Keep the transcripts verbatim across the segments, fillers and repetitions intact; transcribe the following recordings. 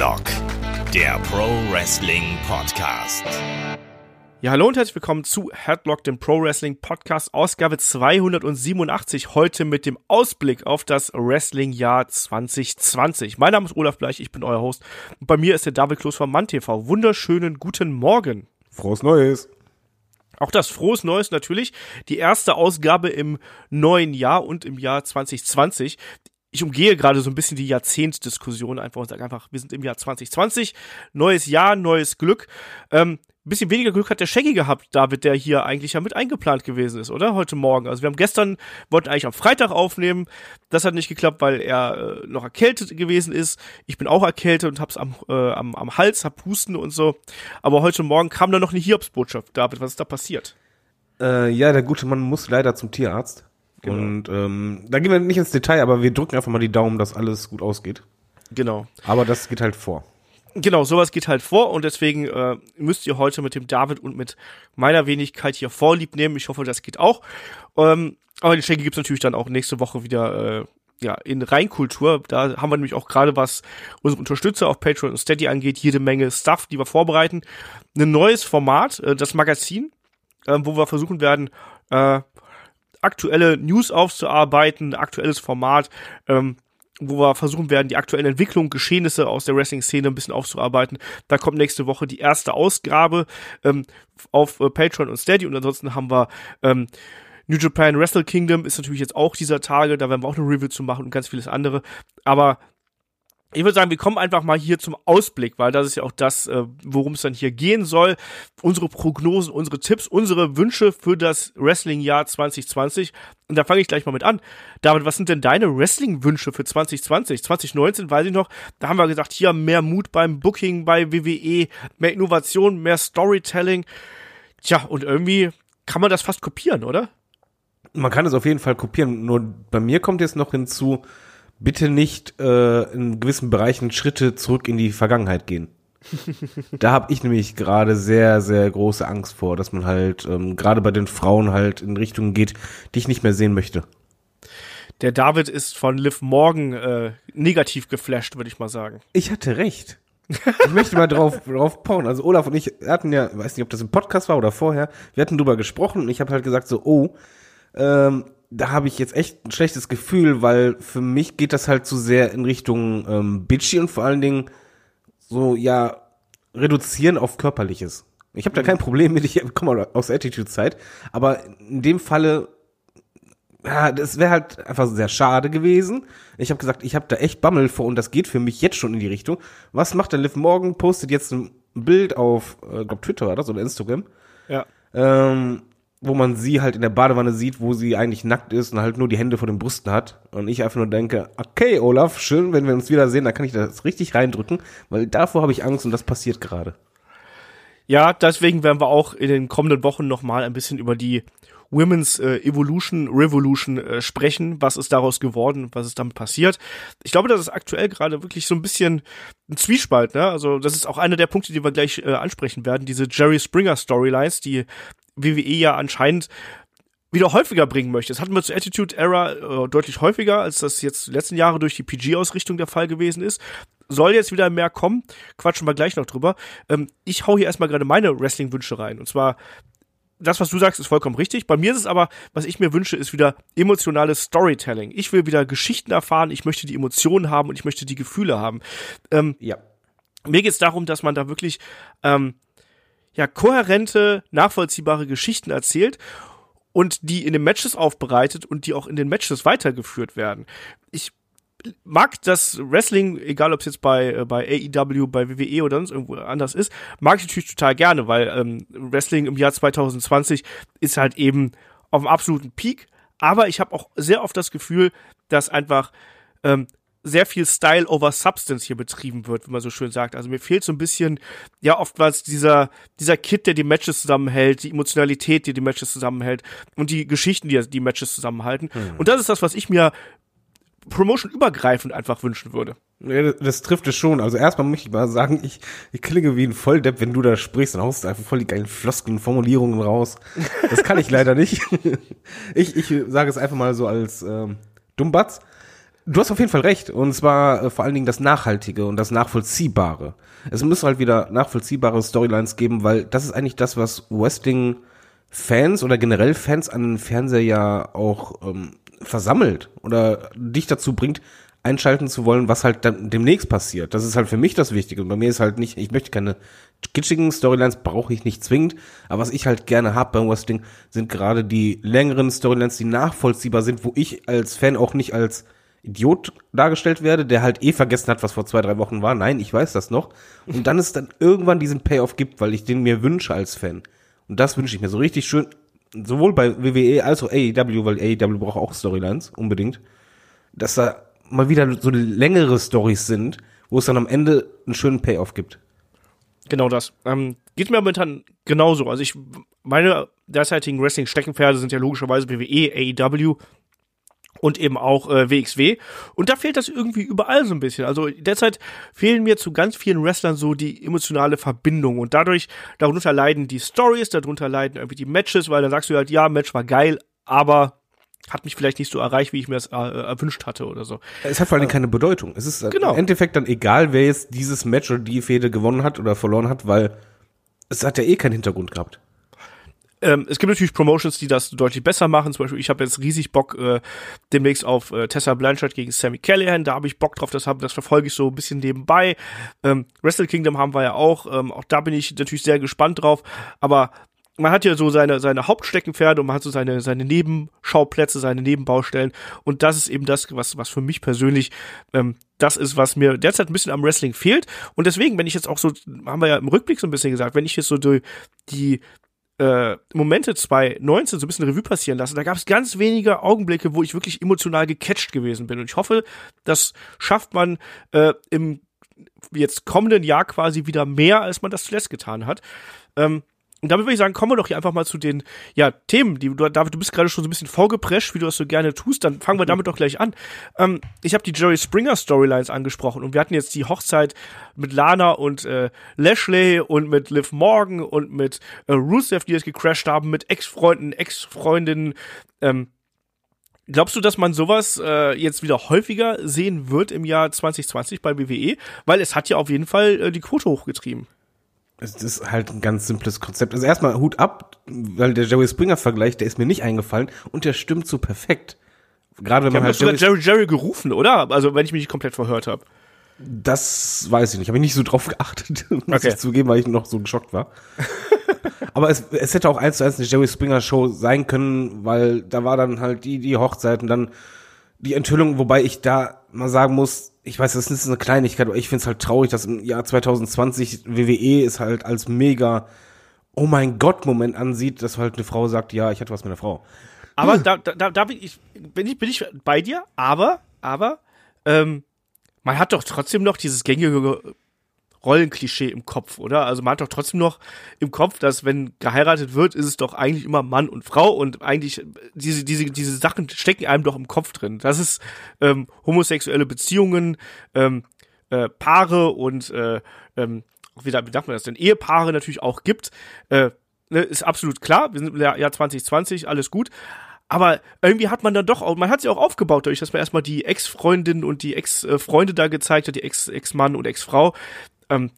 Headlock, der Pro Wrestling Podcast. Ja, hallo und herzlich willkommen zu Headlock, dem Pro Wrestling Podcast, Ausgabe zweihundertsiebenundachtzig, heute mit dem Ausblick auf das Wrestling-Jahr zwanzig zwanzig. Mein Name ist Olaf Bleich, ich bin euer Host und bei mir ist der David Kloß von MannTV. Wunderschönen guten Morgen. Frohes Neues. Auch das Frohes Neues natürlich, die erste Ausgabe im neuen Jahr und im Jahr zwanzig zwanzig. Ich umgehe gerade so ein bisschen die Jahrzehntdiskussion einfach und sage einfach, wir sind im Jahr zwanzig zwanzig, neues Jahr, neues Glück. Ähm, bisschen weniger Glück hat der Shaggy gehabt, David, der hier eigentlich ja mit eingeplant gewesen ist, oder? Heute Morgen. Also wir haben gestern, wollten eigentlich am Freitag aufnehmen, das hat nicht geklappt, weil er äh, noch erkältet gewesen ist. Ich bin auch erkältet und hab's am, äh, am, am Hals, hab Husten und so. Aber heute Morgen kam da noch eine Hiobsbotschaft, David, was ist da passiert? Äh, ja, der gute Mann muss leider zum Tierarzt. Genau. Und ähm, da gehen wir nicht ins Detail, aber wir drücken einfach mal die Daumen, dass alles gut ausgeht. Genau. Aber das geht halt vor. Genau, sowas geht halt vor und deswegen äh, müsst ihr heute mit dem David und mit meiner Wenigkeit hier vorlieb nehmen. Ich hoffe, das geht auch. Ähm, aber die Schenke gibt's natürlich dann auch nächste Woche wieder äh, ja in Reinkultur. Da haben wir nämlich auch gerade, was unsere Unterstützer auf Patreon und Steady angeht, jede Menge Stuff, die wir vorbereiten. Ein neues Format, äh, das Magazin, äh, wo wir versuchen werden, äh, aktuelle News aufzuarbeiten, aktuelles Format, ähm, wo wir versuchen werden, die aktuellen Entwicklungen, Geschehnisse aus der Wrestling-Szene ein bisschen aufzuarbeiten. Da kommt nächste Woche die erste Ausgabe ähm, auf äh, Patreon und Steady und ansonsten haben wir ähm, New Japan Wrestle Kingdom ist natürlich jetzt auch dieser Tage, da werden wir auch eine Review zu machen und ganz vieles andere, aber ich würde sagen, wir kommen einfach mal hier zum Ausblick, weil das ist ja auch das, worum es dann hier gehen soll. Unsere Prognosen, unsere Tipps, unsere Wünsche für das Wrestling-Jahr zwanzig zwanzig. Und da fange ich gleich mal mit an. David, was sind denn deine Wrestling-Wünsche für zwanzig zwanzig? zwanzig neunzehn, weiß ich noch, da haben wir gesagt, hier mehr Mut beim Booking, bei W W E, mehr Innovation, mehr Storytelling. Tja, und irgendwie kann man das fast kopieren, oder? Man kann es auf jeden Fall kopieren, nur bei mir kommt jetzt noch hinzu, bitte nicht äh, in gewissen Bereichen Schritte zurück in die Vergangenheit gehen. Da habe ich nämlich gerade sehr, sehr große Angst vor, dass man halt ähm, gerade bei den Frauen halt in Richtungen geht, die ich nicht mehr sehen möchte. Der David ist von Liv Morgan äh, negativ geflasht, würde ich mal sagen. Ich hatte recht. Ich möchte mal drauf, drauf pochen. Also Olaf und ich hatten ja, weiß nicht, ob das im Podcast war oder vorher, wir hatten drüber gesprochen und ich habe halt gesagt so, oh, ähm, da habe ich jetzt echt ein schlechtes Gefühl, weil für mich geht das halt zu sehr in Richtung ähm, bitchy und vor allen Dingen so, ja, reduzieren auf Körperliches. Ich habe da kein Problem mit, ich komme aus Attitude-Zeit, aber in dem Falle, ja, das wäre halt einfach sehr schade gewesen. Ich habe gesagt, ich habe da echt Bammel vor und das geht für mich jetzt schon in die Richtung. Was macht denn Liv Morgan? Postet jetzt ein Bild auf, äh, glaub Twitter war das oder Instagram. Ja. Ähm, wo man sie halt in der Badewanne sieht, wo sie eigentlich nackt ist und halt nur die Hände vor den Brüsten hat. Und ich einfach nur denke, okay, Olaf, schön, wenn wir uns wiedersehen, da kann ich das richtig reindrücken, weil davor habe ich Angst und das passiert gerade. Ja, deswegen werden wir auch in den kommenden Wochen nochmal ein bisschen über die Women's äh, Evolution, Revolution äh, sprechen. Was ist daraus geworden? Was ist damit passiert? Ich glaube, das ist aktuell gerade wirklich so ein bisschen ein Zwiespalt, ne? Also das ist auch einer der Punkte, die wir gleich äh, ansprechen werden. Diese Jerry Springer Storylines, die W W E ja anscheinend wieder häufiger bringen möchte. Das hatten wir zur Attitude Era äh, deutlich häufiger, als das jetzt die letzten Jahre durch die P G-Ausrichtung der Fall gewesen ist. Soll jetzt wieder mehr kommen, quatschen wir gleich noch drüber. Ähm, ich hau hier erstmal gerade meine Wrestling-Wünsche rein. Und zwar, das, was du sagst, ist vollkommen richtig. Bei mir ist es aber, was ich mir wünsche, ist wieder emotionales Storytelling. Ich will wieder Geschichten erfahren, ich möchte die Emotionen haben und ich möchte die Gefühle haben. Ähm, ja. Mir geht es darum, dass man da wirklich ähm, ja, kohärente, nachvollziehbare Geschichten erzählt und die in den Matches aufbereitet und die auch in den Matches weitergeführt werden. Ich mag das Wrestling, egal ob es jetzt bei äh, bei A E W, bei W W E oder sonst irgendwo anders ist, mag ich natürlich total gerne, weil ähm, Wrestling im Jahr zwanzig zwanzig ist halt eben auf dem absoluten Peak, aber ich habe auch sehr oft das Gefühl, dass einfach ähm, sehr viel Style over Substance hier betrieben wird, wie man so schön sagt. Also mir fehlt so ein bisschen, ja, oftmals dieser dieser Kit, der die Matches zusammenhält, die Emotionalität, die die Matches zusammenhält und die Geschichten, die die Matches zusammenhalten. Mhm. Und das ist das, was ich mir promotion-übergreifend einfach wünschen würde. Ja, das, das trifft es schon. Also erstmal möchte ich mal sagen, ich, ich klinge wie ein Volldepp, wenn du da sprichst, dann haust du einfach voll die geilen Floskeln, Formulierungen raus. Das kann ich leider nicht. Ich, ich sage es einfach mal so als ähm, Dummbatz. Du hast auf jeden Fall recht, und zwar äh, vor allen Dingen das Nachhaltige und das Nachvollziehbare. Es müssen halt wieder nachvollziehbare Storylines geben, weil das ist eigentlich das, was Wrestling-Fans oder generell Fans an den Fernseher ja auch ähm, versammelt oder dich dazu bringt, einschalten zu wollen, was halt dann demnächst passiert. Das ist halt für mich das Wichtige. Und bei mir ist halt nicht, ich möchte keine kitschigen Storylines, brauche ich nicht zwingend. Aber was ich halt gerne habe beim Wrestling, sind gerade die längeren Storylines, die nachvollziehbar sind, wo ich als Fan auch nicht als Idiot dargestellt werde, der halt eh vergessen hat, was vor zwei, drei Wochen war. Nein, ich weiß das noch. Und dann es dann irgendwann diesen Payoff gibt, weil ich den mir wünsche als Fan. Und das wünsche ich mir so richtig schön, sowohl bei W W E als auch A E W, weil A E W braucht auch Storylines, unbedingt, dass da mal wieder so längere Storys sind, wo es dann am Ende einen schönen Payoff gibt. Genau das. Ähm, geht mir momentan genauso. Also ich, meine derzeitigen Wrestling-Steckenpferde sind ja logischerweise W W E, A E W und eben auch äh, W X W. Und da fehlt das irgendwie überall so ein bisschen. Also derzeit fehlen mir zu ganz vielen Wrestlern so die emotionale Verbindung. Und dadurch, darunter leiden die Stories, darunter leiden irgendwie die Matches, weil dann sagst du halt, ja, Match war geil, aber hat mich vielleicht nicht so erreicht, wie ich mir das äh, erwünscht hatte oder so. Es hat vor allem äh, keine Bedeutung. Es ist genau. Im Endeffekt dann egal, wer jetzt dieses Match oder die Fehde gewonnen hat oder verloren hat, weil es hat ja eh keinen Hintergrund gehabt. Ähm, es gibt natürlich Promotions, die das deutlich besser machen. Zum Beispiel, ich habe jetzt riesig Bock äh, demnächst auf äh, Tessa Blanchard gegen Sami Callihan. Da habe ich Bock drauf. Das, hab, das verfolge ich so ein bisschen nebenbei. Ähm, Wrestle Kingdom haben wir ja auch. Ähm, auch da bin ich natürlich sehr gespannt drauf. Aber man hat ja so seine, seine Hauptsteckenpferde und man hat so seine, seine Nebenschauplätze, seine Nebenbaustellen. Und das ist eben das, was, was für mich persönlich, ähm, das ist, was mir derzeit ein bisschen am Wrestling fehlt. Und deswegen, wenn ich jetzt auch so, haben wir ja im Rückblick so ein bisschen gesagt, wenn ich jetzt so die, die äh, Momente zwanzig neunzehn so ein bisschen Revue passieren lasse, da gab es ganz wenige Augenblicke, wo ich wirklich emotional gecatcht gewesen bin. Und ich hoffe, das schafft man äh, im jetzt kommenden Jahr quasi wieder mehr, als man das zuletzt getan hat. Ähm, Und damit würde ich sagen, kommen wir doch hier einfach mal zu den ja, Themen, die du, David, du bist gerade schon so ein bisschen vorgeprescht, wie du das so gerne tust, dann fangen wir damit doch gleich an. Ähm, ich habe die Jerry Springer Storylines angesprochen und wir hatten jetzt die Hochzeit mit Lana und äh, Lashley und mit Liv Morgan und mit äh, Rusev, die das gecrashed haben, mit Ex-Freunden, Ex-Freundinnen. Ähm, glaubst du, dass man sowas äh, jetzt wieder häufiger sehen wird im Jahr zwanzig zwanzig bei W W E? Weil es hat ja auf jeden Fall äh, die Quote hochgetrieben. Es ist halt ein ganz simples Konzept. Also erstmal Hut ab, weil der Jerry Springer-Vergleich, der ist mir nicht eingefallen und der stimmt so perfekt. Gerade wenn man halt Jerry, Jerry Jerry gerufen, oder? Also wenn ich mich nicht komplett verhört habe. Das weiß ich nicht. Habe ich nicht so drauf geachtet, muss okay. ich zugeben, weil ich noch so geschockt war. Aber es, es hätte auch eins zu eins eine Jerry Springer-Show sein können, weil da war dann halt die, die Hochzeit und dann die Enthüllung, wobei ich da mal sagen muss, ich weiß, das ist eine Kleinigkeit, aber ich find's halt traurig, dass im Jahr zwanzig zwanzig W W E ist halt als mega oh mein Gott Moment ansieht, dass halt eine Frau sagt, ja, ich hatte was mit einer Frau. Aber hm. da, da, da bin ich, bin ich, bin ich bei dir, aber, aber, ähm, man hat doch trotzdem noch dieses gängige Rollenklischee im Kopf, oder? Also man hat doch trotzdem noch im Kopf, dass wenn geheiratet wird, ist es doch eigentlich immer Mann und Frau und eigentlich diese diese diese Sachen stecken einem doch im Kopf drin. Das ist ähm, homosexuelle Beziehungen, ähm, äh, Paare und äh, ähm, wie sagt man das denn? Ehepaare natürlich auch gibt, äh, ne, ist absolut klar. Wir sind im Jahr zwanzig zwanzig, alles gut. Aber irgendwie hat man dann doch auch, man hat sie auch aufgebaut dadurch, dass man erstmal die Ex-Freundin und die Ex-Freunde da gezeigt hat, die Ex- Ex-Mann und Ex-Frau. Ähm,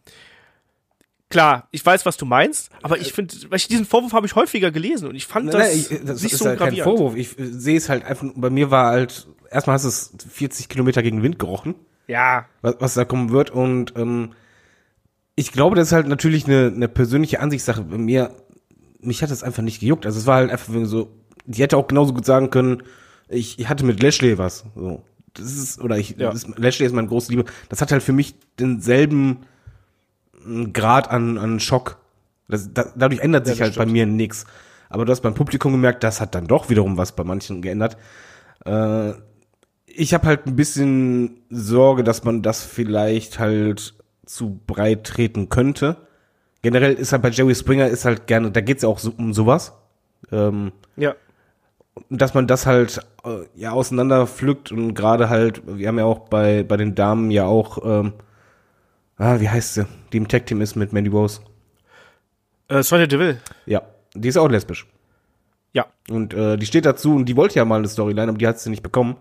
klar, ich weiß, was du meinst, aber ich finde, diesen Vorwurf habe ich häufiger gelesen und ich fand nein, das, nein, ich, das nicht ist so halt gravierend. Kein Vorwurf, ich sehe es halt einfach, bei mir war halt, erstmal hast du es vierzig Kilometer gegen Wind gerochen, ja, was, was da kommen wird und ähm, ich glaube, das ist halt natürlich eine, eine persönliche Ansichtssache, bei mir, mich hat das einfach nicht gejuckt, also es war halt einfach so, die hätte auch genauso gut sagen können, ich, ich hatte mit Lashley was, so, das ist, oder ich, ja. das, Lashley ist meine große Liebe, das hat halt für mich denselben Grad an, an Schock. Das, da, dadurch ändert sich ja, halt stimmt. bei mir nichts. Aber du hast beim Publikum gemerkt, das hat dann doch wiederum was bei manchen geändert. Äh, ich habe halt ein bisschen Sorge, dass man das vielleicht halt zu breit treten könnte. Generell ist halt bei Jerry Springer ist halt gerne, da geht's ja auch so, um sowas. Ähm, ja. Dass man das halt äh, ja auseinander pflückt und gerade halt, wir haben ja auch bei, bei den Damen ja auch ähm, Ah, wie heißt sie? Die im Tag-Team ist mit Mandy Rose. Äh, Sonya Deville. Ja, die ist auch lesbisch. Ja. Und äh, die steht dazu und die wollte ja mal eine Storyline, aber die hat sie nicht bekommen.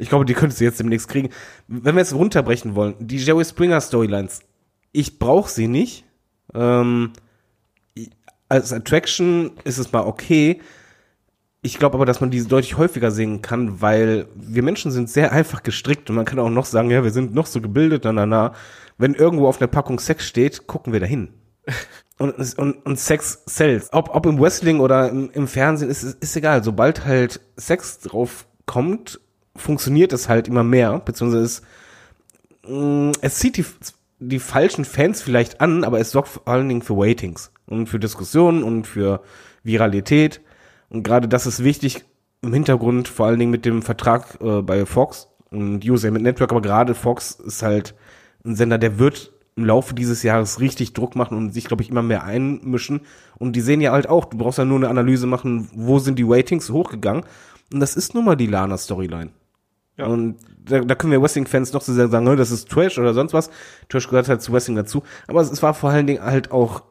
Ich glaube, die könntest du jetzt demnächst kriegen. Wenn wir jetzt runterbrechen wollen, die Jerry Springer Storylines, ich brauche sie nicht. Ähm, als Attraction ist es mal okay. Ich glaube aber, dass man diese deutlich häufiger sehen kann, weil wir Menschen sind sehr einfach gestrickt und man kann auch noch sagen, ja, wir sind noch so gebildet, na, na, na. Wenn irgendwo auf einer Packung Sex steht, gucken wir dahin. Und, und, und Sex sells. Ob, ob im Wrestling oder im, im Fernsehen, ist, ist egal. Sobald halt Sex drauf kommt, funktioniert es halt immer mehr, beziehungsweise es, mh, es zieht die, die falschen Fans vielleicht an, aber es sorgt vor allen Dingen für Ratings und für Diskussionen und für Viralität. Und gerade das ist wichtig im Hintergrund, vor allen Dingen mit dem Vertrag äh, bei Fox und U S A mit Network, aber gerade Fox ist halt ein Sender, der wird im Laufe dieses Jahres richtig Druck machen und sich, glaube ich, immer mehr einmischen. Und die sehen ja halt auch, du brauchst ja nur eine Analyse machen, wo sind die Ratings hochgegangen. Und das ist nun mal die Lana-Storyline. Ja. Und da, da können wir Wrestling-Fans noch so sehr sagen, das ist Trash oder sonst was. Trash gehört halt zu Wrestling dazu. Aber es, es war vor allen Dingen halt auch,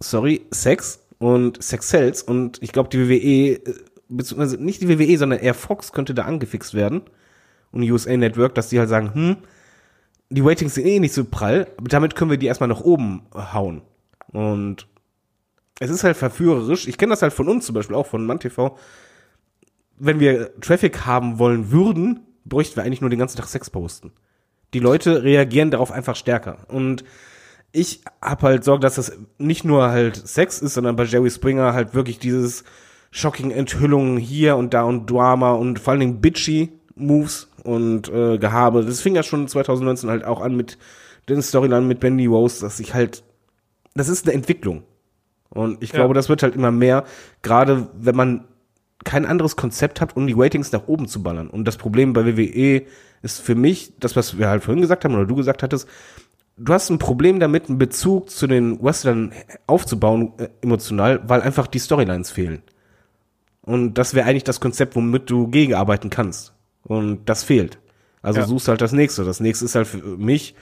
sorry, Sex. Und Sex sells. Und ich glaube, die W W E, beziehungsweise nicht die W W E, sondern eher Fox könnte da angefixt werden. Und die U S A Network, dass die halt sagen, hm, die Ratings sind eh nicht so prall, aber damit können wir die erstmal nach oben hauen. Und es ist halt verführerisch. Ich kenne das halt von uns zum Beispiel auch, von MannTV. Wenn wir Traffic haben wollen würden, bräuchten wir eigentlich nur den ganzen Tag Sex posten. Die Leute reagieren darauf einfach stärker. Und ich habe halt Sorge, dass das nicht nur halt Sex ist, sondern bei Jerry Springer halt wirklich dieses shocking Enthüllungen hier und da und Drama und vor allen Dingen bitchy Moves und äh, Gehabe. Das fing ja schon zwanzig neunzehn halt auch an mit den Storylines mit Bendy Rose, dass ich halt, das ist eine Entwicklung. Und ich ja. glaube, das wird halt immer mehr, gerade wenn man kein anderes Konzept hat, um die Ratings nach oben zu ballern. Und das Problem bei W W E ist für mich, das, was wir halt vorhin gesagt haben oder du gesagt hattest, du hast ein Problem damit, einen Bezug zu den Wrestlern aufzubauen, äh, emotional, weil einfach die Storylines fehlen. Und das wäre eigentlich das Konzept, womit du gegenarbeiten kannst. Und das fehlt. Also ja. suchst halt das Nächste. Das Nächste ist halt für mich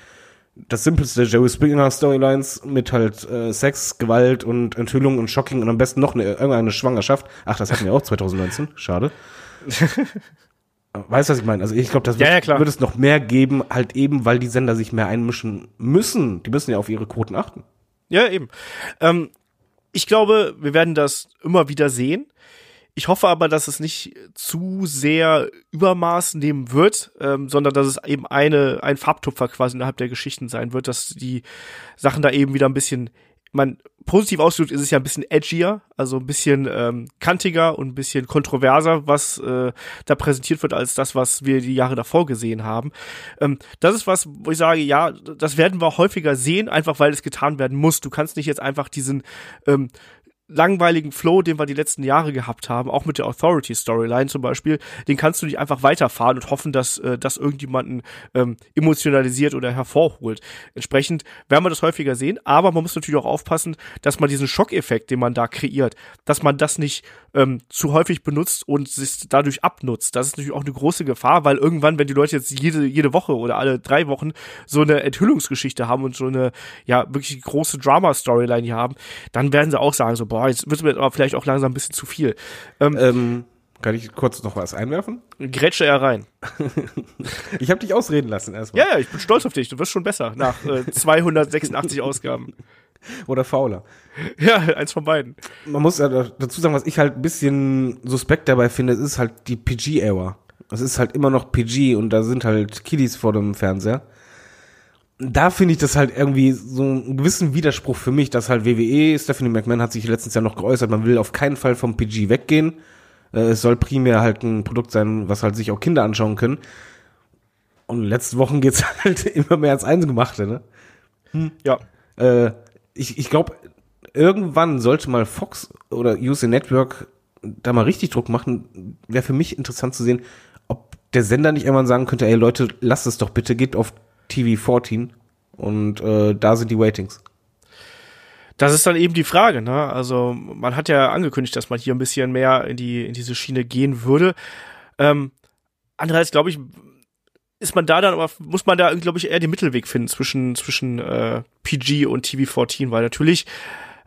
das simpelste Jerry Springer Storylines mit halt äh, Sex, Gewalt und Enthüllung und Shocking und am besten noch eine, irgendeine Schwangerschaft. Ach, das hatten wir auch zwanzig neunzehn. Schade. Weißt du, was ich meine? Also ich glaube, das wird, ja, ja, wird es noch mehr geben, halt eben, weil die Sender sich mehr einmischen müssen. Die müssen ja auf ihre Quoten achten. Ja, eben. Ähm, ich glaube, wir werden das immer wieder sehen. Ich hoffe aber, dass es nicht zu sehr Übermaß nehmen wird, ähm, sondern dass es eben eine ein Farbtupfer quasi innerhalb der Geschichten sein wird, dass die Sachen da eben wieder ein bisschen, man positiv ausgedrückt, ist es ja ein bisschen edgier, also ein bisschen ähm, kantiger und ein bisschen kontroverser, was äh, da präsentiert wird, als das, was wir die Jahre davor gesehen haben. Ähm, das ist was, wo ich sage, ja, das werden wir häufiger sehen, einfach weil es getan werden muss. Du kannst nicht jetzt einfach diesen ähm, langweiligen Flow, den wir die letzten Jahre gehabt haben, auch mit der Authority-Storyline zum Beispiel, den kannst du nicht einfach weiterfahren und hoffen, dass äh, das irgendjemanden ähm, emotionalisiert oder hervorholt. Entsprechend werden wir das häufiger sehen, aber man muss natürlich auch aufpassen, dass man diesen Schockeffekt, den man da kreiert, dass man das nicht ähm, zu häufig benutzt und sich dadurch abnutzt. Das ist natürlich auch eine große Gefahr, weil irgendwann, wenn die Leute jetzt jede jede Woche oder alle drei Wochen so eine Enthüllungsgeschichte haben und so eine, ja, wirklich große Drama-Storyline hier haben, dann werden sie auch sagen, so, boah, jetzt wird es mir aber vielleicht auch langsam ein bisschen zu viel. Ähm, ähm, kann ich kurz noch was einwerfen? Grätsche er rein. Ich habe dich ausreden lassen erstmal. Ja, ja, ich bin stolz auf dich. Du wirst schon besser nach äh, zweihundertsechsundachtzig Ausgaben. Oder fauler. Ja, eins von beiden. Man muss ja dazu sagen, was ich halt ein bisschen suspekt dabei finde, ist halt die P G-Ära. Es ist halt immer noch P G und da sind halt Kiddies vor dem Fernseher. Da finde ich das halt irgendwie so einen gewissen Widerspruch für mich, dass halt W W E, Stephanie McMahon hat sich letztens ja noch geäußert, man will auf keinen Fall vom P G weggehen. Es soll primär halt ein Produkt sein, was halt sich auch Kinder anschauen können. Und in den letzten Wochen geht's halt immer mehr als eins gemacht, ne? Hm. Ja. Äh, ich ich glaube, irgendwann sollte mal Fox oder U S A Network da mal richtig Druck machen. Wäre für mich interessant zu sehen, ob der Sender nicht irgendwann sagen könnte, ey Leute, lasst es doch bitte, geht auf T V vierzehn und äh, da sind die Ratings. Das ist dann eben die Frage, ne? Also man hat ja angekündigt, dass man hier ein bisschen mehr in die in diese Schiene gehen würde. Ähm, andererseits glaube ich, ist man da dann, aber muss man da glaube ich eher den Mittelweg finden zwischen zwischen äh, P G und T V vierzehn, weil natürlich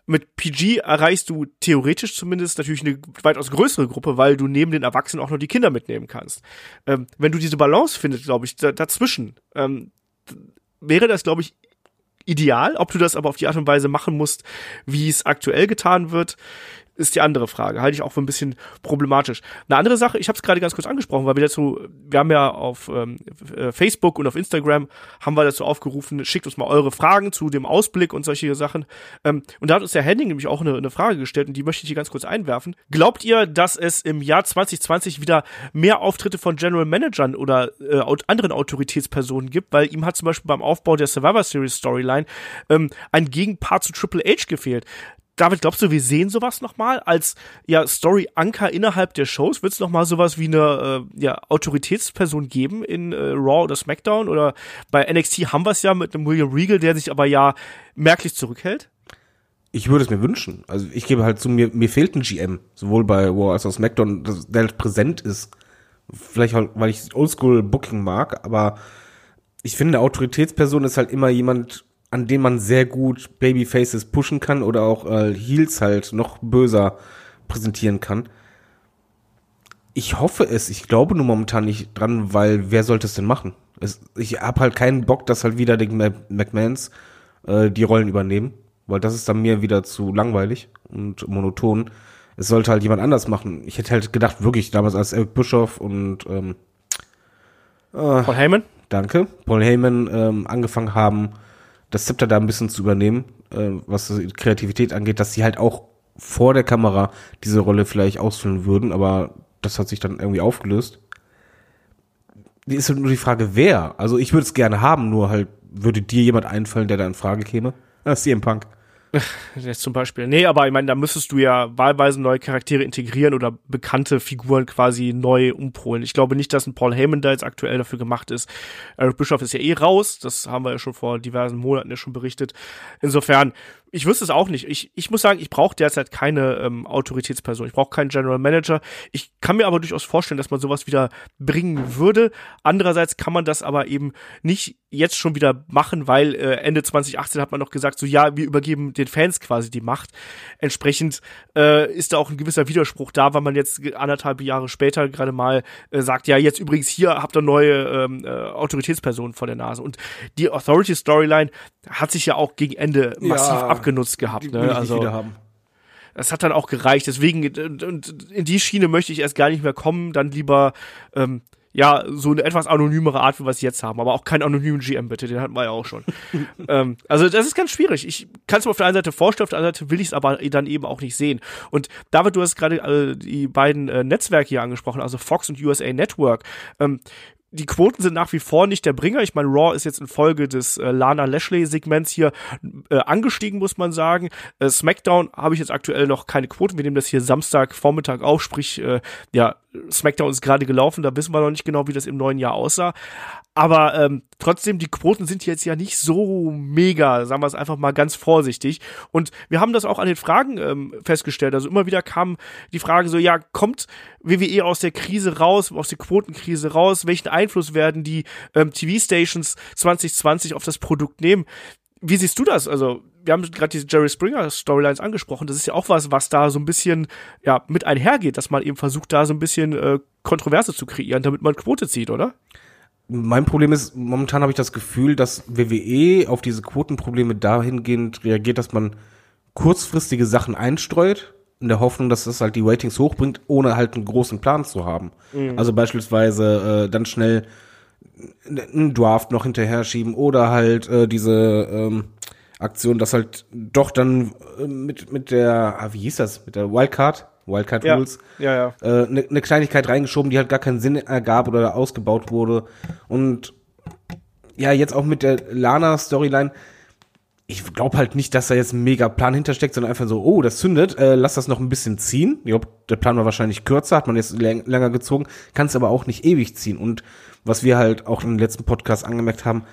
Mit P G erreichst du theoretisch zumindest natürlich eine weitaus größere Gruppe, weil du neben den Erwachsenen auch noch die Kinder mitnehmen kannst. Ähm, wenn du diese Balance findest, glaube ich, d- dazwischen, ähm, d- wäre das, glaube ich, ideal. Ob du das aber auf die Art und Weise machen musst, wie es aktuell getan wird, ist die andere Frage. Halte ich auch für ein bisschen problematisch. Eine andere Sache, ich habe es gerade ganz kurz angesprochen, weil wir dazu, wir haben ja auf ähm, Facebook und auf Instagram haben wir dazu aufgerufen, schickt uns mal eure Fragen zu dem Ausblick und solche Sachen. Ähm, und da hat uns der Henning nämlich auch eine, eine Frage gestellt und die möchte ich hier ganz kurz einwerfen. Glaubt ihr, dass es im Jahr zwanzig zwanzig wieder mehr Auftritte von General Managern oder äh, anderen Autoritätspersonen gibt? Weil ihm hat zum Beispiel beim Aufbau der Survivor Series Storyline ähm, ein Gegenpart zu Triple H gefehlt. David, glaubst du, wir sehen sowas nochmal als ja, Story-Anker innerhalb der Shows? Wird es nochmal sowas wie eine äh, ja, Autoritätsperson geben in äh, Raw oder SmackDown? Oder bei N X T haben wir es ja mit einem William Regal, der sich aber ja merklich zurückhält? Ich würde es mir wünschen. Also ich gebe halt zu, mir, mir fehlt ein G M, sowohl bei Raw als auch SmackDown, der halt präsent ist. Vielleicht, weil ich Oldschool-Booking mag, aber ich finde, eine Autoritätsperson ist halt immer jemand, an dem man sehr gut Babyfaces pushen kann oder auch äh, Heels halt noch böser präsentieren kann. Ich hoffe es, ich glaube nur momentan nicht dran, weil wer sollte es denn machen? Es, ich habe halt keinen Bock, dass halt wieder die McMahons äh, die Rollen übernehmen, weil das ist dann mir wieder zu langweilig und monoton. Es sollte halt jemand anders machen. Ich hätte halt gedacht, wirklich, damals als Eric Bischoff und ähm, äh, Paul Heyman? Danke, Paul Heyman ähm, angefangen haben, das Zepter da ein bisschen zu übernehmen, äh, was die Kreativität angeht, dass sie halt auch vor der Kamera diese Rolle vielleicht ausfüllen würden, aber das hat sich dann irgendwie aufgelöst. Die ist halt nur die Frage, wer? Also ich würde es gerne haben, nur halt würde dir jemand einfallen, der da in Frage käme? Das ist C M Punk. Jetzt zum Beispiel. Nee, aber ich meine, da müsstest du ja wahlweise neue Charaktere integrieren oder bekannte Figuren quasi neu umpolen. Ich glaube nicht, dass ein Paul Heyman da jetzt aktuell dafür gemacht ist. Eric Bischoff ist ja eh raus. Das haben wir ja schon vor diversen Monaten ja schon berichtet. Insofern, ich wüsste es auch nicht. Ich, ich muss sagen, ich brauche derzeit keine ähm, Autoritätsperson. Ich brauche keinen General Manager. Ich kann mir aber durchaus vorstellen, dass man sowas wieder bringen würde. Andererseits kann man das aber eben nicht jetzt schon wieder machen, weil äh, Ende zwanzig achtzehn hat man noch gesagt, so ja, wir übergeben den Fans quasi die Macht. Entsprechend äh, ist da auch ein gewisser Widerspruch da, weil man jetzt anderthalb Jahre später gerade mal äh, sagt, ja, jetzt übrigens hier habt ihr neue ähm, äh, Autoritätspersonen vor der Nase. Und die Authority-Storyline hat sich ja auch gegen Ende massiv ja, abgenutzt gehabt. Ne? Also wieder haben. Das hat dann auch gereicht. Deswegen, in die Schiene möchte ich erst gar nicht mehr kommen. Dann lieber ähm, ja, so eine etwas anonymere Art, wie wir es jetzt haben. Aber auch keinen anonymen G M, bitte. Den hatten wir ja auch schon. ähm, also das ist ganz schwierig. Ich kann es mir auf der einen Seite vorstellen, auf der anderen Seite will ich es aber dann eben auch nicht sehen. Und David, du hast gerade äh, die beiden äh, Netzwerke hier angesprochen, also Fox und U S A Network. Ähm, Die Quoten sind nach wie vor nicht der Bringer. Ich meine, Raw ist jetzt infolge des äh, Lana-Lashley-Segments hier äh, angestiegen, muss man sagen. Äh, SmackDown habe ich jetzt aktuell noch keine Quoten. Wir nehmen das hier Samstagvormittag auf, sprich, äh, ja, SmackDown ist gerade gelaufen. Da wissen wir noch nicht genau, wie das im neuen Jahr aussah. Aber ähm, trotzdem, die Quoten sind jetzt ja nicht so mega, sagen wir es einfach mal ganz vorsichtig. Und wir haben das auch an den Fragen ähm, festgestellt. Also immer wieder kam die Frage so, ja, kommt W W E aus der Krise raus, aus der Quotenkrise raus? Welchen Einfluss werden die ähm, T V-Stations zwanzig zwanzig auf das Produkt nehmen? Wie siehst du das? Also wir haben gerade diese Jerry Springer Storylines angesprochen. Das ist ja auch was, was da so ein bisschen ja mit einhergeht, dass man eben versucht, da so ein bisschen äh, Kontroverse zu kreieren, damit man Quote zieht, oder? Mein Problem ist, momentan habe ich das Gefühl, dass W W E auf diese Quotenprobleme dahingehend reagiert, dass man kurzfristige Sachen einstreut, in der Hoffnung, dass das halt die Ratings hochbringt, ohne halt einen großen Plan zu haben. Mhm. Also beispielsweise äh, dann schnell einen Draft noch hinterher schieben oder halt äh, diese ähm, Aktion, dass halt doch dann äh, mit mit der, ah, wie hieß das, mit der Wildcard, Wildcard ja. Rules, ja, ja. Äh, ne, ne Kleinigkeit reingeschoben, die halt gar keinen Sinn ergab oder ausgebaut wurde. Und ja, jetzt auch mit der Lana-Storyline, ich glaube halt nicht, dass da jetzt ein mega Plan hintersteckt, sondern einfach so, oh, das zündet, äh, lass das noch ein bisschen ziehen. Ich glaube, der Plan war wahrscheinlich kürzer, hat man jetzt läng- länger gezogen, kann es aber auch nicht ewig ziehen. Und was wir halt auch im letzten Podcast angemerkt haben,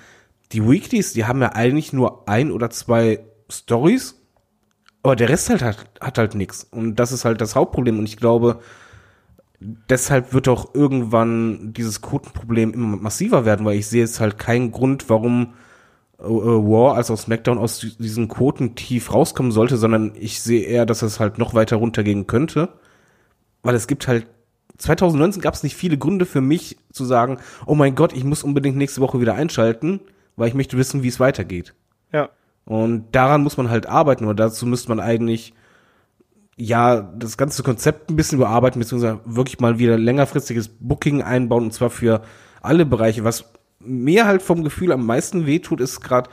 die Weeklies, die haben ja eigentlich nur ein oder zwei Stories, aber der Rest halt hat, hat halt nichts. Und das ist halt das Hauptproblem. Und ich glaube, deshalb wird auch irgendwann dieses Quotenproblem immer massiver werden, weil ich sehe jetzt halt keinen Grund, warum Raw als auch SmackDown aus diesen Quoten tief rauskommen sollte, sondern ich sehe eher, dass es halt noch weiter runtergehen könnte, weil es gibt halt, zwanzig neunzehn gab es nicht viele Gründe für mich zu sagen, oh mein Gott, ich muss unbedingt nächste Woche wieder einschalten, weil ich möchte wissen, wie es weitergeht. Ja. Und daran muss man halt arbeiten, oder dazu müsste man eigentlich ja das ganze Konzept ein bisschen überarbeiten, beziehungsweise wirklich mal wieder längerfristiges Booking einbauen, und zwar für alle Bereiche. Was mir halt vom Gefühl am meisten wehtut, ist gerade,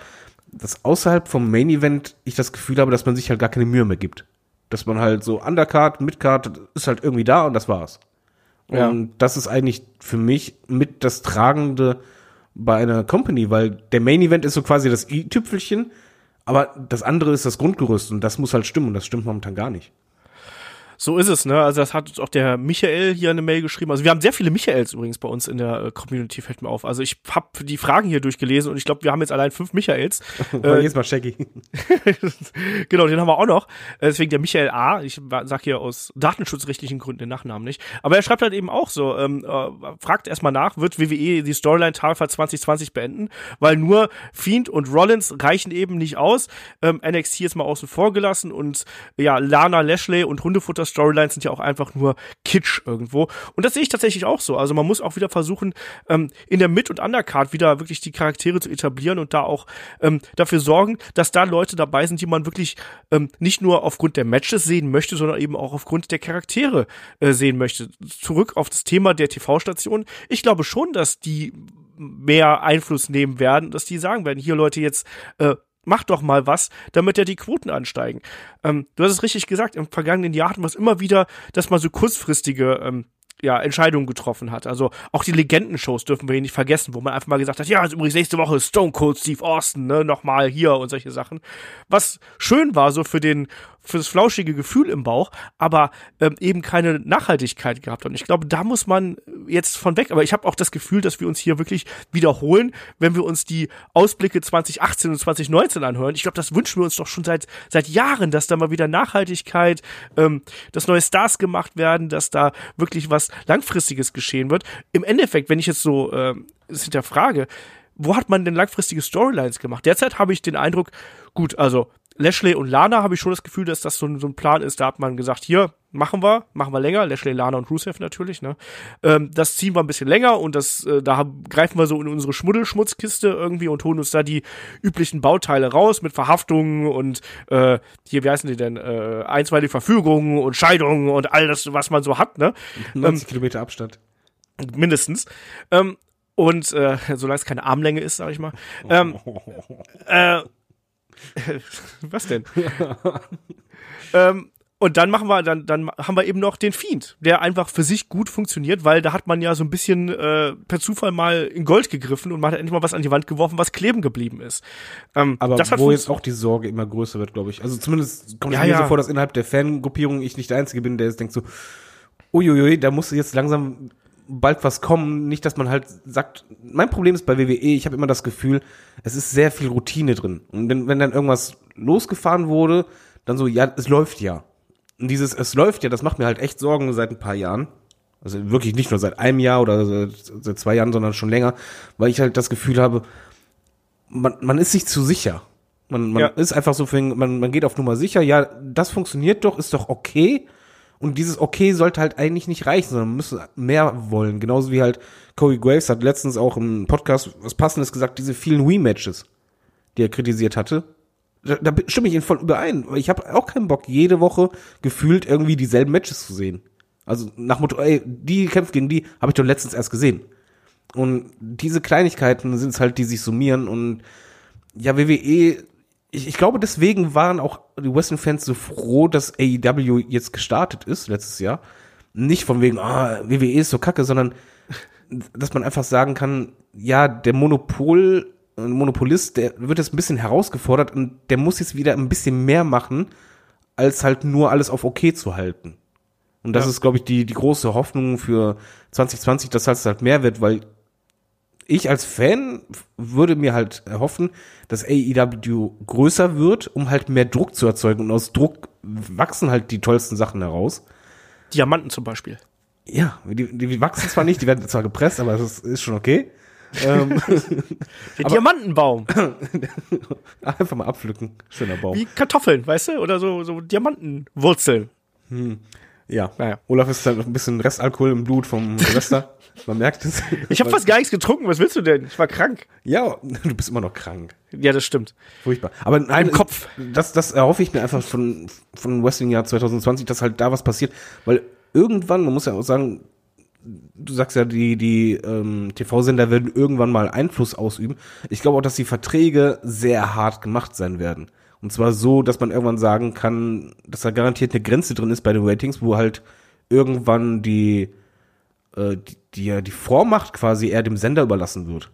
dass außerhalb vom Main Event ich das Gefühl habe, dass man sich halt gar keine Mühe mehr gibt. Dass man halt so Undercard, Midcard ist halt irgendwie da und das war's. Ja. Und das ist eigentlich für mich mit das Tragende bei einer Company, weil der Main Event ist so quasi das i-Tüpfelchen, aber das andere ist das Grundgerüst und das muss halt stimmen und das stimmt momentan gar nicht. So ist es, ne? Also das hat uns auch der Michael hier eine Mail geschrieben. Also wir haben sehr viele Michaels übrigens bei uns in der Community, fällt mir auf. Also ich habe die Fragen hier durchgelesen und ich glaube, wir haben jetzt allein fünf Michaels. äh, jetzt mal Shaggy. Genau, den haben wir auch noch. Deswegen der Michael A., ich sag hier aus datenschutzrechtlichen Gründen den Nachnamen nicht. Aber er schreibt halt eben auch so, ähm, äh, fragt erstmal nach, wird W W E die Storyline Talfahrt zwanzig zwanzig beenden? Weil nur Fiend und Rollins reichen eben nicht aus. Ähm, N X T ist mal außen vor gelassen und ja, Lana, Lashley und Hundefutter Storylines sind ja auch einfach nur Kitsch irgendwo. Und das sehe ich tatsächlich auch so. Also man muss auch wieder versuchen, ähm, in der Mid- und Undercard wieder wirklich die Charaktere zu etablieren und da auch ähm, dafür sorgen, dass da Leute dabei sind, die man wirklich ähm, nicht nur aufgrund der Matches sehen möchte, sondern eben auch aufgrund der Charaktere äh, sehen möchte. Zurück auf das Thema der T V-Station. Ich glaube schon, dass die mehr Einfluss nehmen werden, dass die sagen werden, hier Leute, jetzt äh, macht doch mal was, damit ja die Quoten ansteigen. Ähm, du hast es richtig gesagt, im vergangenen Jahr hatten wir es immer wieder, dass man so kurzfristige ähm, ja, Entscheidungen getroffen hat. Also auch die Legendenshows dürfen wir hier nicht vergessen, wo man einfach mal gesagt hat, ja, also übrigens nächste Woche Stone Cold Steve Austin, ne, nochmal hier und solche Sachen. Was schön war so für den für das flauschige Gefühl im Bauch, aber ähm, eben keine Nachhaltigkeit gehabt. Und ich glaube, da muss man jetzt von weg. Aber ich habe auch das Gefühl, dass wir uns hier wirklich wiederholen, wenn wir uns die Ausblicke zwanzig achtzehn und zwanzig neunzehn anhören. Ich glaube, das wünschen wir uns doch schon seit seit Jahren, dass da mal wieder Nachhaltigkeit, ähm, dass neue Stars gemacht werden, dass da wirklich was Langfristiges geschehen wird. Im Endeffekt, wenn ich jetzt so äh, es hinterfrage, wo hat man denn langfristige Storylines gemacht? Derzeit habe ich den Eindruck, gut, also Lashley und Lana habe ich schon das Gefühl, dass das so ein, so ein Plan ist. Da hat man gesagt, hier, machen wir, machen wir länger. Lashley, Lana und Rusev natürlich, ne? Ähm, das ziehen wir ein bisschen länger und das, äh, da haben, greifen wir so in unsere Schmuddelschmutzkiste irgendwie und holen uns da die üblichen Bauteile raus mit Verhaftungen und äh, hier, wie heißen die denn? Äh, einstweilige Verfügungen und Scheidungen und all das, was man so hat, ne? neunzig ähm, Kilometer Abstand. Mindestens. Ähm, und äh, solange es keine Armlänge ist, sag ich mal. Ähm, äh, Was denn? ähm, und dann machen wir, dann, dann haben wir eben noch den Fiend, der einfach für sich gut funktioniert, weil da hat man ja so ein bisschen äh, per Zufall mal in Gold gegriffen und man hat endlich mal was an die Wand geworfen, was kleben geblieben ist. Ähm, Aber das wo jetzt auch die Sorge immer größer wird, glaube ich. Also zumindest kommt es ja, mir ja. so vor, dass innerhalb der Fangruppierung ich nicht der Einzige bin, der jetzt denkt so, uiuiui, da muss jetzt langsam bald was kommen. Nicht, dass man halt sagt, mein Problem ist bei W W E, ich habe immer das Gefühl, es ist sehr viel Routine drin. Und wenn, wenn dann irgendwas losgefahren wurde, dann so, ja, es läuft ja. Und dieses, es läuft ja, das macht mir halt echt Sorgen seit ein paar Jahren. Also wirklich nicht nur seit einem Jahr oder seit, seit zwei Jahren, sondern schon länger, weil ich halt das Gefühl habe, man, man ist sich zu sicher. Man, man ja. ist einfach so, man, man geht auf Nummer sicher, ja, das funktioniert doch, ist doch okay. Und dieses Okay sollte halt eigentlich nicht reichen, sondern man müsste mehr wollen. Genauso wie halt Corey Graves hat letztens auch im Podcast was Passendes gesagt, diese vielen Rematches, die er kritisiert hatte. Da, da stimme ich ihn voll überein. Ich habe auch keinen Bock, jede Woche gefühlt irgendwie dieselben Matches zu sehen. Also nach Motto, ey, die kämpft gegen die, habe ich doch letztens erst gesehen. Und diese Kleinigkeiten sind es halt, die sich summieren. Und ja, W W E... Ich, ich glaube, deswegen waren auch die Wrestling-Fans so froh, dass A E W jetzt gestartet ist, letztes Jahr. Nicht von wegen, ah, W W E ist so kacke, sondern, dass man einfach sagen kann, ja, der Monopol, Monopolist, der wird jetzt ein bisschen herausgefordert und der muss jetzt wieder ein bisschen mehr machen, als halt nur alles auf okay zu halten. Und das ja. ist, glaube ich, die, die große Hoffnung für zwanzig zwanzig, dass es halt mehr wird, weil ich als Fan würde mir halt erhoffen, dass A E W größer wird, um halt mehr Druck zu erzeugen. Und aus Druck wachsen halt die tollsten Sachen heraus. Diamanten zum Beispiel. Ja, die, die wachsen zwar nicht, die werden zwar gepresst, aber das ist schon okay. Ähm, der Diamantenbaum. Einfach mal abpflücken. Schöner Baum. Wie Kartoffeln, weißt du? Oder so, so Diamantenwurzeln. Hm. Ja. Naja. Olaf ist halt ein bisschen Restalkohol im Blut vom Silvester. Man merkt es. Ich habe fast gar nichts getrunken. Was willst du denn? Ich war krank. Ja, du bist immer noch krank. Ja, das stimmt. Furchtbar. Aber in einem Kopf. Das, das erhoffe ich mir einfach von, von Wrestling-Jahr zwanzig zwanzig, dass halt da was passiert. Weil irgendwann, man muss ja auch sagen, du sagst ja, die, die ähm, T V-Sender werden irgendwann mal Einfluss ausüben. Ich glaube auch, dass die Verträge sehr hart gemacht sein werden. Und zwar so, dass man irgendwann sagen kann, dass da garantiert eine Grenze drin ist bei den Ratings, wo halt irgendwann die, äh, die, die, die Vormacht quasi eher dem Sender überlassen wird.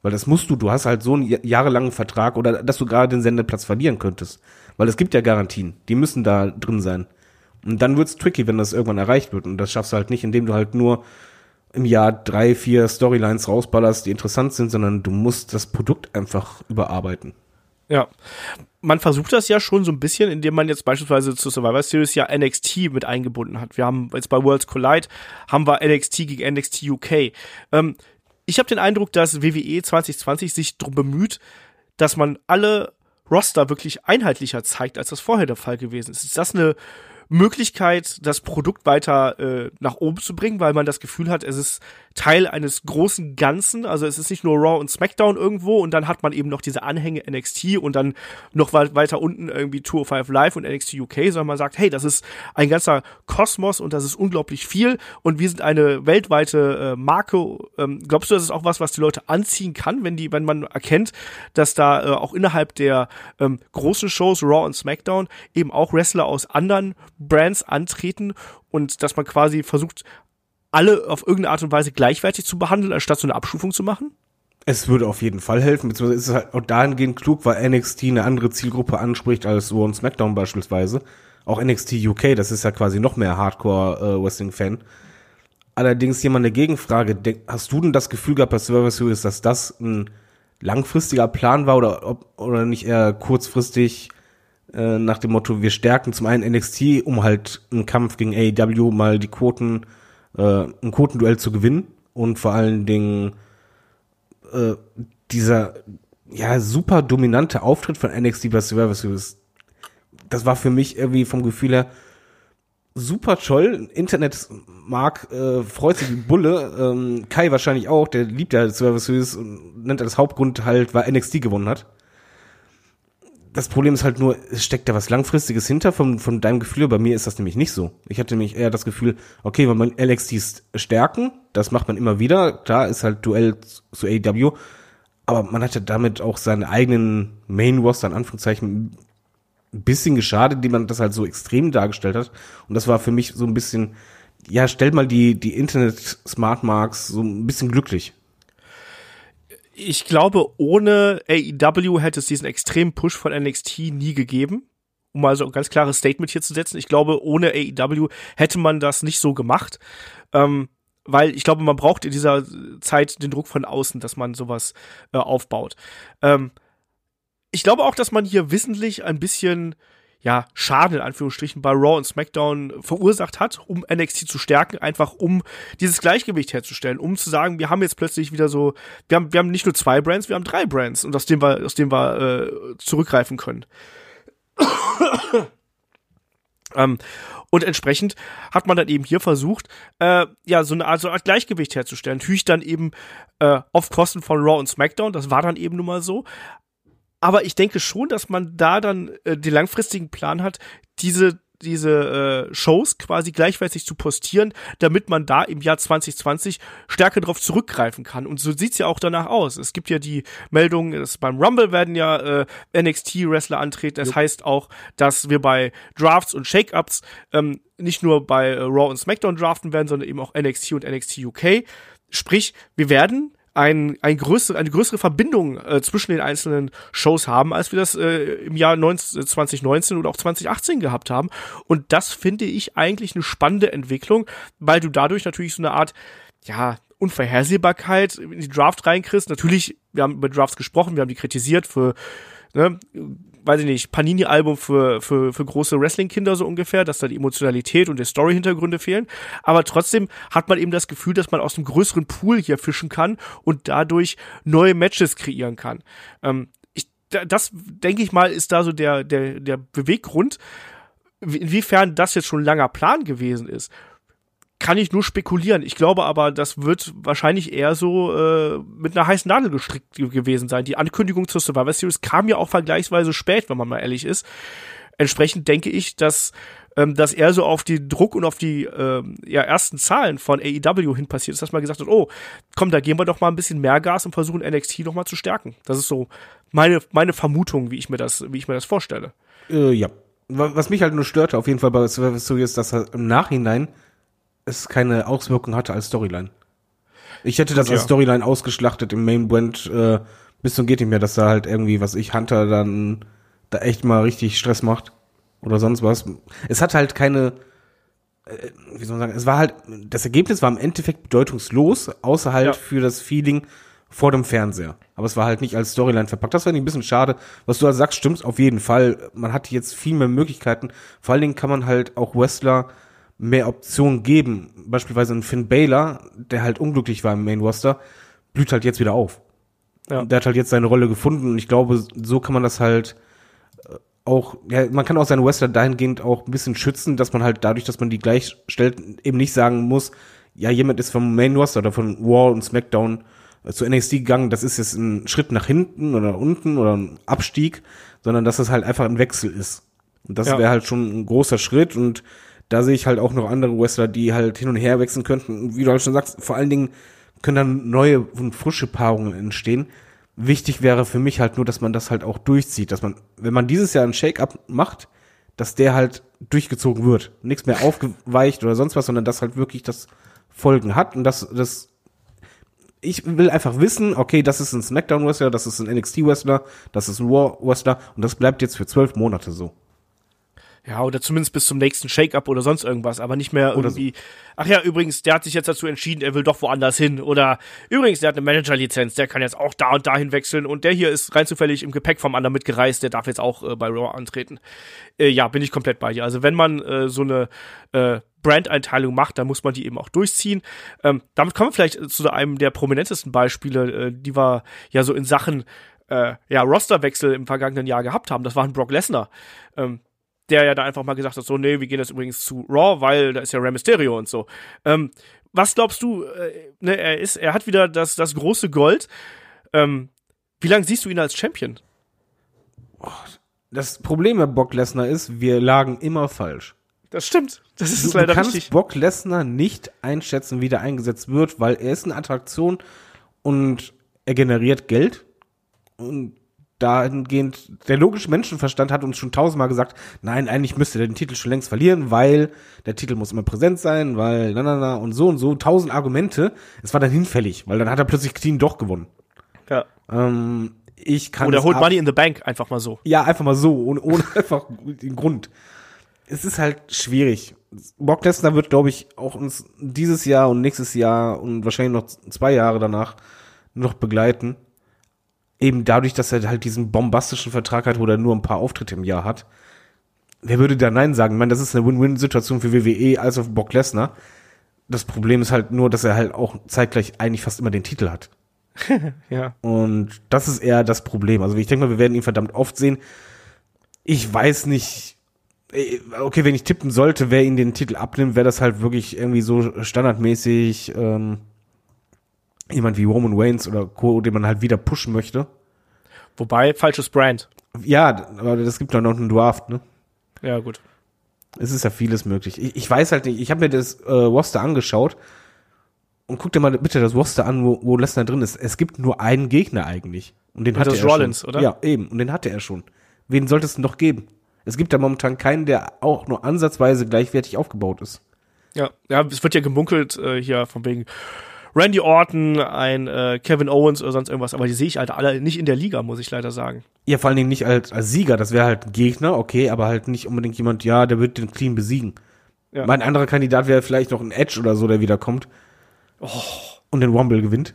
Weil das musst du, du hast halt so einen jahrelangen Vertrag oder dass du gerade den Sendeplatz verlieren könntest. Weil es gibt ja Garantien, die müssen da drin sein. Und dann wird's tricky, wenn das irgendwann erreicht wird. Und das schaffst du halt nicht, indem du halt nur im Jahr drei, vier Storylines rausballerst, die interessant sind, sondern du musst das Produkt einfach überarbeiten. Ja, man versucht das ja schon so ein bisschen, indem man jetzt beispielsweise zur Survivor Series ja N X T mit eingebunden hat. Wir haben jetzt bei Worlds Collide haben wir N X T gegen N X T U K. Ähm, ich habe den Eindruck, dass W W E zwanzig zwanzig sich darum bemüht, dass man alle Roster wirklich einheitlicher zeigt, als das vorher der Fall gewesen ist. Ist das eine Möglichkeit, das Produkt weiter äh, nach oben zu bringen, weil man das Gefühl hat, es ist Teil eines großen Ganzen, also es ist nicht nur Raw und SmackDown irgendwo und dann hat man eben noch diese Anhänge N X T und dann noch weiter unten irgendwie two oh five Live und N X T U K, sondern man sagt, hey, das ist ein ganzer Kosmos und das ist unglaublich viel und wir sind eine weltweite äh, Marke. Ähm, glaubst du, das ist auch was, was die Leute anziehen kann, wenn die, wenn man erkennt, dass da äh, auch innerhalb der ähm, großen Shows Raw und SmackDown eben auch Wrestler aus anderen Brands antreten und dass man quasi versucht, alle auf irgendeine Art und Weise gleichwertig zu behandeln, anstatt so eine Abstufung zu machen? Es würde auf jeden Fall helfen, beziehungsweise ist es halt auch dahingehend klug, weil N X T eine andere Zielgruppe anspricht als Raw und SmackDown beispielsweise. Auch N X T U K, das ist ja quasi noch mehr Hardcore-Wrestling-Fan. Allerdings jemand eine Gegenfrage, hast du denn das Gefühl gehabt bei Survivor Series, dass das ein langfristiger Plan war oder ob oder nicht eher kurzfristig äh, nach dem Motto, wir stärken zum einen N X T, um halt einen Kampf gegen A E W mal die Quoten ein Quotenduell zu gewinnen und vor allen Dingen äh, dieser ja super dominante Auftritt von N X T bei Survivor Series, das war für mich irgendwie vom Gefühl her super toll. Internet mag äh, freut sich wie Bulle, ähm, Kai wahrscheinlich auch, der liebt ja Survivor Series und nennt als Hauptgrund halt, weil N X T gewonnen hat. Das Problem ist halt nur, es steckt da was Langfristiges hinter von, von deinem Gefühl. Bei mir ist das nämlich nicht so. Ich hatte nämlich eher das Gefühl, okay, wenn man N X T stärken, das macht man immer wieder. Klar, ist halt Duell zu A E W. Aber man hat ja damit auch seinen eigenen Main-Roster, in Anführungszeichen, ein bisschen geschadet, indem man das halt so extrem dargestellt hat. Und das war für mich so ein bisschen, ja, stellt mal die, die Internet-Smart-Marks so ein bisschen glücklich. Ich glaube, ohne A E W hätte es diesen extremen Push von N X T nie gegeben, um also ein ganz klares Statement hier zu setzen. Ich glaube, ohne A E W hätte man das nicht so gemacht, ähm, weil ich glaube, man braucht in dieser Zeit den Druck von außen, dass man sowas äh, aufbaut. Ähm, ich glaube auch, dass man hier wissentlich ein bisschen ja, Schaden in Anführungsstrichen bei Raw und SmackDown verursacht hat, um N X T zu stärken, einfach um dieses Gleichgewicht herzustellen, um zu sagen, wir haben jetzt plötzlich wieder so, wir haben, wir haben nicht nur zwei Brands, wir haben drei Brands, und aus dem wir, aus dem wir äh, zurückgreifen können. ähm, und entsprechend hat man dann eben hier versucht, äh, ja, so eine Art, so eine Art Gleichgewicht herzustellen. Natürlich dann eben äh, auf Kosten von Raw und SmackDown, das war dann eben nun mal so. Aber ich denke schon, dass man da dann äh, den langfristigen Plan hat, diese diese äh, Shows quasi gleichwertig zu postieren, damit man da im Jahr zwanzig zwanzig stärker drauf zurückgreifen kann. Und so sieht's ja auch danach aus. Es gibt ja die Meldung, dass beim Rumble werden ja äh, N X T-Wrestler antreten. Das ja. heißt auch, dass wir bei Drafts und Shake-Ups ähm, nicht nur bei äh, Raw und SmackDown draften werden, sondern eben auch N X T und N X T U K. Sprich, wir werden Ein, ein größere, eine größere Verbindung äh, zwischen den einzelnen Shows haben, als wir das äh, im Jahr zwanzig neunzehn oder auch zwanzig achtzehn gehabt haben. Und das finde ich eigentlich eine spannende Entwicklung, weil du dadurch natürlich so eine Art, ja, Unvorhersehbarkeit in die Draft reinkriegst. Natürlich, wir haben über Drafts gesprochen, wir haben die kritisiert für, ne, weiß ich nicht, Panini-Album für, für, für große Wrestling-Kinder so ungefähr, dass da die Emotionalität und die Story-Hintergründe fehlen. Aber trotzdem hat man eben das Gefühl, dass man aus einem größeren Pool hier fischen kann und dadurch neue Matches kreieren kann. Ähm, ich, das, denke ich mal, ist da so der, der, der Beweggrund. Inwiefern das jetzt schon ein langer Plan gewesen ist, kann ich nur spekulieren. Ich glaube aber, das wird wahrscheinlich eher so äh, mit einer heißen Nadel gestrickt gewesen sein. Die Ankündigung zur Survivor Series kam ja auch vergleichsweise spät, wenn man mal ehrlich ist. Entsprechend denke ich, dass ähm, das eher so auf den Druck und auf die ähm, ja, ersten Zahlen von A E W hin passiert ist, dass man gesagt hat, oh, komm, da geben wir doch mal ein bisschen mehr Gas und versuchen N X T noch mal zu stärken. Das ist so meine, meine Vermutung, wie ich mir das, wie ich mir das vorstelle. Äh, ja. Was mich halt nur störte, auf jeden Fall bei Survivor Series, dass er im Nachhinein es keine Auswirkung hatte als Storyline. Ich hätte das ja. als Storyline ausgeschlachtet im Main Brand äh, bis zum geht nicht mehr, dass da halt irgendwie, was ich, Hunter dann da echt mal richtig Stress macht oder sonst was. Es hat halt keine, äh, wie soll man sagen, es war halt, das Ergebnis war im Endeffekt bedeutungslos, außer halt ja. für das Feeling vor dem Fernseher. Aber es war halt nicht als Storyline verpackt. Das fand ich ein bisschen schade. Was du da sagst, stimmt auf jeden Fall. Man hat jetzt viel mehr Möglichkeiten. Vor allen Dingen kann man halt auch Wrestler mehr Optionen geben. Beispielsweise ein Finn Balor, der halt unglücklich war im Main Roster, blüht halt jetzt wieder auf. Ja. Der hat halt jetzt seine Rolle gefunden und ich glaube, so kann man das halt auch, ja, man kann auch seine Wrestler dahingehend auch ein bisschen schützen, dass man halt dadurch, dass man die gleich stellt, eben nicht sagen muss, ja, jemand ist vom Main Roster oder von Raw und SmackDown zu N X T gegangen, das ist jetzt ein Schritt nach hinten oder unten oder ein Abstieg, sondern dass es halt einfach ein Wechsel ist. Und das ja. wäre halt schon ein großer Schritt und da sehe ich halt auch noch andere Wrestler, die halt hin und her wechseln könnten. Und wie du halt schon sagst, vor allen Dingen können dann neue und frische Paarungen entstehen. Wichtig wäre für mich halt nur, dass man das halt auch durchzieht, dass man, wenn man dieses Jahr einen Shake-Up macht, dass der halt durchgezogen wird. Nichts mehr aufgeweicht oder sonst was, sondern dass halt wirklich das Folgen hat und dass das ich will einfach wissen, okay, das ist ein Smackdown-Wrestler, das ist ein N X T-Wrestler, das ist ein Raw-Wrestler und das bleibt jetzt für zwölf Monate so. Ja, oder zumindest bis zum nächsten Shake-Up oder sonst irgendwas, aber nicht mehr oder irgendwie, so. Ach ja, übrigens, der hat sich jetzt dazu entschieden, er will doch woanders hin oder übrigens, der hat eine Manager-Lizenz, der kann jetzt auch da und dahin wechseln und der hier ist rein zufällig im Gepäck vom anderen mitgereist, der darf jetzt auch äh, bei Raw antreten. Äh, ja, bin ich komplett bei dir. Also wenn man äh, so eine äh, Brand-Einteilung macht, dann muss man die eben auch durchziehen. Ähm, damit kommen wir vielleicht zu einem der prominentesten Beispiele, äh, die wir ja so in Sachen äh, ja, Rosterwechsel im vergangenen Jahr gehabt haben. Das war ein Brock Lesnar, ähm, der ja da einfach mal gesagt hat, so, nee, wir gehen jetzt übrigens zu Raw, weil da ist ja Rey Mysterio und so. Ähm, was glaubst du, äh, ne, er ist, er hat wieder das, das große Gold. Ähm, wie lange siehst du ihn als Champion? Das Problem bei Brock Lesnar ist, wir lagen immer falsch. Das stimmt. Das ist du, leider du kannst richtig. Brock Lesnar nicht einschätzen, wie der eingesetzt wird, weil er ist eine Attraktion und er generiert Geld. Und dahingehend, der logische Menschenverstand hat uns schon tausendmal gesagt, nein, eigentlich müsste er den Titel schon längst verlieren, weil der Titel muss immer präsent sein, weil na, na, na und so und so. Tausend Argumente. Es war dann hinfällig, weil dann hat er plötzlich Clean doch gewonnen. Ja. Ähm, ich kann Oder holt ab- Money in the Bank, einfach mal so. Ja, einfach mal so, ohne, ohne einfach den Grund. Es ist halt schwierig. Brock Lesnar wird, glaube ich, auch uns dieses Jahr und nächstes Jahr und wahrscheinlich noch zwei Jahre danach noch begleiten. Eben dadurch, dass er halt diesen bombastischen Vertrag hat, wo er nur ein paar Auftritte im Jahr hat. Wer würde da Nein sagen? Ich meine, das ist eine Win-Win-Situation für W W E als auch für Brock Lesnar. Das Problem ist halt nur, dass er halt auch zeitgleich eigentlich fast immer den Titel hat. Ja. Und das ist eher das Problem. Also ich denke mal, wir werden ihn verdammt oft sehen. Ich weiß nicht. Okay, wenn ich tippen sollte, wer ihn den Titel abnimmt, wäre das halt wirklich irgendwie so standardmäßig ähm, jemand wie Roman Reigns oder Co., den man halt wieder pushen möchte. Wobei, falsches Brand. Ja, aber das gibt ja noch einen Draft, ne? Ja, gut. Es ist ja vieles möglich. Ich, ich weiß halt nicht, ich habe mir das äh, Roster angeschaut und guck dir mal bitte das Roster an, wo, wo Lesnar drin ist. Es gibt nur einen Gegner eigentlich. Und den und hatte das er Rollins, schon. Oder? Ja, eben. Und den hatte er schon. Wen sollte es denn noch geben? Es gibt da momentan keinen, der auch nur ansatzweise gleichwertig aufgebaut ist. Ja, ja, es wird ja gemunkelt äh, hier von wegen Randy Orton, ein äh, Kevin Owens oder sonst irgendwas, aber die sehe ich halt alle nicht in der Liga, muss ich leider sagen. Ja, vor allen Dingen nicht als, als Sieger, das wäre halt ein Gegner, okay, aber halt nicht unbedingt jemand, ja, der wird den Clean besiegen. Ja. Mein anderer Kandidat wäre vielleicht noch ein Edge oder so, der wiederkommt oh. und den Rumble gewinnt.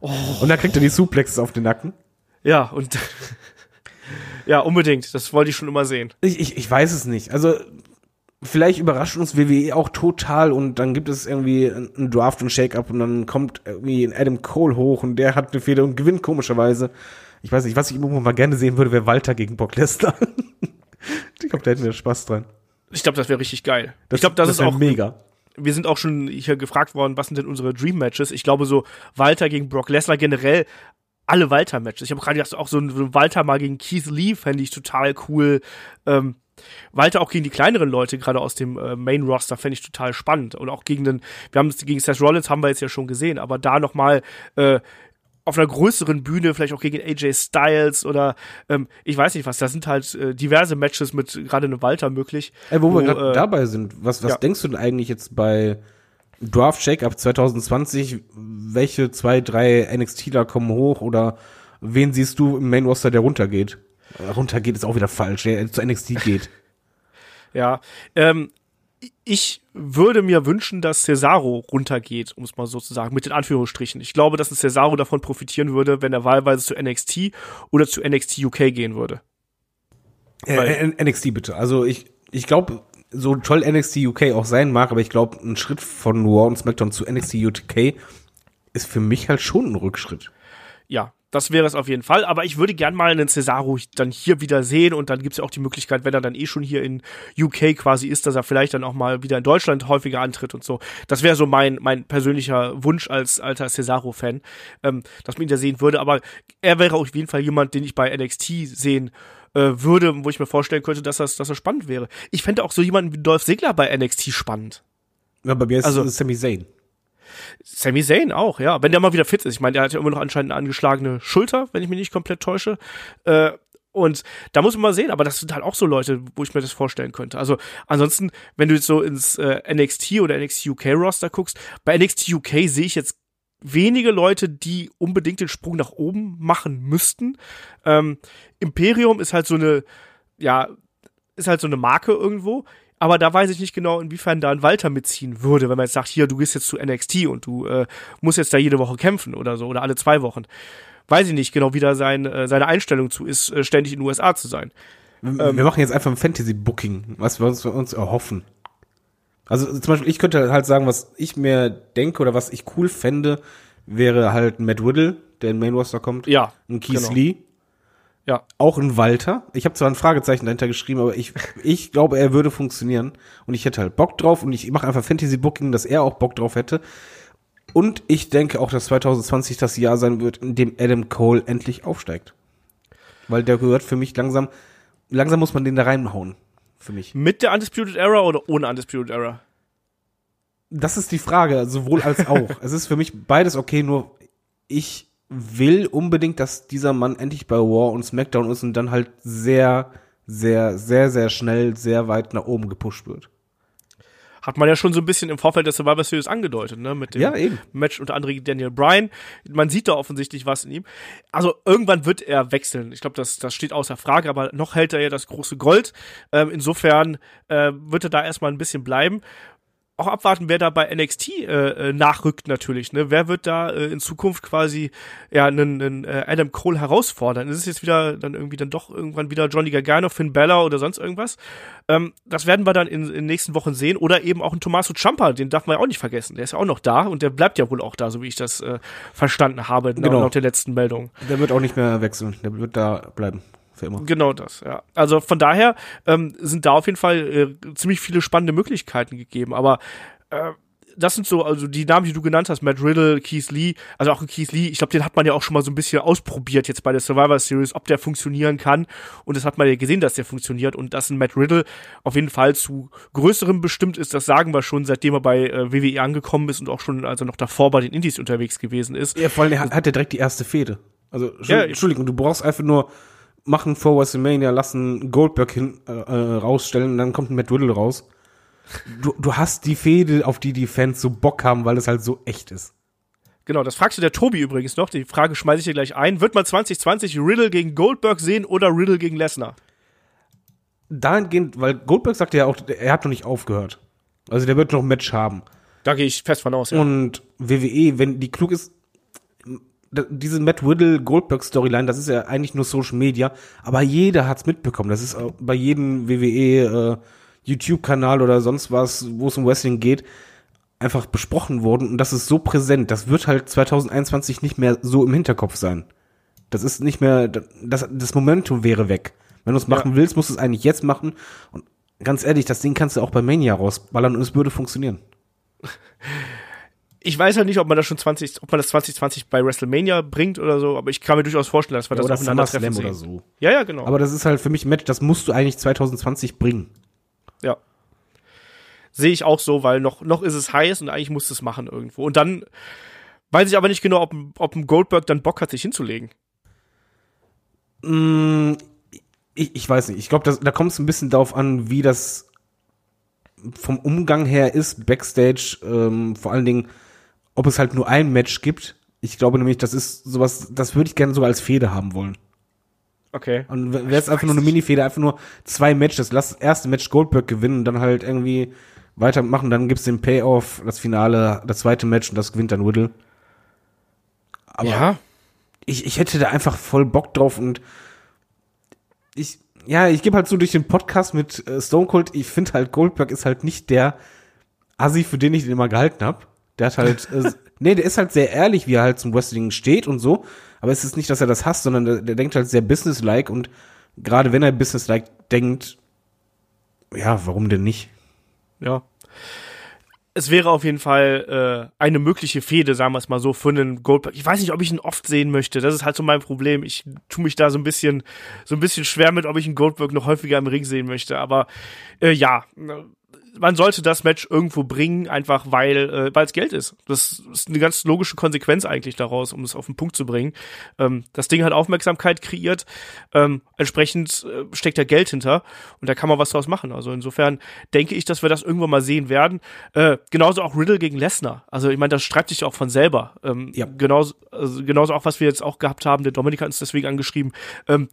Oh. Und dann kriegt er die Suplexes auf den Nacken. Ja, und Ja, unbedingt. Das wollte ich schon immer sehen. Ich, ich, ich weiß es nicht. Also, vielleicht überrascht uns W W E auch total und dann gibt es irgendwie einen Draft und Shake-Up und dann kommt irgendwie ein Adam Cole hoch und der hat eine Fehde und gewinnt komischerweise. Ich weiß nicht, was ich immer mal gerne sehen würde, wäre Walter gegen Brock Lesnar. Ich glaube, da hätten wir Spaß dran. Ich glaube, das wäre richtig geil. Das, ich glaube, das, das ist auch mega. Wir sind auch schon hier gefragt worden, was sind denn unsere Dream-Matches? Ich glaube, so Walter gegen Brock Lesnar generell, alle Walter-Matches. Ich habe gerade gedacht, auch so ein Walter mal gegen Keith Lee fände ich total cool. Ähm, Walter auch gegen die kleineren Leute, gerade aus dem äh, Main-Roster, fände ich total spannend. Und auch gegen den, wir haben es gegen Seth Rollins, haben wir jetzt ja schon gesehen, aber da nochmal äh, auf einer größeren Bühne, vielleicht auch gegen A J Styles oder ähm, ich weiß nicht was, da sind halt äh, diverse Matches mit gerade einem Walter möglich. Ey, wo, wo wir gerade äh, dabei sind, was, was ja. denkst du denn eigentlich jetzt bei Draft Shake-Up zwanzig zwanzig, welche zwei, drei N X T-Ler kommen hoch oder wen siehst du im Main-Roster, der runtergeht? Runtergeht ist auch wieder falsch, der zu N X T geht. Ja, ähm, ich würde mir wünschen, dass Cesaro runtergeht, um es mal so zu sagen, mit den Anführungsstrichen. Ich glaube, dass ein Cesaro davon profitieren würde, wenn er wahlweise zu N X T oder zu N X T U K gehen würde. Äh, N X T bitte. Also ich, ich glaube, so toll N X T U K auch sein mag, aber ich glaube, ein Schritt von Raw und SmackDown zu N X T U K ist für mich halt schon ein Rückschritt. Ja. Das wäre es auf jeden Fall, aber ich würde gern mal einen Cesaro dann hier wieder sehen und dann gibt es ja auch die Möglichkeit, wenn er dann eh schon hier in U K quasi ist, dass er vielleicht dann auch mal wieder in Deutschland häufiger antritt und so. Das wäre so mein mein persönlicher Wunsch als alter Cesaro-Fan, ähm, dass man ihn da sehen würde, aber er wäre auf jeden Fall jemand, den ich bei N X T sehen äh, würde, wo ich mir vorstellen könnte, dass das, dass das spannend wäre. Ich fände auch so jemanden wie Dolph Ziggler bei N X T spannend. Ja, bei mir ist also, Sami Zayn. Sami Zayn auch, ja. Wenn der mal wieder fit ist. Ich meine, der hat ja immer noch anscheinend eine angeschlagene Schulter, wenn ich mich nicht komplett täusche. Äh, und da muss man mal sehen. Aber das sind halt auch so Leute, wo ich mir das vorstellen könnte. Also ansonsten, wenn du jetzt so ins äh, N X T oder N X T U K-Roster guckst, bei N X T U K sehe ich jetzt wenige Leute, die unbedingt den Sprung nach oben machen müssten. Ähm, Imperium ist halt so eine, ja, ist halt so eine Marke irgendwo. Aber da weiß ich nicht genau, inwiefern da ein Walter mitziehen würde, wenn man jetzt sagt, hier, du gehst jetzt zu N X T und du äh, musst jetzt da jede Woche kämpfen oder so, oder alle zwei Wochen. Weiß ich nicht genau, wie da sein, äh, seine Einstellung zu ist, äh, ständig in den U S A zu sein. Wir ähm, machen jetzt einfach ein Fantasy-Booking, was wir uns, was wir uns erhoffen. Also zum Beispiel, ich könnte halt sagen, was ich mir denke oder was ich cool fände, wäre halt Matt Riddle, der in Main Roster kommt. Ja, ein Keith genau. Lee. Ja. Auch ein Walter. Ich habe zwar ein Fragezeichen dahinter geschrieben, aber ich ich glaube, er würde funktionieren. Und ich hätte halt Bock drauf. Und ich mache einfach Fantasy-Booking, dass er auch Bock drauf hätte. Und ich denke auch, dass zwanzig zwanzig das Jahr sein wird, in dem Adam Cole endlich aufsteigt. Weil der gehört für mich langsam, langsam muss man den da reinhauen. Für mich. Mit der Undisputed Era oder ohne Undisputed Era? Das ist die Frage, sowohl als auch. Es ist für mich beides okay, nur ich will unbedingt, dass dieser Mann endlich bei Raw und SmackDown ist und dann halt sehr, sehr, sehr, sehr schnell, sehr weit nach oben gepusht wird. Hat man ja schon so ein bisschen im Vorfeld der Survivor Series angedeutet, ne? Mit dem ja, eben. Match unter anderem Daniel Bryan. Man sieht da offensichtlich was in ihm. Also irgendwann wird er wechseln. Ich glaube, das, das steht außer Frage, aber noch hält er ja das große Gold. Ähm, insofern äh, wird er da erstmal ein bisschen bleiben. Auch abwarten, wer da bei N X T äh, nachrückt natürlich, ne? Wer wird da äh, in Zukunft quasi ja einen, einen äh, Adam Cole herausfordern? Ist es jetzt wieder dann irgendwie dann doch irgendwann wieder Johnny Gargano, Finn Balor oder sonst irgendwas? Ähm, das werden wir dann in, in den nächsten Wochen sehen. Oder eben auch einen Tommaso Ciampa, den darf man ja auch nicht vergessen. Der ist ja auch noch da und der bleibt ja wohl auch da, so wie ich das äh, verstanden habe, genau. Nach der letzten Meldung. Der wird auch nicht mehr wechseln, der wird da bleiben. Für immer. Genau das, ja. Also von daher ähm, sind da auf jeden Fall äh, ziemlich viele spannende Möglichkeiten gegeben, aber äh, das sind so, also die Namen, die du genannt hast, Matt Riddle, Keith Lee, also auch Keith Lee, ich glaube, den hat man ja auch schon mal so ein bisschen ausprobiert jetzt bei der Survivor Series, ob der funktionieren kann und das hat man ja gesehen, dass der funktioniert und dass ein Matt Riddle auf jeden Fall zu Größerem bestimmt ist, das sagen wir schon, seitdem er bei äh, W W E angekommen ist und auch schon, als er noch davor bei den Indies unterwegs gewesen ist. Ja, vor allem hat er direkt die erste Fehde. Also, ja, Entschuldigung, du brauchst einfach nur machen vor WrestleMania, lassen Goldberg hin, äh, rausstellen und dann kommt ein Matt Riddle raus. Du, du hast die Fehde, auf die die Fans so Bock haben, weil es halt so echt ist. Genau, das fragst du der Tobi übrigens noch. Die Frage schmeiße ich dir gleich ein. Wird man zwanzig zwanzig Riddle gegen Goldberg sehen oder Riddle gegen Lesnar? Dahingehend, weil Goldberg sagte ja auch, er hat noch nicht aufgehört. Also der wird noch ein Match haben. Da gehe ich fest von aus, ja. Und W W E, wenn die klug ist, diese Matt Riddle Goldberg Storyline, das ist ja eigentlich nur Social Media, aber jeder hat's mitbekommen. Das ist bei jedem W W E äh, YouTube-Kanal oder sonst was, wo es um Wrestling geht, einfach besprochen worden. Und das ist so präsent. Das wird halt zwanzig einundzwanzig nicht mehr so im Hinterkopf sein. Das ist nicht mehr, das, das Momentum wäre weg. Wenn du es machen ja. willst, musst du es eigentlich jetzt machen. Und ganz ehrlich, das Ding kannst du auch bei Mania rausballern und es würde funktionieren. Ich weiß ja halt nicht, ob man das schon zwanzig, ob man das zwanzig zwanzig bei WrestleMania bringt oder so, aber ich kann mir durchaus vorstellen, dass wir ja, das aufeinandertreffen sehen. Oder so. Ja, ja, genau. Aber das ist halt für mich ein Match, das musst du eigentlich zwanzig zwanzig bringen. Ja. Sehe ich auch so, weil noch, noch ist es heiß und eigentlich musst du es machen irgendwo. Und dann weiß ich aber nicht genau, ob, ob ein Goldberg dann Bock hat, sich hinzulegen. Mm, ich, ich weiß nicht. Ich glaube, da kommt es ein bisschen darauf an, wie das vom Umgang her ist, Backstage, ähm, vor allen Dingen, ob es halt nur ein Match gibt. Ich glaube nämlich, das ist sowas, das würde ich gerne sogar als Fehde haben wollen. Okay. Und wäre es einfach nur eine Mini-Fehde, einfach nur zwei Matches. Lass das erste Match Goldberg gewinnen und dann halt irgendwie weitermachen. Dann gibt's den Payoff, das Finale, das zweite Match und das gewinnt dann Riddle. Aber ja. ich, ich hätte da einfach voll Bock drauf und ich, ja, ich gebe halt so durch den Podcast mit äh, Stone Cold, ich finde halt, Goldberg ist halt nicht der Assi, für den ich den immer gehalten habe. Der hat halt, äh, nee, der ist halt sehr ehrlich, wie er halt zum Wrestling steht und so. Aber es ist nicht, dass er das hasst, sondern der, der denkt halt sehr businesslike und gerade wenn er businesslike denkt, ja, warum denn nicht? Ja. Es wäre auf jeden Fall äh, eine mögliche Fehde, sagen wir es mal so, für einen Goldberg. Ich weiß nicht, ob ich ihn oft sehen möchte. Das ist halt so mein Problem. Ich tue mich da so ein bisschen so ein bisschen schwer mit, ob ich einen Goldberg noch häufiger im Ring sehen möchte. Aber äh, ja, man sollte das Match irgendwo bringen, einfach weil äh, weil es Geld ist. Das ist eine ganz logische Konsequenz eigentlich daraus, um es auf den Punkt zu bringen. Ähm, das Ding hat Aufmerksamkeit kreiert. Ähm, entsprechend äh, steckt da Geld hinter und da kann man was draus machen. Also insofern denke ich, dass wir das irgendwann mal sehen werden. Äh, genauso auch Riddle gegen Lesnar. Also ich meine, das schreibt sich auch von selber. Ähm, ja. Genauso, also genauso auch, was wir jetzt auch gehabt haben. Der Dominik hat uns deswegen angeschrieben. Ähm,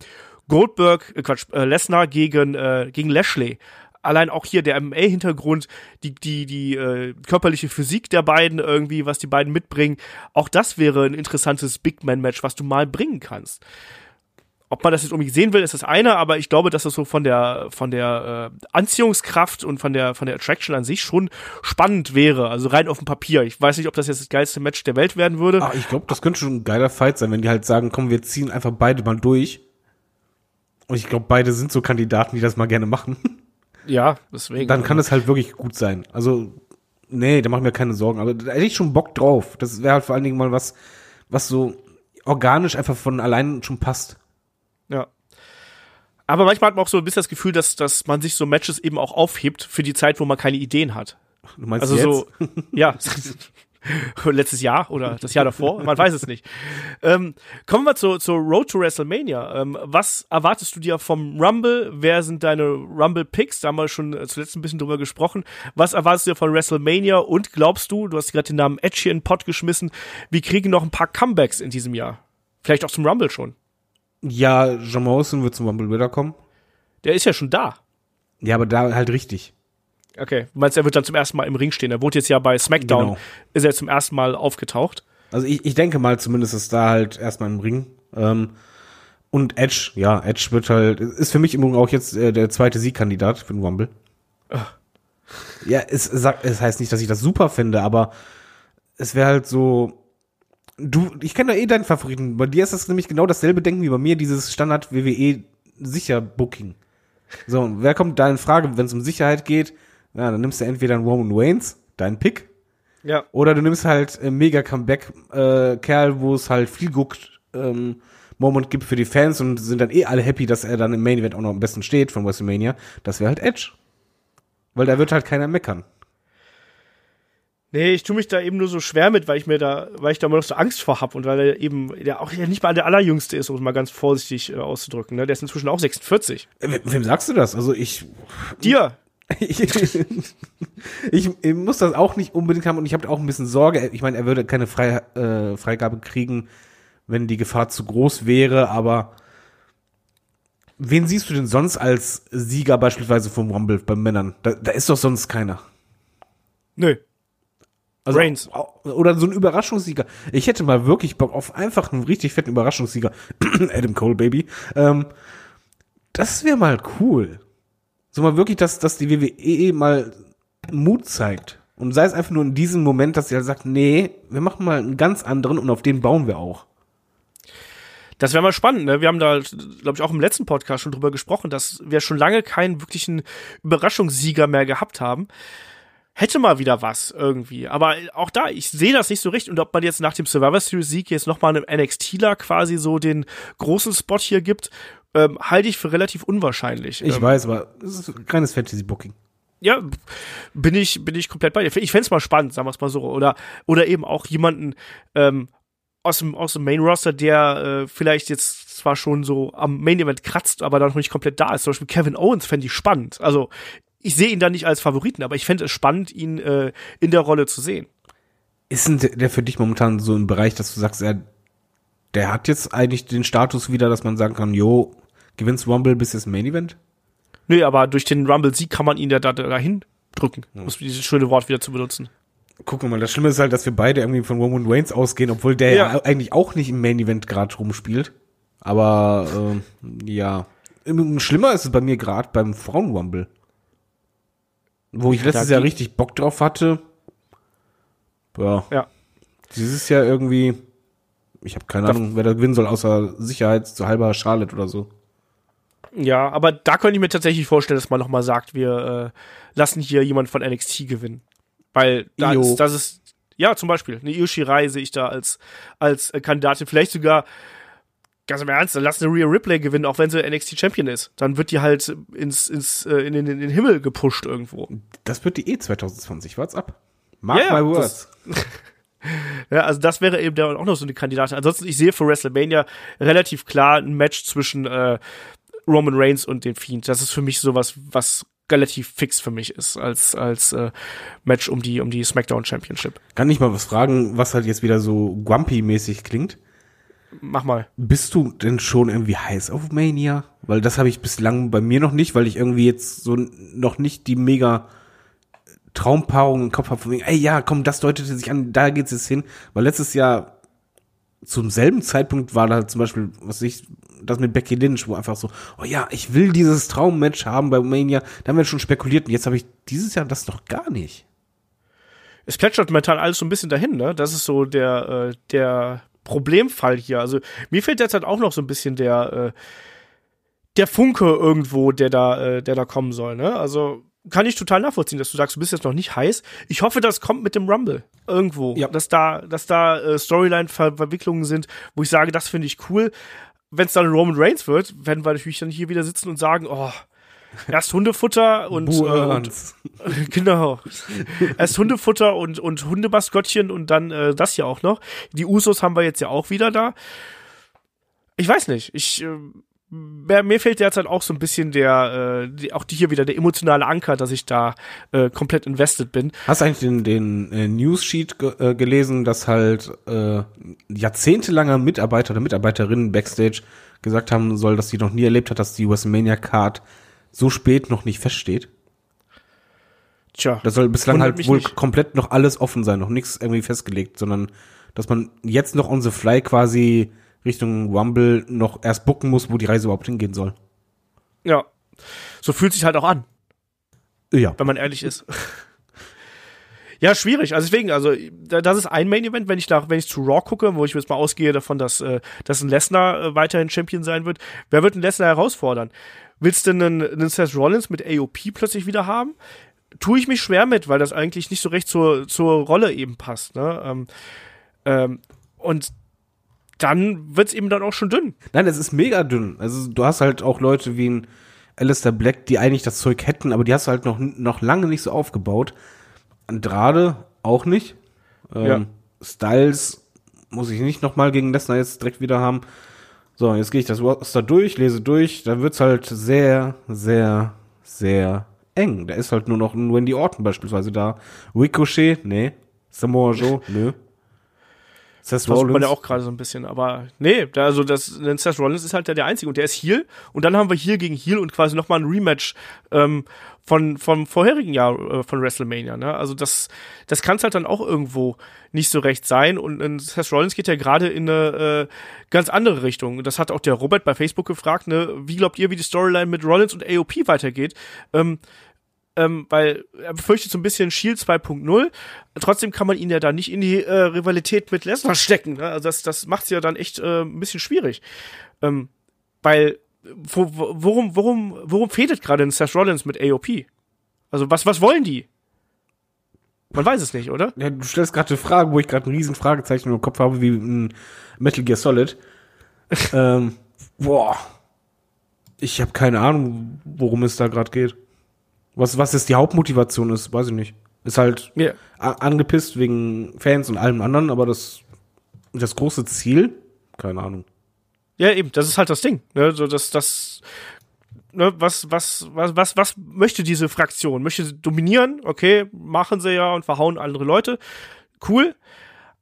Goldberg, äh, Quatsch, äh, Lesnar gegen, äh, gegen Lashley. Allein auch hier der M M A-Hintergrund, die die die äh, körperliche Physik der beiden irgendwie, was die beiden mitbringen, auch das wäre ein interessantes Big-Man-Match, was du mal bringen kannst. Ob man das jetzt unbedingt sehen will, ist das eine, aber ich glaube, dass das so von der von der äh, Anziehungskraft und von der von der Attraction an sich schon spannend wäre, also rein auf dem Papier. Ich weiß nicht, ob das jetzt das geilste Match der Welt werden würde. Ah, ich glaube, das könnte schon ein geiler Fight sein, wenn die halt sagen, komm, wir ziehen einfach beide mal durch. Und ich glaube, beide sind so Kandidaten, die das mal gerne machen. Ja, deswegen. Dann kann es halt wirklich gut sein. Also, nee, da mach ich mir keine Sorgen. Aber da hätte ich schon Bock drauf. Das wäre halt vor allen Dingen mal was, was so organisch einfach von allein schon passt. Ja. Aber manchmal hat man auch so ein bisschen das Gefühl, dass, dass man sich so Matches eben auch aufhebt für die Zeit, wo man keine Ideen hat. Du meinst also jetzt? So, ja. Letztes Jahr oder das Jahr davor, man weiß es nicht. Ähm, kommen wir zur, zur Road to WrestleMania. Ähm, was erwartest du dir vom Rumble? Wer sind deine Rumble-Picks? Da haben wir schon zuletzt ein bisschen drüber gesprochen. Was erwartest du dir von WrestleMania? Und glaubst du, du hast gerade den Namen Edge hier in den Pott geschmissen, wir kriegen noch ein paar Comebacks in diesem Jahr? Vielleicht auch zum Rumble schon. Ja, John Morrison wird zum Rumble wiederkommen. Der ist ja schon da. Ja, aber da halt richtig. Okay, du meinst, er wird dann zum ersten Mal im Ring stehen. Er wurde jetzt ja bei SmackDown, genau. Ist er zum ersten Mal aufgetaucht. Also ich, ich denke mal zumindest, ist da halt erstmal im Ring. Ähm, und Edge, ja, Edge wird halt, ist für mich im Übrigen auch jetzt äh, der zweite Siegkandidat für den Rumble. Ach. Ja, es, es heißt nicht, dass ich das super finde, aber es wäre halt so, du, ich kenne da eh deinen Favoriten. Bei dir ist das nämlich genau dasselbe Denken wie bei mir, dieses Standard-W W E-Sicher-Booking. So, und wer kommt da in Frage, wenn es um Sicherheit geht? Na, dann nimmst du entweder einen Roman Reigns, deinen Pick. Ja. Oder du nimmst halt einen Mega-Comeback-Kerl, äh, wo es halt viel guckt, ähm, Moment gibt für die Fans und sind dann eh alle happy, dass er dann im Main-Event auch noch am besten steht von WrestleMania. Das wäre halt Edge. Weil da wird halt keiner meckern. Nee, ich tue mich da eben nur so schwer mit, weil ich mir da, weil ich da immer noch so Angst vor habe und weil er eben der auch nicht mal der Allerjüngste ist, um es mal ganz vorsichtig äh, auszudrücken. Ne? Der ist inzwischen auch sechsundvierzig. W- wem sagst du das? Also ich. Dir! Ich, ich, ich muss das auch nicht unbedingt haben und ich habe auch ein bisschen Sorge. Ich meine, er würde keine Frei, äh, Freigabe kriegen, wenn die Gefahr zu groß wäre, aber wen siehst du denn sonst als Sieger beispielsweise vom Rumble bei Männern? Da, da ist doch sonst keiner. Nö. Also, Reigns. Oder so ein Überraschungssieger. Ich hätte mal wirklich Bock auf einfach einen richtig fetten Überraschungssieger. Adam Cole, Baby. Ähm, das wäre mal cool. So mal wirklich, dass, dass die W W E mal Mut zeigt. Und sei es einfach nur in diesem Moment, dass sie halt sagt, nee, wir machen mal einen ganz anderen und auf den bauen wir auch. Das wäre mal spannend, ne? Wir haben da, glaube ich, auch im letzten Podcast schon drüber gesprochen, dass wir schon lange keinen wirklichen Überraschungssieger mehr gehabt haben. Hätte mal wieder was irgendwie. Aber auch da, ich sehe das nicht so richtig. Und ob man jetzt nach dem Survivor Series Sieg jetzt nochmal einem N X T ler quasi so den großen Spot hier gibt, ähm, halte ich für relativ unwahrscheinlich. Ich ähm, weiß, aber es ist ein kleines Fantasy-Booking. Ja, bin ich, bin ich komplett bei dir. Ich fände es mal spannend, sagen wir es mal so. Oder, oder eben auch jemanden ähm, aus dem, aus dem Main-Roster, der äh, vielleicht jetzt zwar schon so am Main-Event kratzt, aber dann noch nicht komplett da ist. Zum Beispiel Kevin Owens fände ich spannend. Also, ich sehe ihn da nicht als Favoriten, aber ich fände es spannend, ihn äh, in der Rolle zu sehen. Ist denn der für dich momentan so im Bereich, dass du sagst, er, der hat jetzt eigentlich den Status wieder, dass man sagen kann, jo, gewinnst Rumble bis jetzt Main-Event? Nö, aber durch den Rumble-Sieg kann man ihn ja da, da, dahin drücken, um ja. dieses schöne Wort wieder zu benutzen. Guck mal, das Schlimme ist halt, dass wir beide irgendwie von Roman Reigns ausgehen, obwohl der ja, ja eigentlich auch nicht im Main-Event gerade rumspielt. Aber, äh, ja. Schlimmer ist es bei mir gerade beim Frauen-Rumble. Wo ich letztes Jahr richtig Bock drauf hatte. Ja. ja. Dieses Jahr irgendwie, ich habe keine Ahnung, wer da gewinnen soll, außer Sicherheit zu halber Charlotte oder so. Ja, aber da könnte ich mir tatsächlich vorstellen, dass man nochmal sagt, wir äh, lassen hier jemanden von N X T gewinnen. Weil da ist, das ist, ja, zum Beispiel, eine Io Shirai sehe ich da als, als Kandidatin. Vielleicht sogar, ganz im Ernst, dann lass eine Rhea Ripley gewinnen, auch wenn sie N X T Champion ist. Dann wird die halt ins, ins, in, in, in den Himmel gepusht irgendwo. Das wird die eh zwanzig zwanzig, wart's ab. Mark yeah, my words. Ja, also das wäre eben da auch noch so eine Kandidatin. Ansonsten, ich sehe für WrestleMania relativ klar ein Match zwischen äh, Roman Reigns und dem Fiend. Das ist für mich sowas, was relativ fix für mich ist als als äh, Match um die um die SmackDown Championship. Kann ich mal was fragen, was halt jetzt wieder so Grumpy-mäßig klingt? Mach mal. Bist du denn schon irgendwie heiß auf Mania? Weil das habe ich bislang bei mir noch nicht, weil ich irgendwie jetzt so noch nicht die mega Traumpaarung im Kopf habe von wegen, ey, ja, komm, das deutet sich an, da geht's jetzt hin. Weil letztes Jahr zum selben Zeitpunkt war da zum Beispiel, was ich, das mit Becky Lynch, wo einfach so, oh ja, ich will dieses Traummatch haben bei Mania. Da haben wir schon spekuliert und jetzt habe ich dieses Jahr das noch gar nicht. Es plätschert momentan alles so ein bisschen dahin, ne? Das ist so der, äh, der Problemfall hier. Also mir fehlt derzeit auch noch so ein bisschen der, äh, der Funke irgendwo, der da, äh, der da kommen soll, ne? Also kann ich total nachvollziehen, dass du sagst, du bist jetzt noch nicht heiß. Ich hoffe, das kommt mit dem Rumble irgendwo. Ja. Dass da, dass da äh, Storyline-Verwicklungen sind, wo ich sage, das finde ich cool. Wenn es dann Roman Reigns wird, werden wir natürlich dann hier wieder sitzen und sagen, oh, erst Hundefutter und, äh, und genau, erst Hundefutter und, und Hundemaskottchen und dann äh, das hier auch noch. Die Usos haben wir jetzt ja auch wieder da. Ich weiß nicht, ich äh, mir fehlt derzeit auch so ein bisschen der, äh, die, auch die hier wieder der emotionale Anker, dass ich da äh, komplett invested bin. Hast du eigentlich den, den äh, News-Sheet ge- äh, gelesen, dass halt äh, jahrzehntelanger Mitarbeiter oder Mitarbeiterinnen backstage gesagt haben soll, dass sie noch nie erlebt hat, dass die WrestleMania-Card so spät noch nicht feststeht? Tja. Das soll bislang halt wohl nicht komplett noch alles offen sein, noch nichts irgendwie festgelegt, sondern dass man jetzt noch on the fly quasi Richtung Rumble noch erst booken muss, wo die Reise überhaupt hingehen soll. Ja, so fühlt sich halt auch an. Ja. Wenn man ehrlich ist. Ja, schwierig. Also deswegen, also das ist ein Main-Event, wenn ich da, wenn ich zu Raw gucke, wo ich jetzt mal ausgehe davon, dass, äh, dass ein Lesnar äh, weiterhin Champion sein wird. Wer wird einen Lesnar herausfordern? Willst du einen, einen Seth Rollins mit A O P plötzlich wieder haben? Tue ich mich schwer mit, weil das eigentlich nicht so recht zur, zur Rolle eben passt. Ne? Ähm, ähm, und dann wird's eben dann auch schon dünn. Nein, es ist mega dünn. Also du hast halt auch Leute wie ein Aleister Black, die eigentlich das Zeug hätten, aber die hast du halt noch, noch lange nicht so aufgebaut. Andrade auch nicht. Ähm, ja. Styles muss ich nicht nochmal gegen Lesnar jetzt direkt wieder haben. So, jetzt gehe ich das Roster durch, lese durch. Dann wird's halt sehr, sehr, sehr eng. Da ist halt nur noch ein Randy Orton beispielsweise da. Ricochet, nee. Samoa Joe, nö. Seth Rollins. Das man ja auch gerade so ein bisschen, aber nee, also das, denn Seth Rollins ist halt der, der Einzige und der ist Heel und dann haben wir Heel gegen Heel und quasi nochmal ein Rematch ähm, von, vom vorherigen Jahr äh, von WrestleMania, ne? Also das, das kann es halt dann auch irgendwo nicht so recht sein und, und Seth Rollins geht ja gerade in eine äh, ganz andere Richtung. Das hat auch der Robert bei Facebook gefragt, ne? Wie glaubt ihr, wie die Storyline mit Rollins und A O P weitergeht? Ähm, Ähm, weil er befürchtet so ein bisschen Shield zwei Punkt null. Trotzdem kann man ihn ja da nicht in die äh, Rivalität mit Lesnar stecken. Ne? Also das, das macht es ja dann echt äh, ein bisschen schwierig. Ähm, weil, wo, worum, worum, worum fehlt gerade Seth Rollins mit A O P? Also was, was wollen die? Man weiß es nicht, oder? Ja, du stellst gerade eine Frage, wo ich gerade ein riesen Fragezeichen im Kopf habe, wie ein Metal Gear Solid. ähm, boah. Ich habe keine Ahnung, worum es da gerade geht. Was, was jetzt die Hauptmotivation ist, weiß ich nicht. Ist halt yeah. a- angepisst wegen Fans und allem anderen, aber das, das große Ziel, keine Ahnung. Ja, eben, das ist halt das Ding. Ne? So, das, das, ne? was, was, was, was, was möchte diese Fraktion? Möchte sie dominieren? Okay, machen sie ja und verhauen andere Leute. Cool.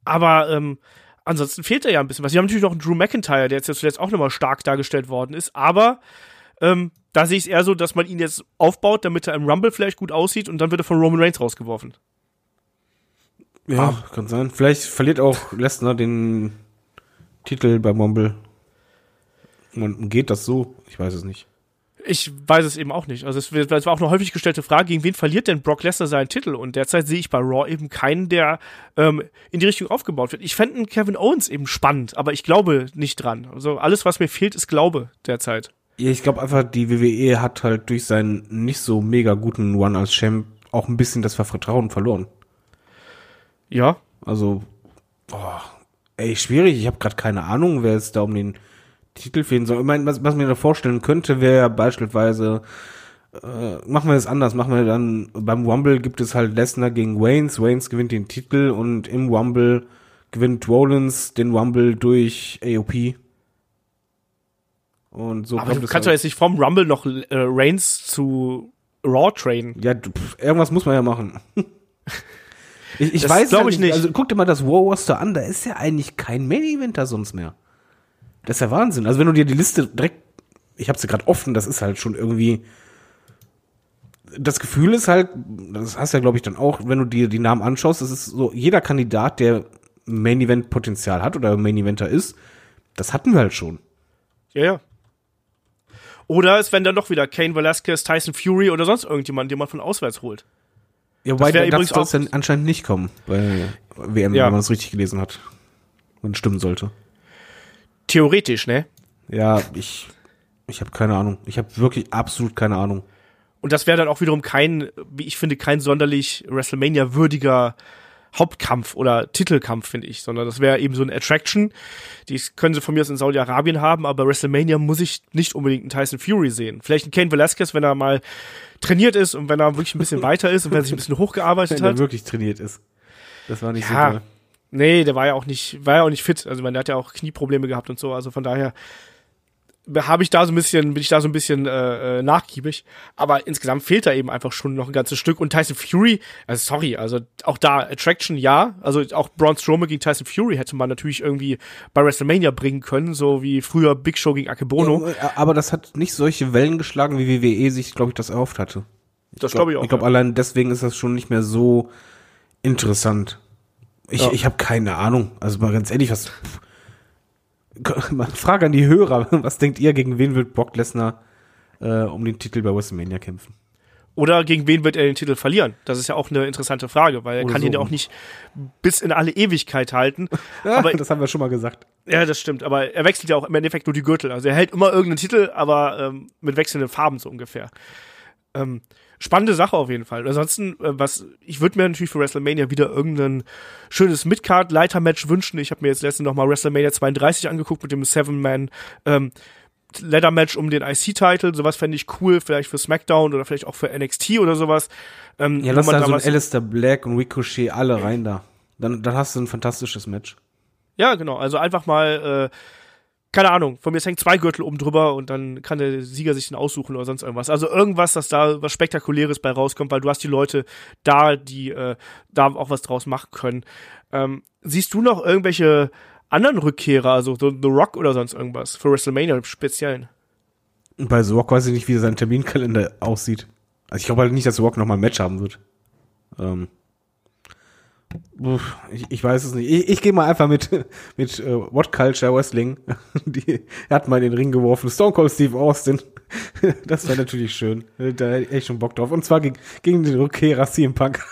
Aber ähm, ansonsten fehlt da ja ein bisschen was. Sie haben natürlich noch einen Drew McIntyre, der jetzt zuletzt auch nochmal stark dargestellt worden ist, aber ähm, da sehe ich es eher so, dass man ihn jetzt aufbaut, damit er im Rumble vielleicht gut aussieht und dann wird er von Roman Reigns rausgeworfen. Ja, ah. kann sein. Vielleicht verliert auch Lesnar den Titel beim Rumble. Und geht das so? Ich weiß es nicht. Ich weiß es eben auch nicht. Also es war auch eine häufig gestellte Frage, gegen wen verliert denn Brock Lesnar seinen Titel? Und derzeit sehe ich bei Raw eben keinen, der ähm, in die Richtung aufgebaut wird. Ich fände einen Kevin Owens eben spannend, aber ich glaube nicht dran. Also alles, was mir fehlt, ist Glaube derzeit. Ja, ich glaube einfach, die W W E hat halt durch seinen nicht so mega guten One als Champ auch ein bisschen das Vertrauen verloren. Ja. Also, oh, ey, schwierig. Ich habe gerade keine Ahnung, wer es da um den Titel fehlen soll. Ich meine, was, was mir da vorstellen könnte, wäre ja beispielsweise, äh, machen wir es anders, machen wir dann, beim Rumble gibt es halt Lesnar gegen Reigns, Reigns gewinnt den Titel und im Rumble gewinnt Rollins den Rumble durch A O P. Und so. Aber du kannst halt doch jetzt nicht vom Rumble noch äh, Reigns zu Raw trainen. Ja, pff, irgendwas muss man ja machen. ich ich das weiß glaube ja ich nicht. Also guck dir mal das War Roster an, da ist ja eigentlich kein Main Eventer sonst mehr. Das ist ja Wahnsinn. Also wenn du dir die Liste direkt, ich habe sie gerade offen, das ist halt schon irgendwie, das Gefühl ist halt, das hast ja glaube ich dann auch, wenn du dir die Namen anschaust, das ist so, jeder Kandidat, der Main Event Potenzial hat oder Main Eventer ist, das hatten wir halt schon. Ja, ja. Oder es werden dann doch wieder Cain Velasquez, Tyson Fury oder sonst irgendjemand, den man von auswärts holt. Ja, wobei das, das soll es dann anscheinend nicht kommen, weil W M, ja. wenn man es richtig gelesen hat. Wenn es stimmen sollte. Theoretisch, ne? Ja, ich, ich habe keine Ahnung. Ich habe wirklich absolut keine Ahnung. Und das wäre dann auch wiederum kein, wie ich finde, kein sonderlich WrestleMania-würdiger Hauptkampf oder Titelkampf, finde ich, sondern das wäre eben so eine Attraction, die können sie von mir aus in Saudi-Arabien haben, aber WrestleMania muss ich nicht unbedingt einen Tyson Fury sehen. Vielleicht einen Cain Velasquez, wenn er mal trainiert ist und wenn er wirklich ein bisschen weiter ist und wenn er sich ein bisschen hochgearbeitet wenn hat. Wenn er wirklich trainiert ist. Das war nicht ja, so toll. Nee, der war ja auch nicht, war ja auch nicht fit. Also man, der hat ja auch Knieprobleme gehabt und so, also von daher habe ich da so ein bisschen, bin ich da so ein bisschen äh, nachgiebig, aber insgesamt fehlt da eben einfach schon noch ein ganzes Stück und Tyson Fury, also sorry, also auch da Attraction, ja, also auch Braun Strowman gegen Tyson Fury hätte man natürlich irgendwie bei WrestleMania bringen können, so wie früher Big Show gegen Akebono. Ja, aber das hat nicht solche Wellen geschlagen, wie W W E sich, glaube ich, das erhofft hatte. Ich das glaube glaub ich auch. Ich glaube, ja. allein deswegen ist das schon nicht mehr so interessant. Ich, ja. ich habe keine Ahnung, also mal ganz ehrlich, was... Frage an die Hörer, was denkt ihr, gegen wen wird Brock Lesnar äh, um den Titel bei WrestleMania kämpfen? Oder gegen wen wird er den Titel verlieren? Das ist ja auch eine interessante Frage, weil er Oder kann so. ihn ja auch nicht bis in alle Ewigkeit halten. Ja, aber das haben wir schon mal gesagt. Ja, das stimmt, aber er wechselt ja auch im Endeffekt nur die Gürtel. Also er hält immer irgendeinen Titel, aber ähm, mit wechselnden Farben so ungefähr. Ähm, spannende Sache auf jeden Fall. Ansonsten, äh, was ich würde mir natürlich für WrestleMania wieder irgendein schönes Midcard-Leiter-Match wünschen. Ich habe mir jetzt letztens nochmal WrestleMania zweiunddreißig angeguckt mit dem Seven-Man ähm, Ladder-Match um den I C-Titel. Sowas fände ich cool, vielleicht für SmackDown oder vielleicht auch für N X T oder sowas. Ähm, ja, lass da so ein Aleister Black und Ricochet alle ja. rein da. Dann, dann hast du ein fantastisches Match. Ja, genau. Also einfach mal äh, keine Ahnung, von mir hängt zwei Gürtel oben drüber und dann kann der Sieger sich den aussuchen oder sonst irgendwas. Also irgendwas, dass da was Spektakuläres bei rauskommt, weil du hast die Leute da, die äh, da auch was draus machen können. Ähm, siehst du noch irgendwelche anderen Rückkehrer, also The, The Rock oder sonst irgendwas, für WrestleMania im Speziellen? Bei The Rock weiß ich nicht, wie sein Terminkalender aussieht. Also ich glaube halt nicht, dass The Rock nochmal ein Match haben wird. Ähm. Ich, ich weiß es nicht. Ich, ich gehe mal einfach mit, mit uh, What Culture Wrestling. Die hat mal in den Ring geworfen. Stone Cold Steve Austin. Das wäre natürlich schön. Da hätte ich echt schon Bock drauf. Und zwar gegen, gegen den Rückkehrer C M Punk.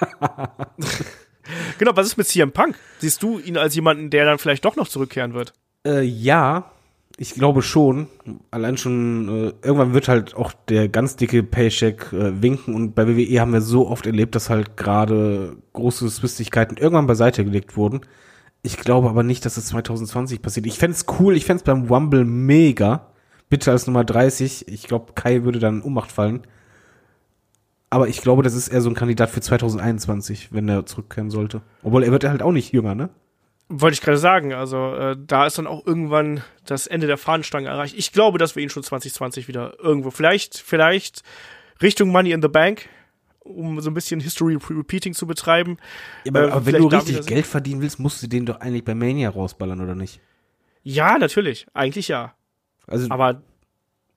Genau, was ist mit C M Punk? Siehst du ihn als jemanden, der dann vielleicht doch noch zurückkehren wird? Äh, ja, ich glaube schon. Allein schon, äh, irgendwann wird halt auch der ganz dicke Paycheck äh, winken. Und bei W W E haben wir so oft erlebt, dass halt gerade große Zwistigkeiten irgendwann beiseite gelegt wurden. Ich glaube aber nicht, dass es zwanzig zwanzig passiert. Ich fänd's cool, ich fänd's beim Rumble mega. Bitte als Nummer dreißig. Ich glaube, Kai würde dann in Ohnmacht fallen. Aber ich glaube, das ist eher so ein Kandidat für zwanzig einundzwanzig, wenn er zurückkehren sollte. Obwohl, er wird halt auch nicht jünger, ne? Wollte ich gerade sagen. Also, äh, da ist dann auch irgendwann das Ende der Fahnenstange erreicht. Ich glaube, dass wir ihn schon zwanzig zwanzig wieder irgendwo, vielleicht, vielleicht Richtung Money in the Bank, um so ein bisschen History Repeating zu betreiben. Ja, aber, äh, aber wenn du richtig Geld verdienen willst, musst du den doch eigentlich bei Mania rausballern, oder nicht? Ja, natürlich. Eigentlich ja. Also, aber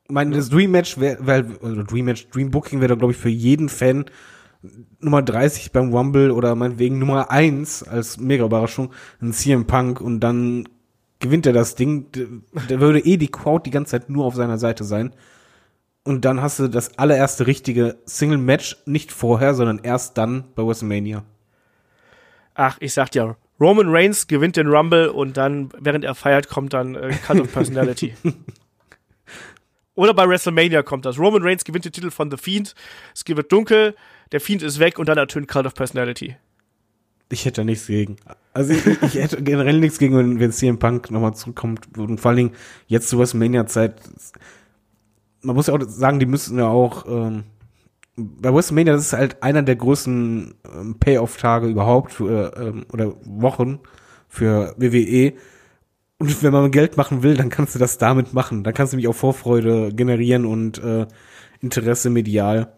mein, das Dream-Match, weil Dream-Match, Dream-Booking wäre da, glaube ich, für jeden Fan Nummer dreißig beim Rumble oder meinetwegen Nummer eins als Mega-Überraschung, ein C M Punk, und dann gewinnt er das Ding. Da würde eh die Crowd die ganze Zeit nur auf seiner Seite sein. Und dann hast du das allererste richtige Single-Match, nicht vorher, sondern erst dann bei WrestleMania. Ach, ich sag dir, Roman Reigns gewinnt den Rumble und dann, während er feiert, kommt dann äh, Cut of Personality. Oder bei WrestleMania kommt das. Roman Reigns gewinnt den Titel von The Fiend. Es wird dunkel, der Fiend ist weg und dann ertönt Cult of Personality. Ich hätte da nichts gegen. Also ich, ich hätte generell nichts gegen, wenn, wenn C M Punk nochmal zurückkommt. Und vor allen Dingen jetzt zur WrestleMania-Zeit. Man muss ja auch sagen, die müssen ja auch ähm, bei WrestleMania, das ist halt einer der größten ähm, Payoff-Tage überhaupt für, ähm, oder Wochen für W W E. Und wenn man Geld machen will, dann kannst du das damit machen. Dann kannst du nämlich auch Vorfreude generieren und äh, Interesse medial.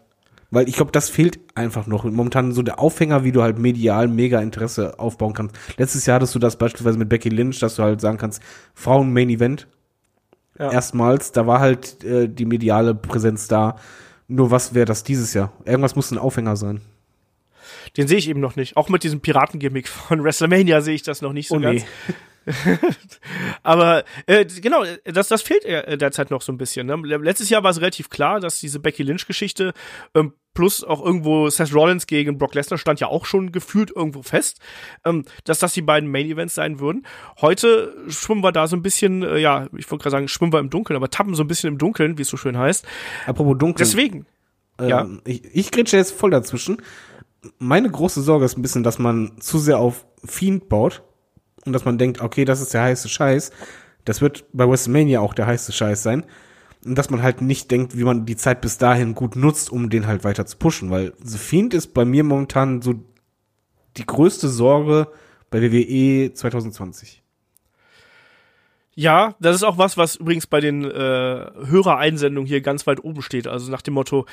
Weil ich glaube, das fehlt einfach noch. Momentan so der Aufhänger, wie du halt medial mega Interesse aufbauen kannst. Letztes Jahr hattest du das beispielsweise mit Becky Lynch, dass du halt sagen kannst, Frauen-Main-Event. Ja. Erstmals, da war halt äh, die mediale Präsenz da. Nur was wäre das dieses Jahr? Irgendwas muss ein Aufhänger sein. Den sehe ich eben noch nicht. Auch mit diesem Piraten-Gimmick von WrestleMania sehe ich das noch nicht so oh, ganz. Nee. Aber äh, genau, das, das fehlt derzeit noch so ein bisschen. Ne? Letztes Jahr war es relativ klar, dass diese Becky Lynch-Geschichte ähm, plus auch irgendwo Seth Rollins gegen Brock Lesnar stand ja auch schon gefühlt irgendwo fest, ähm, dass das die beiden Main-Events sein würden. Heute schwimmen wir da so ein bisschen, äh, ja, ich wollte gerade sagen, schwimmen wir im Dunkeln, aber tappen so ein bisschen im Dunkeln, wie es so schön heißt. Apropos Dunkeln. Deswegen. Ähm, ja. Ich, ich grätsche jetzt voll dazwischen. Meine große Sorge ist ein bisschen, dass man zu sehr auf Fiend baut. Und dass man denkt, okay, das ist der heiße Scheiß. Das wird bei WrestleMania auch der heiße Scheiß sein. Und dass man halt nicht denkt, wie man die Zeit bis dahin gut nutzt, um den halt weiter zu pushen. Weil The Fiend ist bei mir momentan so die größte Sorge bei W W E zwanzig zwanzig. Ja, das ist auch was, was übrigens bei den äh, Hörereinsendungen hier ganz weit oben steht. Also nach dem Motto,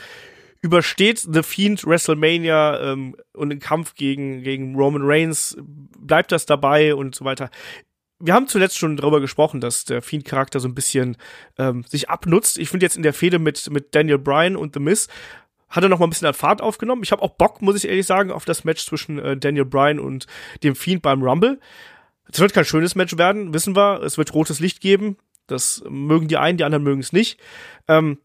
übersteht The Fiend WrestleMania ähm, und den Kampf gegen, gegen Roman Reigns, bleibt das dabei und so weiter. Wir haben zuletzt schon darüber gesprochen, dass der Fiend-Charakter so ein bisschen ähm, sich abnutzt. Ich finde jetzt in der Fehde mit, mit Daniel Bryan und The Miz hat er noch mal ein bisschen an Fahrt aufgenommen. Ich habe auch Bock, muss ich ehrlich sagen, auf das Match zwischen äh, Daniel Bryan und dem Fiend beim Rumble. Es wird kein schönes Match werden, wissen wir. Es wird rotes Licht geben. Das mögen die einen, die anderen mögen es nicht. Ähm,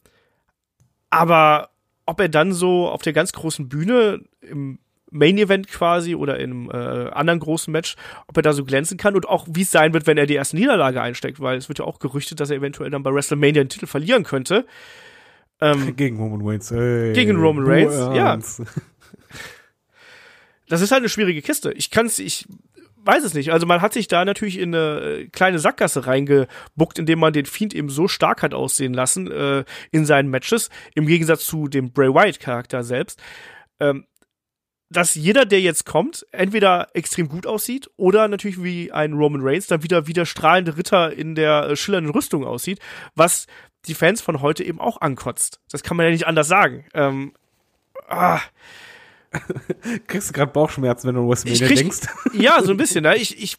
aber ob er dann so auf der ganz großen Bühne im Main-Event quasi oder in einem äh, anderen großen Match, ob er da so glänzen kann und auch, wie es sein wird, wenn er die erste Niederlage einsteckt, weil es wird ja auch gerüchtet, dass er eventuell dann bei WrestleMania den Titel verlieren könnte. Ähm, gegen Roman Reigns. Hey, gegen Roman Reigns, ja. Das ist halt eine schwierige Kiste. Ich kann's, ich weiß es nicht. Also man hat sich da natürlich in eine kleine Sackgasse reingebuckt, indem man den Fiend eben so stark hat aussehen lassen äh, in seinen Matches, im Gegensatz zu dem Bray Wyatt-Charakter selbst. Ähm, dass jeder, der jetzt kommt, entweder extrem gut aussieht oder natürlich wie ein Roman Reigns dann wieder wieder strahlende Ritter in der äh, schillernden Rüstung aussieht, was die Fans von heute eben auch ankotzt. Das kann man ja nicht anders sagen. Ähm, ah. Kriegst du gerade Bauchschmerzen, wenn du an WrestleMania denkst? Ja, so ein bisschen. Ne? Ich ich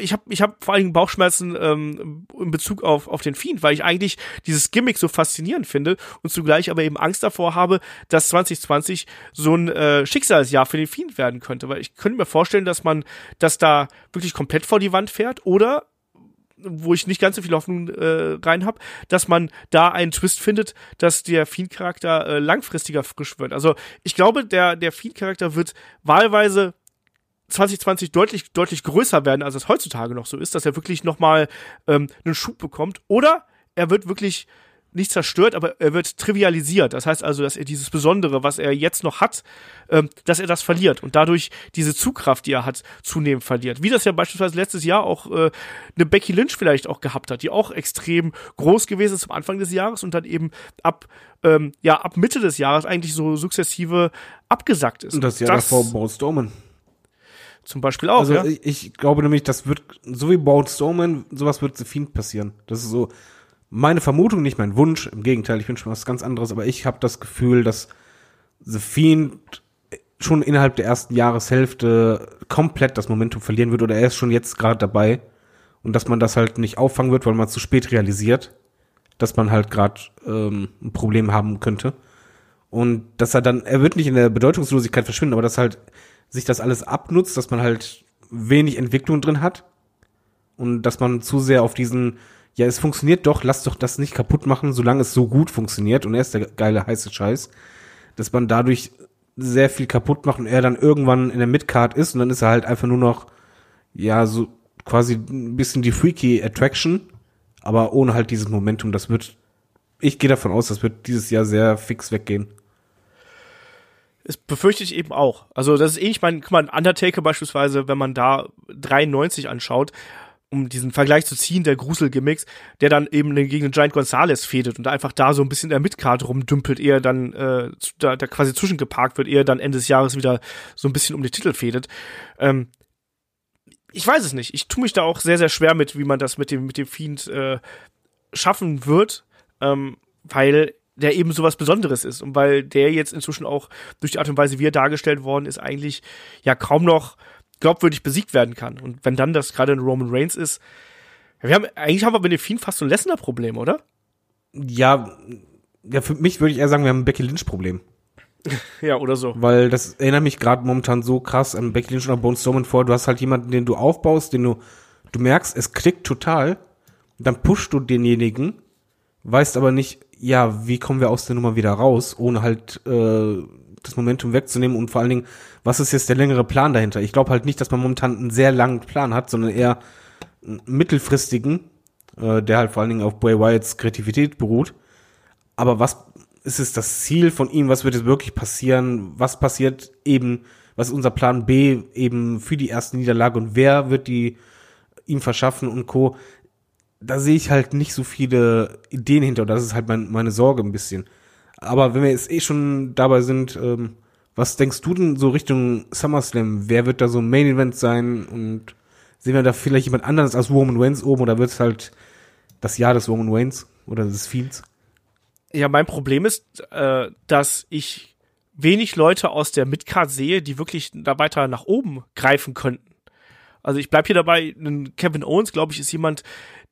ich habe ich hab vor allen Dingen Bauchschmerzen ähm, in Bezug auf auf den Fiend, weil ich eigentlich dieses Gimmick so faszinierend finde und zugleich aber eben Angst davor habe, dass zwanzig zwanzig so ein äh, Schicksalsjahr für den Fiend werden könnte. Weil ich könnte mir vorstellen, dass man das da wirklich komplett vor die Wand fährt oder, wo ich nicht ganz so viel Hoffnung äh, rein habe, dass man da einen Twist findet, dass der Fiend-Charakter äh, langfristiger frisch wird. Also ich glaube, der, der Fiend-Charakter wird wahlweise zwanzig zwanzig deutlich, deutlich größer werden, als es heutzutage noch so ist, dass er wirklich nochmal ähm, einen Schub bekommt. Oder er wird wirklich nicht zerstört, aber er wird trivialisiert. Das heißt also, dass er dieses Besondere, was er jetzt noch hat, ähm, dass er das verliert und dadurch diese Zugkraft, die er hat, zunehmend verliert. Wie das ja beispielsweise letztes Jahr auch äh, eine Becky Lynch vielleicht auch gehabt hat, die auch extrem groß gewesen ist zum Anfang des Jahres und dann eben ab ähm, ja ab Mitte des Jahres eigentlich so sukzessive abgesackt ist. Und das Jahr davor Braun Strowman. Zum Beispiel auch, also ja. Ich, ich glaube nämlich, das wird, so wie Braun Strowman, sowas wird The Fiend passieren. Das ist so meine Vermutung, nicht mein Wunsch, im Gegenteil, ich wünsche mir was ganz anderes, aber ich habe das Gefühl, dass The Fiend schon innerhalb der ersten Jahreshälfte komplett das Momentum verlieren wird oder er ist schon jetzt gerade dabei und dass man das halt nicht auffangen wird, weil man zu spät realisiert, dass man halt gerade ähm, ein Problem haben könnte und dass er dann, er wird nicht in der Bedeutungslosigkeit verschwinden, aber dass halt sich das alles abnutzt, dass man halt wenig Entwicklung drin hat und dass man zu sehr auf diesen ja, es funktioniert doch, lass doch das nicht kaputt machen, solange es so gut funktioniert und er ist der geile, heiße Scheiß, dass man dadurch sehr viel kaputt macht und er dann irgendwann in der Midcard ist und dann ist er halt einfach nur noch, ja, so quasi ein bisschen die freaky Attraction, aber ohne halt dieses Momentum. Das wird, ich gehe davon aus, das wird dieses Jahr sehr fix weggehen. Das befürchte ich eben auch. Also das ist ähnlich, mein, guck mal, Undertaker beispielsweise, wenn man da dreiundneunzig anschaut, um diesen Vergleich zu ziehen, der Grusel-Gimmicks, der dann eben gegen den Giant Gonzalez fädet und einfach da so ein bisschen in der Midcard rumdümpelt, ehe dann äh, da, da quasi zwischengeparkt wird, ehe dann Ende des Jahres wieder so ein bisschen um den Titel fädet. Ähm, ich weiß es nicht. Ich tue mich da auch sehr, sehr schwer mit, wie man das mit dem, mit dem Fiend äh, schaffen wird, ähm, weil der eben sowas Besonderes ist und weil der jetzt inzwischen auch durch die Art und Weise, wie er dargestellt worden ist, eigentlich ja kaum noch glaubwürdig besiegt werden kann. Und wenn dann das gerade ein Roman Reigns ist, wir haben, eigentlich haben wir bei den Fiend fast so ein Lesnar-Problem, oder? Ja, ja, für mich würde ich eher sagen, wir haben ein Becky Lynch-Problem. Ja, oder so. Weil das erinnert mich gerade momentan so krass an Becky Lynch und Braun Strowman vor. Du hast halt jemanden, den du aufbaust, den du, du merkst, es klickt total. Dann pushst du denjenigen, weißt aber nicht, ja, wie kommen wir aus der Nummer wieder raus, ohne halt, äh, das Momentum wegzunehmen und vor allen Dingen, was ist jetzt der längere Plan dahinter? Ich glaube halt nicht, dass man momentan einen sehr langen Plan hat, sondern eher einen mittelfristigen, äh, der halt vor allen Dingen auf Bray Wyatts Kreativität beruht. Aber was ist es das Ziel von ihm? Was wird jetzt wirklich passieren? Was passiert eben, was ist unser Plan B eben für die erste Niederlage und wer wird die ihm verschaffen und Co.? Da sehe ich halt nicht so viele Ideen hinter und das ist halt mein, meine Sorge ein bisschen. Aber wenn wir jetzt eh schon dabei sind, ähm, was denkst du denn so Richtung SummerSlam? Wer wird da so ein Main Event sein? Und sehen wir da vielleicht jemand anderes als Roman Reigns oben? Oder wird es halt das Jahr des Roman Reigns oder des Fiends? Ja, mein Problem ist, äh, dass ich wenig Leute aus der Midcard sehe, die wirklich da weiter nach oben greifen könnten. Also ich bleib hier dabei, Kevin Owens, glaube ich, ist jemand,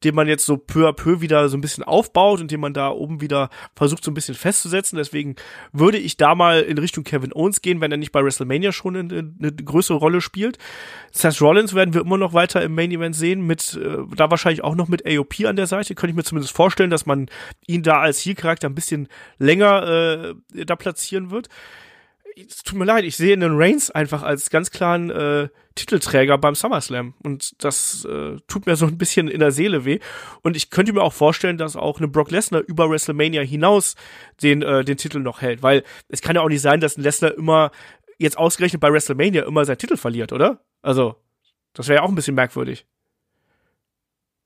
den man jetzt so peu à peu wieder so ein bisschen aufbaut und den man da oben wieder versucht so ein bisschen festzusetzen. Deswegen würde ich da mal in Richtung Kevin Owens gehen, wenn er nicht bei WrestleMania schon eine, eine größere Rolle spielt. Seth Rollins werden wir immer noch weiter im Main Event sehen, mit äh, da wahrscheinlich auch noch mit A O P an der Seite. Könnte ich mir zumindest vorstellen, dass man ihn da als Heel-Charakter ein bisschen länger äh, da platzieren wird. Es tut mir leid, ich sehe den Reigns einfach als ganz klaren äh, Titelträger beim SummerSlam und das äh, tut mir so ein bisschen in der Seele weh und ich könnte mir auch vorstellen, dass auch eine Brock Lesnar über WrestleMania hinaus den äh, den Titel noch hält, weil es kann ja auch nicht sein, dass ein Lesnar immer jetzt ausgerechnet bei WrestleMania immer seinen Titel verliert, oder? Also, das wäre ja auch ein bisschen merkwürdig.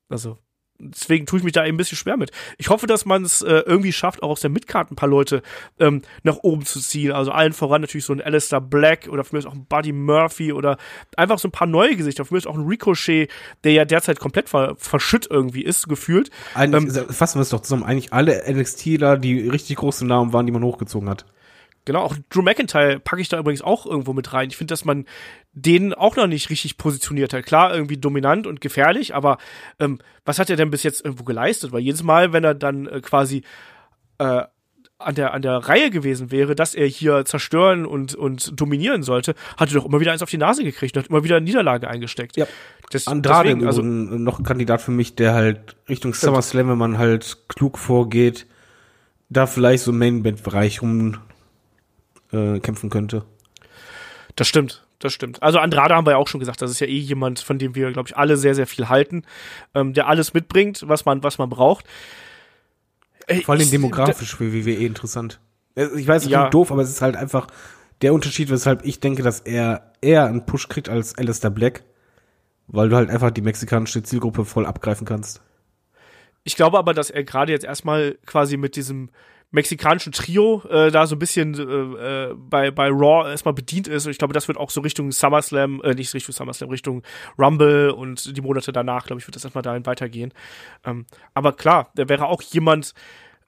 Also deswegen tue ich mich da eben ein bisschen schwer mit. Ich hoffe, dass man es äh, irgendwie schafft, auch aus der Midcard ein paar Leute ähm, nach oben zu ziehen. Also allen voran natürlich so ein Aleister Black oder für mich auch ein Buddy Murphy oder einfach so ein paar neue Gesichter. Für mich auch ein Ricochet, der ja derzeit komplett ver- verschütt irgendwie ist, gefühlt. Eigentlich, ähm, fassen wir es doch zusammen, eigentlich alle NXTler, die richtig großen Namen waren, die man hochgezogen hat. Genau, auch Drew McIntyre packe ich da übrigens auch irgendwo mit rein. Ich finde, dass man den auch noch nicht richtig positioniert hat. Klar, irgendwie dominant und gefährlich, aber ähm, was hat er denn bis jetzt irgendwo geleistet? Weil jedes Mal, wenn er dann äh, quasi äh, an der an der Reihe gewesen wäre, dass er hier zerstören und und dominieren sollte, hat er doch immer wieder eins auf die Nase gekriegt und hat immer wieder eine Niederlage eingesteckt. Ja. Das, Andrade deswegen, also noch ein Kandidat für mich, der halt Richtung SummerSlam, wenn man halt klug vorgeht, da vielleicht so im Main-Event-Bereich rum Äh, kämpfen könnte. Das stimmt, das stimmt. Also Andrade haben wir ja auch schon gesagt, das ist ja eh jemand, von dem wir, glaube ich, alle sehr, sehr viel halten, ähm, der alles mitbringt, was man, was man braucht. Äh, Vor allem ich, demografisch für W W E interessant. Ich weiß, das ja. klingt doof, aber es ist halt einfach der Unterschied, weshalb ich denke, dass er eher einen Push kriegt als Aleister Black, weil du halt einfach die mexikanische Zielgruppe voll abgreifen kannst. Ich glaube aber, dass er gerade jetzt erstmal quasi mit diesem mexikanischen Trio äh, da so ein bisschen äh, bei bei Raw erstmal bedient ist. Und ich glaube, das wird auch so Richtung SummerSlam, äh, nicht Richtung SummerSlam, Richtung Rumble und die Monate danach, glaube ich, wird das erstmal dahin weitergehen. Ähm, aber klar, da wäre auch jemand,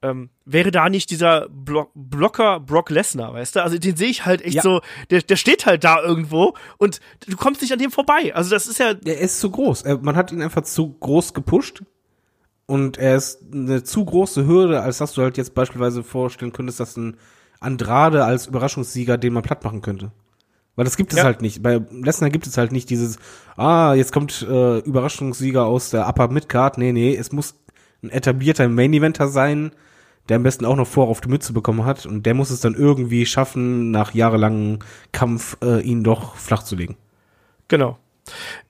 ähm, wäre da nicht dieser Blo- Blocker Brock Lesnar, weißt du? Also den sehe ich halt echt ja. so, der, der steht halt da irgendwo und du kommst nicht an dem vorbei. Also das ist ja... Er ist zu groß. Man hat ihn einfach zu groß gepusht. Und er ist eine zu große Hürde, als dass du halt jetzt beispielsweise vorstellen könntest, dass ein Andrade als Überraschungssieger den man platt machen könnte. Weil das gibt es ja. halt nicht. Bei Lesnar gibt es halt nicht dieses, ah, jetzt kommt äh, Überraschungssieger aus der Upper Midcard. Nee, nee, es muss ein etablierter Main-Eventer sein, der am besten auch noch vorher auf die Mütze bekommen hat. Und der muss es dann irgendwie schaffen, nach jahrelangem Kampf äh, ihn doch flach zu legen. Genau.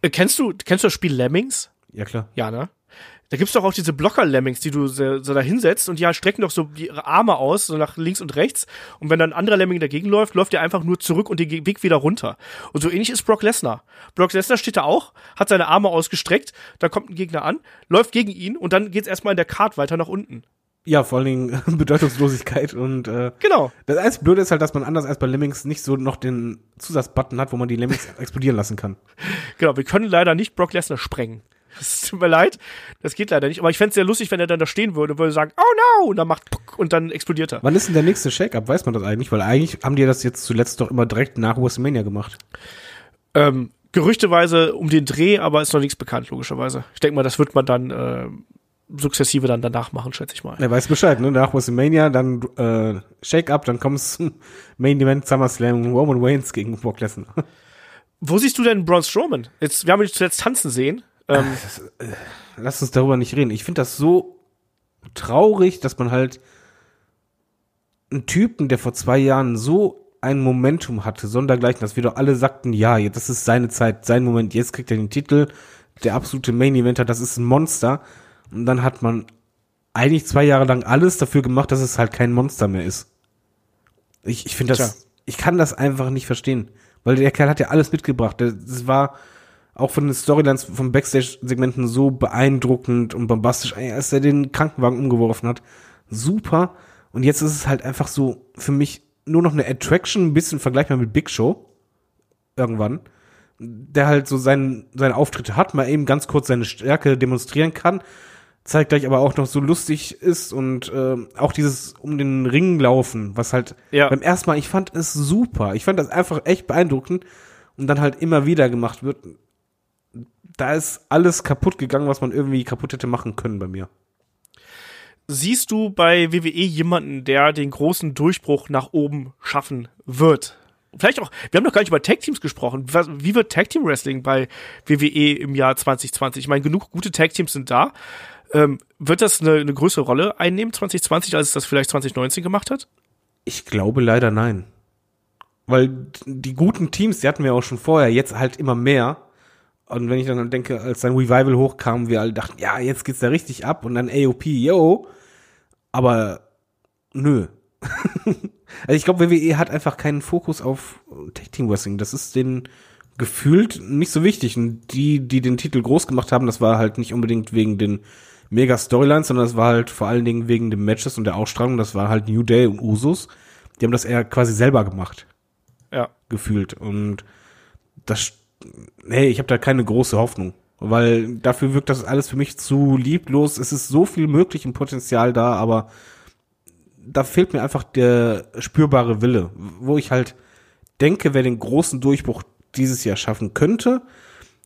Äh, kennst du, kennst du das Spiel Lemmings? Ja, klar. Ja, ne? Da gibt's doch auch diese Blocker-Lemmings, die du so da hinsetzt und die halt strecken doch so ihre Arme aus, so nach links und rechts. Und wenn dann ein anderer Lemming dagegen läuft, läuft der einfach nur zurück und den Weg wieder runter. Und so ähnlich ist Brock Lesnar. Brock Lesnar steht da auch, hat seine Arme ausgestreckt, da kommt ein Gegner an, läuft gegen ihn und dann geht's erstmal in der Kart weiter nach unten. Ja, vor allen Dingen Bedeutungslosigkeit und äh, genau. Das einzige Blöde ist halt, dass man anders als bei Lemmings nicht so noch den Zusatzbutton hat, wo man die Lemmings explodieren lassen kann. Genau, wir können leider nicht Brock Lesnar sprengen. Es tut mir leid, das geht leider nicht. Aber ich fände es sehr lustig, wenn er dann da stehen würde und würde sagen, oh no, und dann macht Puck und dann explodiert er. Wann ist denn der nächste Shake-Up? Weiß man das eigentlich? Weil eigentlich haben die das jetzt zuletzt doch immer direkt nach WrestleMania gemacht. Ähm, gerüchteweise um den Dreh, aber ist noch nichts bekannt, logischerweise. Ich denke mal, das wird man dann äh, sukzessive dann danach machen, schätze ich mal. Er weiß Bescheid, ne? Nach WrestleMania, dann äh, Shake-Up, dann kommt es zum Main Event SummerSlam, Roman Reigns gegen Brock Lesnar. Wo siehst du denn Braun Strowman? Jetzt, wir haben ihn zuletzt tanzen sehen. Ähm, das, äh, lass uns darüber nicht reden. Ich finde das so traurig, dass man halt einen Typen, der vor zwei Jahren so ein Momentum hatte, sondergleichen, dass wir doch alle sagten, ja, jetzt, das ist seine Zeit, sein Moment, jetzt kriegt er den Titel, der absolute Main-Eventer, das ist ein Monster. Und dann hat man eigentlich zwei Jahre lang alles dafür gemacht, dass es halt kein Monster mehr ist. Ich, ich finde das, Tja. ich kann das einfach nicht verstehen, weil der Kerl hat ja alles mitgebracht. Das war auch von den Storylines, von Backstage-Segmenten so beeindruckend und bombastisch, als er den Krankenwagen umgeworfen hat. Super. Und jetzt ist es halt einfach so für mich nur noch eine Attraction, ein bisschen vergleichbar mit Big Show. Irgendwann. Der halt so seinen, seine Auftritte hat, mal eben ganz kurz seine Stärke demonstrieren kann, zeigt gleich aber auch noch so lustig ist und äh, auch dieses um den Ring laufen, was halt ja. beim ersten Mal, ich fand es super. Ich fand das einfach echt beeindruckend und dann halt immer wieder gemacht wird. Da ist alles kaputt gegangen, was man irgendwie kaputt hätte machen können bei mir. Siehst du bei W W E jemanden, der den großen Durchbruch nach oben schaffen wird? Vielleicht auch, wir haben doch gar nicht über Tag-Teams gesprochen. Wie wird Tag-Team-Wrestling bei W W E im Jahr zwanzig zwanzig? Ich meine, genug gute Tag-Teams sind da. Ähm, wird das eine, eine größere Rolle einnehmen zwanzig zwanzig, als es das vielleicht zwanzig neunzehn gemacht hat? Ich glaube leider nein. Weil die guten Teams, die hatten wir auch schon vorher, jetzt halt immer mehr. Und wenn ich dann denke, als sein Revival hochkam, wir alle dachten, ja, jetzt geht's da richtig ab. Und dann A O P, yo. Aber nö. Also ich glaube, W W E hat einfach keinen Fokus auf Tag-Team-Wrestling. Das ist denen gefühlt nicht so wichtig. Und die, die den Titel groß gemacht haben, das war halt nicht unbedingt wegen den mega Storylines, sondern das war halt vor allen Dingen wegen den Matches und der Ausstrahlung, das war halt New Day und Usos. Die haben das eher quasi selber gemacht. Ja. Gefühlt. Und das, hey, ich habe da keine große Hoffnung. Weil dafür wirkt das alles für mich zu lieblos. Es ist so viel möglich im Potenzial da, aber da fehlt mir einfach der spürbare Wille, wo ich halt denke, wer den großen Durchbruch dieses Jahr schaffen könnte.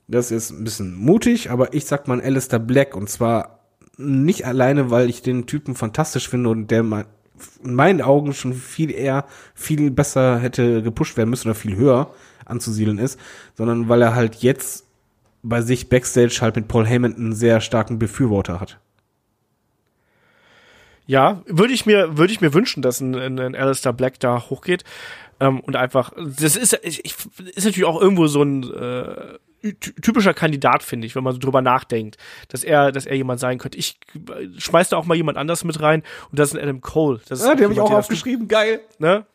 Das ist ein bisschen mutig, aber ich sag mal Aleister Black, und zwar nicht alleine, weil ich den Typen fantastisch finde und der in meinen Augen schon viel eher, viel besser hätte gepusht werden müssen oder viel höher anzusiedeln ist, sondern weil er halt jetzt bei sich Backstage halt mit Paul Heyman einen sehr starken Befürworter hat. Ja, würde ich mir, würde ich mir wünschen, dass ein, ein, ein Aleister Black da hochgeht. Ähm, und einfach, das ist, ich, ist natürlich auch irgendwo so ein äh, typischer Kandidat, finde ich, wenn man so drüber nachdenkt, dass er, dass er jemand sein könnte. Ich schmeiß da auch mal jemand anders mit rein, und das ist ein Adam Cole. Das ja, den habe ich auch aufgeschrieben, geil. Ne?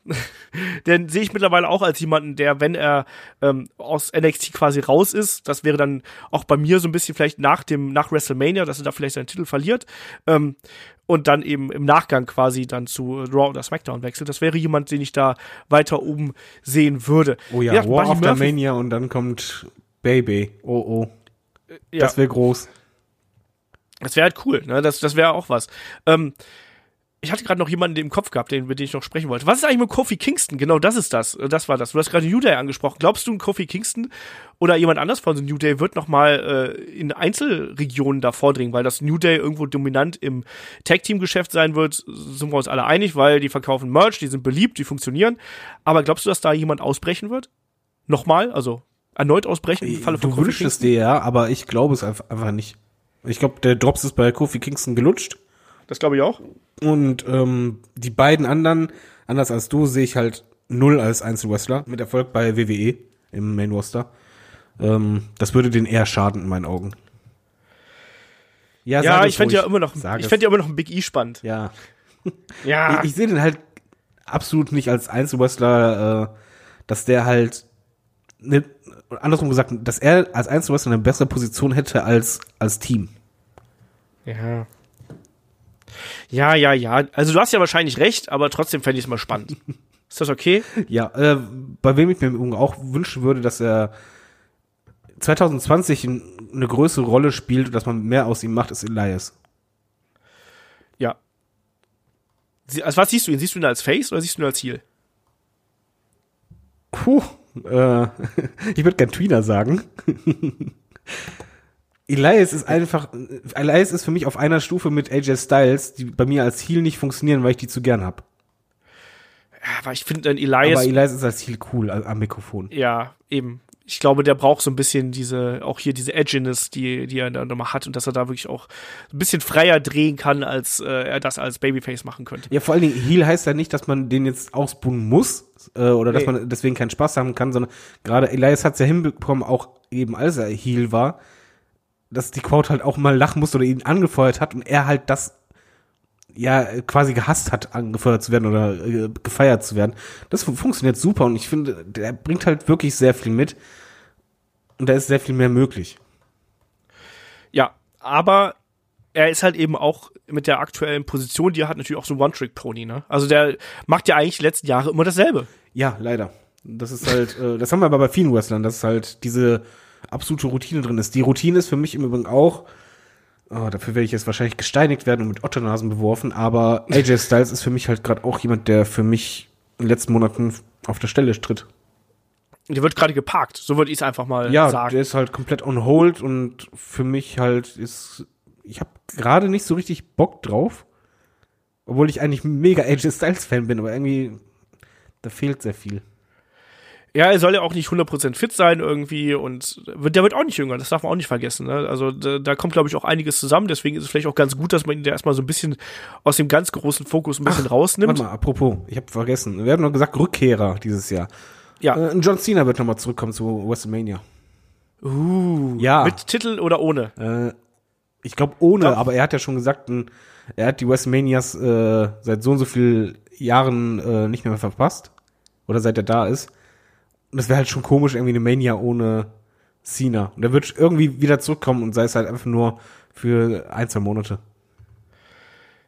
Den sehe ich mittlerweile auch als jemanden, der, wenn er ähm, aus N X T quasi raus ist, das wäre dann auch bei mir so ein bisschen vielleicht nach dem, nach WrestleMania, dass er da vielleicht seinen Titel verliert, ähm, und dann eben im Nachgang quasi dann zu Raw oder SmackDown wechselt. Das wäre jemand, den ich da weiter oben sehen würde. Oh ja, ja, War after Mania und dann kommt Baby. Oh, oh. Ja. Das wäre groß. Das wäre halt cool, ne? Das, das wäre auch was. Ähm, ich hatte gerade noch jemanden im Kopf gehabt, den, mit dem ich noch sprechen wollte. Was ist eigentlich mit Kofi Kingston? Genau, das ist das. Das war das. Du hast gerade New Day angesprochen. Glaubst du, Kofi Kingston oder jemand anders von The New Day wird nochmal äh, in Einzelregionen da vordringen, weil das New Day irgendwo dominant im Tag-Team-Geschäft sein wird, sind wir uns alle einig, weil die verkaufen Merch, die sind beliebt, die funktionieren. Aber glaubst du, dass da jemand ausbrechen wird? Nochmal? Also erneut ausbrechen im Falle von Kofi Kingston? Du wünschst dir ja, aber ich glaube es einfach nicht. Ich glaube, der Drops ist bei Kofi Kingston gelutscht. Das glaube ich auch. Und ähm, die beiden anderen, anders als du, sehe ich halt null als Einzelwrestler mit Erfolg bei W W E im Main Roster. Das würde den eher schaden in meinen Augen. Ja, ja ich fände ja immer noch, ich fände ja immer noch einen Big E spannend. Ja. Ja. Ich, ich sehe den halt absolut nicht als Einzelwrestler, dass der halt, ne, andersrum gesagt, dass er als Einzelwrestler eine bessere Position hätte als, als Team. Ja. Ja, ja, ja. Also du hast ja wahrscheinlich recht, aber trotzdem fände ich es mal spannend. Ist das okay? Ja, äh, bei wem ich mir auch wünschen würde, dass er zwanzig zwanzig eine größere Rolle spielt und dass man mehr aus ihm macht, ist Elias. Ja. Also was siehst du ihn? Siehst du ihn als Face oder siehst du ihn als Heel? Puh, äh, ich würde gern Tweener sagen. Elias ist einfach, Elias ist für mich auf einer Stufe mit A J Styles, die bei mir als Heel nicht funktionieren, weil ich die zu gern habe. Aber ich finde, ein Elias... Aber Elias ist als Heel cool am Mikrofon. Ja, eben. Ich glaube, der braucht so ein bisschen diese, auch hier diese Edginess, die, die er da nochmal hat, und dass er da wirklich auch ein bisschen freier drehen kann, als äh, er das als Babyface machen könnte. Ja, vor allen Dingen, Heel heißt ja nicht, dass man den jetzt ausbuhen muss, äh, oder nee, dass man deswegen keinen Spaß haben kann, sondern gerade Elias hat es ja hinbekommen, auch eben als er Heel war, dass die Crowd halt auch mal lachen musste oder ihn angefeuert hat und er halt das ja quasi gehasst hat, angefeuert zu werden oder äh, gefeiert zu werden. Das funktioniert super, und ich finde, der bringt halt wirklich sehr viel mit, und da ist sehr viel mehr möglich. Ja, aber er ist halt eben auch mit der aktuellen Position, die er hat, natürlich auch so ein One-Trick-Pony, ne? Also der macht ja eigentlich die letzten Jahre immer dasselbe. Ja, leider. Das ist halt, äh, das haben wir aber bei vielen Wrestlern, dass halt diese absolute Routine drin ist. Die Routine ist für mich im Übrigen auch, oh, dafür werde ich jetzt wahrscheinlich gesteinigt werden und mit Otternasen beworfen, aber A J Styles ist für mich halt gerade auch jemand, der für mich in den letzten Monaten auf der Stelle tritt. Der wird gerade geparkt, so würde ich es einfach mal ja, sagen. Ja, der ist halt komplett on hold, und für mich halt ist, ich habe gerade nicht so richtig Bock drauf, obwohl ich eigentlich mega A J Styles Fan bin, aber irgendwie, da fehlt sehr viel. Ja, er soll ja auch nicht hundert Prozent fit sein irgendwie, und der wird auch nicht jünger, das darf man auch nicht vergessen, ne? Also da, da kommt, glaube ich, auch einiges zusammen, deswegen ist es vielleicht auch ganz gut, dass man ihn da erstmal so ein bisschen aus dem ganz großen Fokus ein bisschen Ach, rausnimmt. Warte mal, apropos, ich habe vergessen, wir haben noch gesagt, Rückkehrer dieses Jahr. Ja. Äh, John Cena wird nochmal zurückkommen zu WrestleMania. Uh, ja. Mit Titel oder ohne? Äh, ich glaube ohne, glaub, aber er hat ja schon gesagt, er hat die WrestleManias äh, seit so und so vielen Jahren äh, nicht mehr verpasst, oder seit er da ist. Und das wäre halt schon komisch, irgendwie eine Mania ohne Cena. Und er wird irgendwie wieder zurückkommen und sei es halt einfach nur für ein, zwei Monate.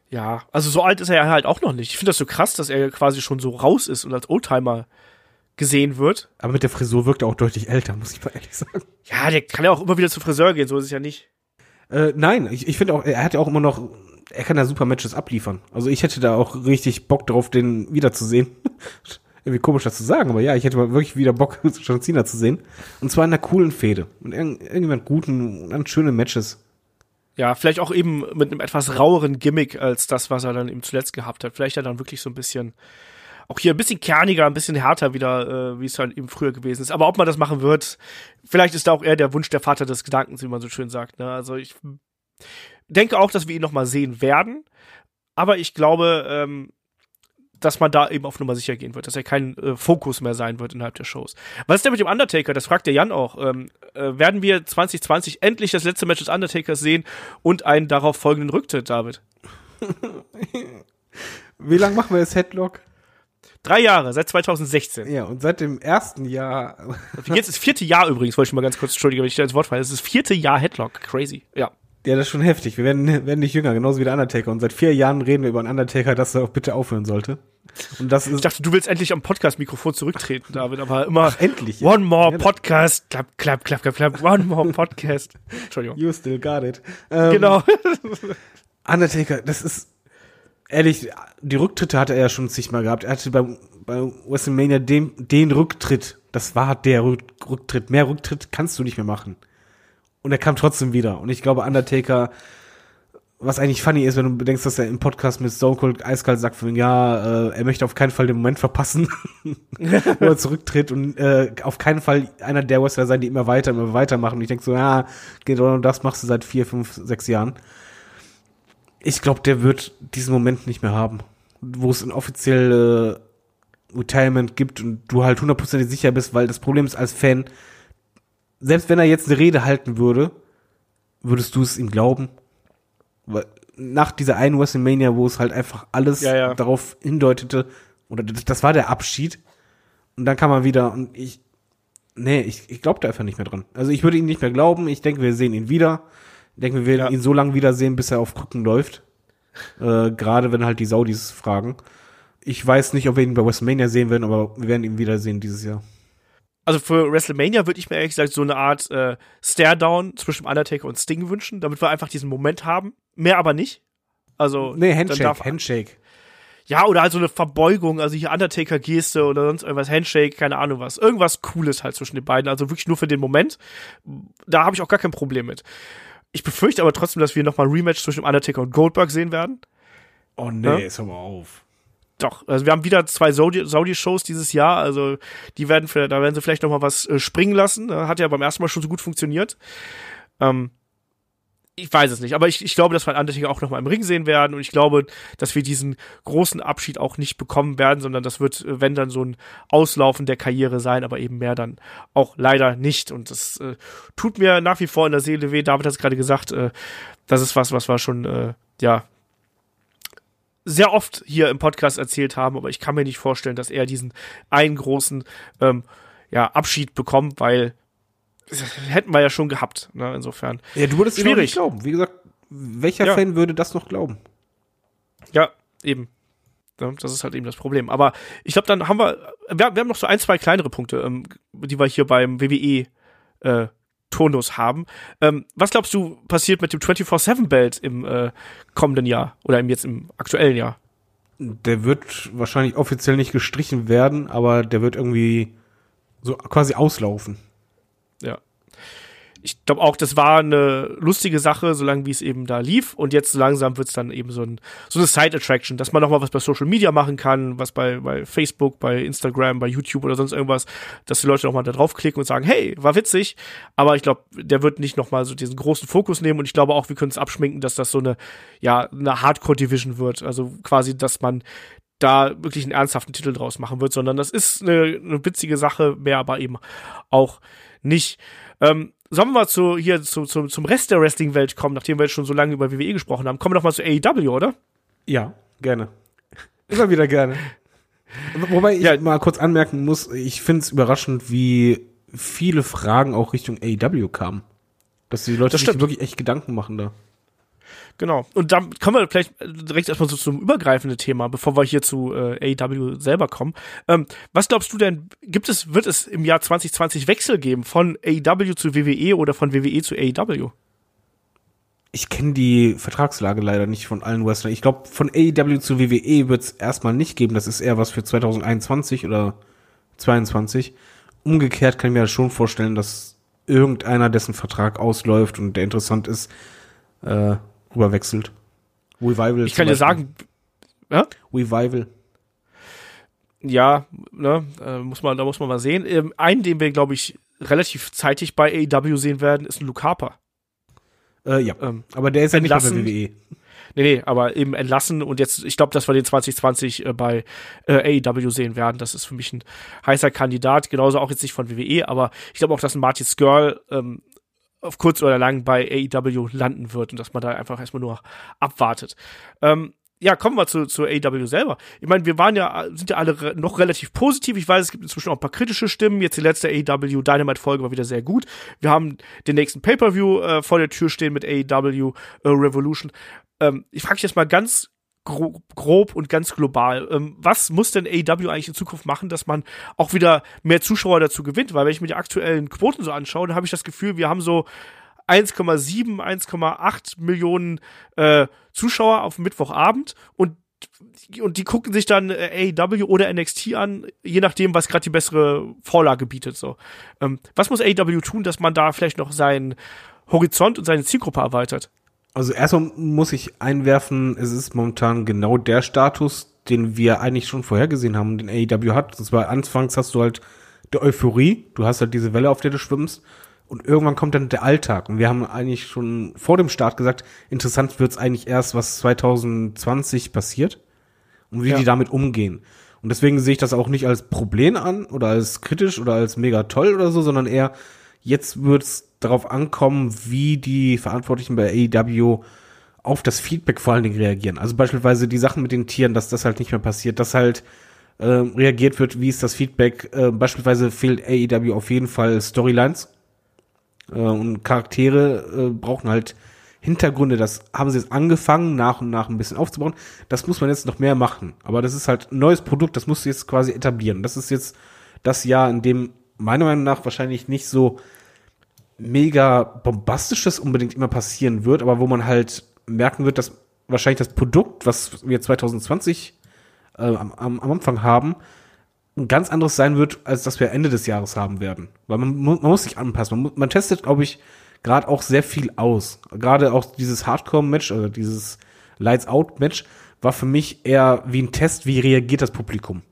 Ja, also so alt ist er ja halt auch noch nicht. Ich finde das so krass, dass er quasi schon so raus ist und als Oldtimer gesehen wird. Aber mit der Frisur wirkt er auch deutlich älter, muss ich mal ehrlich sagen. Ja, der kann ja auch immer wieder zum Friseur gehen, so ist es ja nicht. Äh, nein, ich, ich finde auch, er hat ja auch immer noch, er kann da super Matches abliefern. Also ich hätte da auch richtig Bock drauf, den wiederzusehen. Irgendwie komisch das zu sagen, aber ja, ich hätte mal wirklich wieder Bock, John Cena zu sehen. Und zwar in einer coolen Fehde. Und irgendjemand guten und an schönen Matches. Ja, vielleicht auch eben mit einem etwas raueren Gimmick als das, was er dann eben zuletzt gehabt hat. Vielleicht ja dann wirklich so ein bisschen, auch hier ein bisschen kerniger, ein bisschen härter wieder, äh, wie es dann eben früher gewesen ist. Aber ob man das machen wird, vielleicht ist da auch eher der Wunsch der Vater des Gedankens, wie man so schön sagt, ne? Also ich denke auch, dass wir ihn noch mal sehen werden. Aber ich glaube, ähm, dass man da eben auf Nummer sicher gehen wird, dass er kein äh, Fokus mehr sein wird innerhalb der Shows. Was ist denn mit dem Undertaker? Das fragt der Jan auch. Ähm, äh, werden wir zwanzig zwanzig endlich das letzte Match des Undertakers sehen und einen darauf folgenden Rücktritt, David? Wie lange machen wir jetzt Headlock? Drei Jahre, seit zweitausendsechzehn. Ja, und seit dem ersten Jahr. Jetzt ist das vierte Jahr übrigens, wollte ich mal ganz kurz, entschuldige, wenn ich da ins Wort falle. Das ist das vierte Jahr Headlock. Crazy. Ja. Ja, das ist schon heftig. Wir werden, werden nicht jünger, genauso wie der Undertaker. Und seit vier Jahren reden wir über einen Undertaker, dass er auch bitte aufhören sollte. Und das ist ich dachte, du willst endlich am Podcast-Mikrofon zurücktreten, David, aber immer Ach, endlich. One ja. more ja, podcast, klapp, klapp, klapp, klapp, klapp, one more podcast. Entschuldigung. You still got it. Ähm, genau. Undertaker, das ist ehrlich, die Rücktritte hatte er ja schon zigmal gehabt. Er hatte bei, bei WrestleMania den, den Rücktritt. Das war der Rücktritt. Mehr Rücktritt kannst du nicht mehr machen. Und er kam trotzdem wieder. Und ich glaube, Undertaker, was eigentlich funny ist, wenn du bedenkst, dass er im Podcast mit Stone Cold eiskalt sagt, von, ja, äh, er möchte auf keinen Fall den Moment verpassen, wo er zurücktritt und äh, auf keinen Fall einer der Wrestler sein, die immer weiter, immer weitermachen. Und ich denke so, ja, genau das machst du seit vier, fünf, sechs Jahren. Ich glaube, der wird diesen Moment nicht mehr haben, wo es ein offizielles äh, Retirement gibt und du halt hundertprozentig sicher bist, weil das Problem ist als Fan, selbst wenn er jetzt eine Rede halten würde, würdest du es ihm glauben? Weil nach dieser einen WrestleMania, wo es halt einfach alles ja, ja. darauf hindeutete, oder das war der Abschied, und dann kam er wieder, und ich, nee, ich, ich glaube da einfach nicht mehr dran. Also ich würde ihn nicht mehr glauben, ich denke, wir sehen ihn wieder. Ich denke, wir werden ja. ihn so lange wiedersehen, bis er auf Krücken läuft. Äh, gerade wenn halt die Saudis fragen. Ich weiß nicht, ob wir ihn bei WrestleMania sehen werden, aber wir werden ihn wiedersehen dieses Jahr. Also für WrestleMania würde ich mir ehrlich gesagt so eine Art äh, Stare-Down zwischen Undertaker und Sting wünschen, damit wir einfach diesen Moment haben. Mehr aber nicht. Also nee, Handshake, dann darf, Handshake. Ja, oder halt so eine Verbeugung, also hier Undertaker-Geste oder sonst irgendwas, Handshake, keine Ahnung was. Irgendwas Cooles halt zwischen den beiden, also wirklich nur für den Moment. Da habe ich auch gar kein Problem mit. Ich befürchte aber trotzdem, dass wir nochmal ein Rematch zwischen Undertaker und Goldberg sehen werden. Oh nee, ja? Jetzt hör mal auf. Doch, also wir haben wieder zwei Saudi-Shows dieses Jahr, also die werden für, da werden sie vielleicht noch mal was äh, springen lassen. Hat ja beim ersten Mal schon so gut funktioniert. Ähm, ich weiß es nicht, aber ich, ich glaube, dass wir einen Undertaker auch noch mal im Ring sehen werden und ich glaube, dass wir diesen großen Abschied auch nicht bekommen werden, sondern das wird, wenn dann, so ein Auslaufen der Karriere sein, aber eben mehr dann auch leider nicht. Und das äh, tut mir nach wie vor in der Seele weh. David hat es gerade gesagt, äh, das ist was, was war schon, äh, ja, sehr oft hier im Podcast erzählt haben, aber ich kann mir nicht vorstellen, dass er diesen einen großen ähm, ja, Abschied bekommt, weil das hätten wir ja schon gehabt, ne? Insofern. Ja, du würdest schwierig. Nicht glauben. Wie gesagt, welcher ja. Fan würde das noch glauben? Ja, eben. Das ist halt eben das Problem. Aber ich glaube, dann haben wir, wir haben noch so ein, zwei kleinere Punkte, ähm, die wir hier beim W W E äh, Tonus haben. Ähm, was glaubst du, passiert mit dem vierundzwanzig sieben Belt im äh, kommenden Jahr oder im, jetzt im aktuellen Jahr? Der wird wahrscheinlich offiziell nicht gestrichen werden, aber der wird irgendwie so quasi auslaufen. Ja. Ich glaube auch, das war eine lustige Sache, solange wie es eben da lief. Und jetzt so langsam wird es dann eben so, ein, so eine Side-Attraction, dass man nochmal was bei Social Media machen kann, was bei, bei Facebook, bei Instagram, bei YouTube oder sonst irgendwas, dass die Leute nochmal da draufklicken und sagen, hey, war witzig. Aber ich glaube, der wird nicht nochmal so diesen großen Fokus nehmen. Und ich glaube auch, wir können es abschminken, dass das so eine, ja, eine Hardcore-Division wird. Also quasi, dass man da wirklich einen ernsthaften Titel draus machen wird. Sondern das ist eine, eine witzige Sache, mehr aber eben auch nicht. Ähm, Sollen wir zu, hier zu, zu, zum Rest der Wrestling-Welt kommen, nachdem wir jetzt schon so lange über W W E gesprochen haben? Kommen wir doch mal zu A E W, oder? Ja, gerne. Immer wieder gerne. Wobei ich ja. mal kurz anmerken muss, ich finde es überraschend, wie viele Fragen auch Richtung A E W kamen. Dass die Leute sich wirklich echt Gedanken machen da. Genau. Und da können wir vielleicht direkt erstmal so zum übergreifenden Thema, bevor wir hier zu äh, A E W selber kommen. Ähm, was glaubst du denn, gibt es, wird es im Jahr zwanzig zwanzig Wechsel geben von A E W zu W W E oder von W W E zu A E W? Ich kenne die Vertragslage leider nicht von allen Wrestlern. Ich glaube, von A E W zu W W E wird es erstmal nicht geben. Das ist eher was für zwanzig einundzwanzig oder zweiundzwanzig. Umgekehrt kann ich mir das schon vorstellen, dass irgendeiner, dessen Vertrag ausläuft und der interessant ist, äh, rüberwechselt. Revival. Ich kann dir sagen, ja? Revival. Ja, ne, äh, muss man, da muss man mal sehen. Ähm, einen, den wir, glaube ich, relativ zeitig bei A E W sehen werden, ist ein Luke Harper. Äh, ja, ähm, aber der ist ja nicht bei W W E. Nee, nee, aber eben entlassen und jetzt, ich glaube, dass wir den zwanzig zwanzig äh, bei äh, A E W sehen werden. Das ist für mich ein heißer Kandidat, genauso auch jetzt nicht von W W E, aber ich glaube auch, dass ein Marty Scurll ähm, auf kurz oder lang bei A E W landen wird und dass man da einfach erstmal nur abwartet. Ähm, ja, kommen wir zu, zu A E W selber. Ich meine, wir waren ja, sind ja alle re- noch relativ positiv. Ich weiß, es gibt inzwischen auch ein paar kritische Stimmen. Jetzt die letzte A E W Dynamite-Folge war wieder sehr gut. Wir haben den nächsten Pay-Per-View äh, vor der Tür stehen mit A E W äh, Revolution. Ähm, ich frage dich jetzt mal ganz gro- grob und ganz global. Ähm, was muss denn A E W eigentlich in Zukunft machen, dass man auch wieder mehr Zuschauer dazu gewinnt? Weil wenn ich mir die aktuellen Quoten so anschaue, dann habe ich das Gefühl, wir haben so eins Komma sieben, eins Komma acht Millionen äh, Zuschauer auf Mittwochabend und und die gucken sich dann äh, A E W oder N X T an, je nachdem, was gerade die bessere Vorlage bietet. So, ähm, was muss A E W tun, dass man da vielleicht noch seinen Horizont und seine Zielgruppe erweitert? Also erstmal muss ich einwerfen, es ist momentan genau der Status, den wir eigentlich schon vorhergesehen haben, den A E W hat. Und zwar anfangs hast du halt die Euphorie, du hast halt diese Welle, auf der du schwimmst. Und irgendwann kommt dann der Alltag. Und wir haben eigentlich schon vor dem Start gesagt, interessant wird's eigentlich erst, was zwanzig zwanzig passiert und wie ja. die damit umgehen. Und deswegen sehe ich das auch nicht als Problem an oder als kritisch oder als mega toll oder so, sondern eher, jetzt wird's darauf ankommen, wie die Verantwortlichen bei A E W auf das Feedback vor allen Dingen reagieren. Also beispielsweise die Sachen mit den Tieren, dass das halt nicht mehr passiert, dass halt äh, reagiert wird, wie ist das Feedback. Äh, beispielsweise fehlt A E W auf jeden Fall Storylines. Und Charaktere äh, brauchen halt Hintergründe, das haben sie jetzt angefangen, nach und nach ein bisschen aufzubauen. Das muss man jetzt noch mehr machen. Aber das ist halt ein neues Produkt, das musst du jetzt quasi etablieren. Das ist jetzt das Jahr, in dem meiner Meinung nach wahrscheinlich nicht so mega bombastisches unbedingt immer passieren wird, aber wo man halt merken wird, dass wahrscheinlich das Produkt, was wir zwanzig zwanzig äh, am, am Anfang haben, ein ganz anderes sein wird, als das wir Ende des Jahres haben werden. Weil man, man muss sich anpassen. Man, muss, man testet, glaube ich, gerade auch sehr viel aus. Gerade auch dieses Hardcore-Match, also dieses Lights-Out-Match, war für mich eher wie ein Test, wie reagiert das Publikum.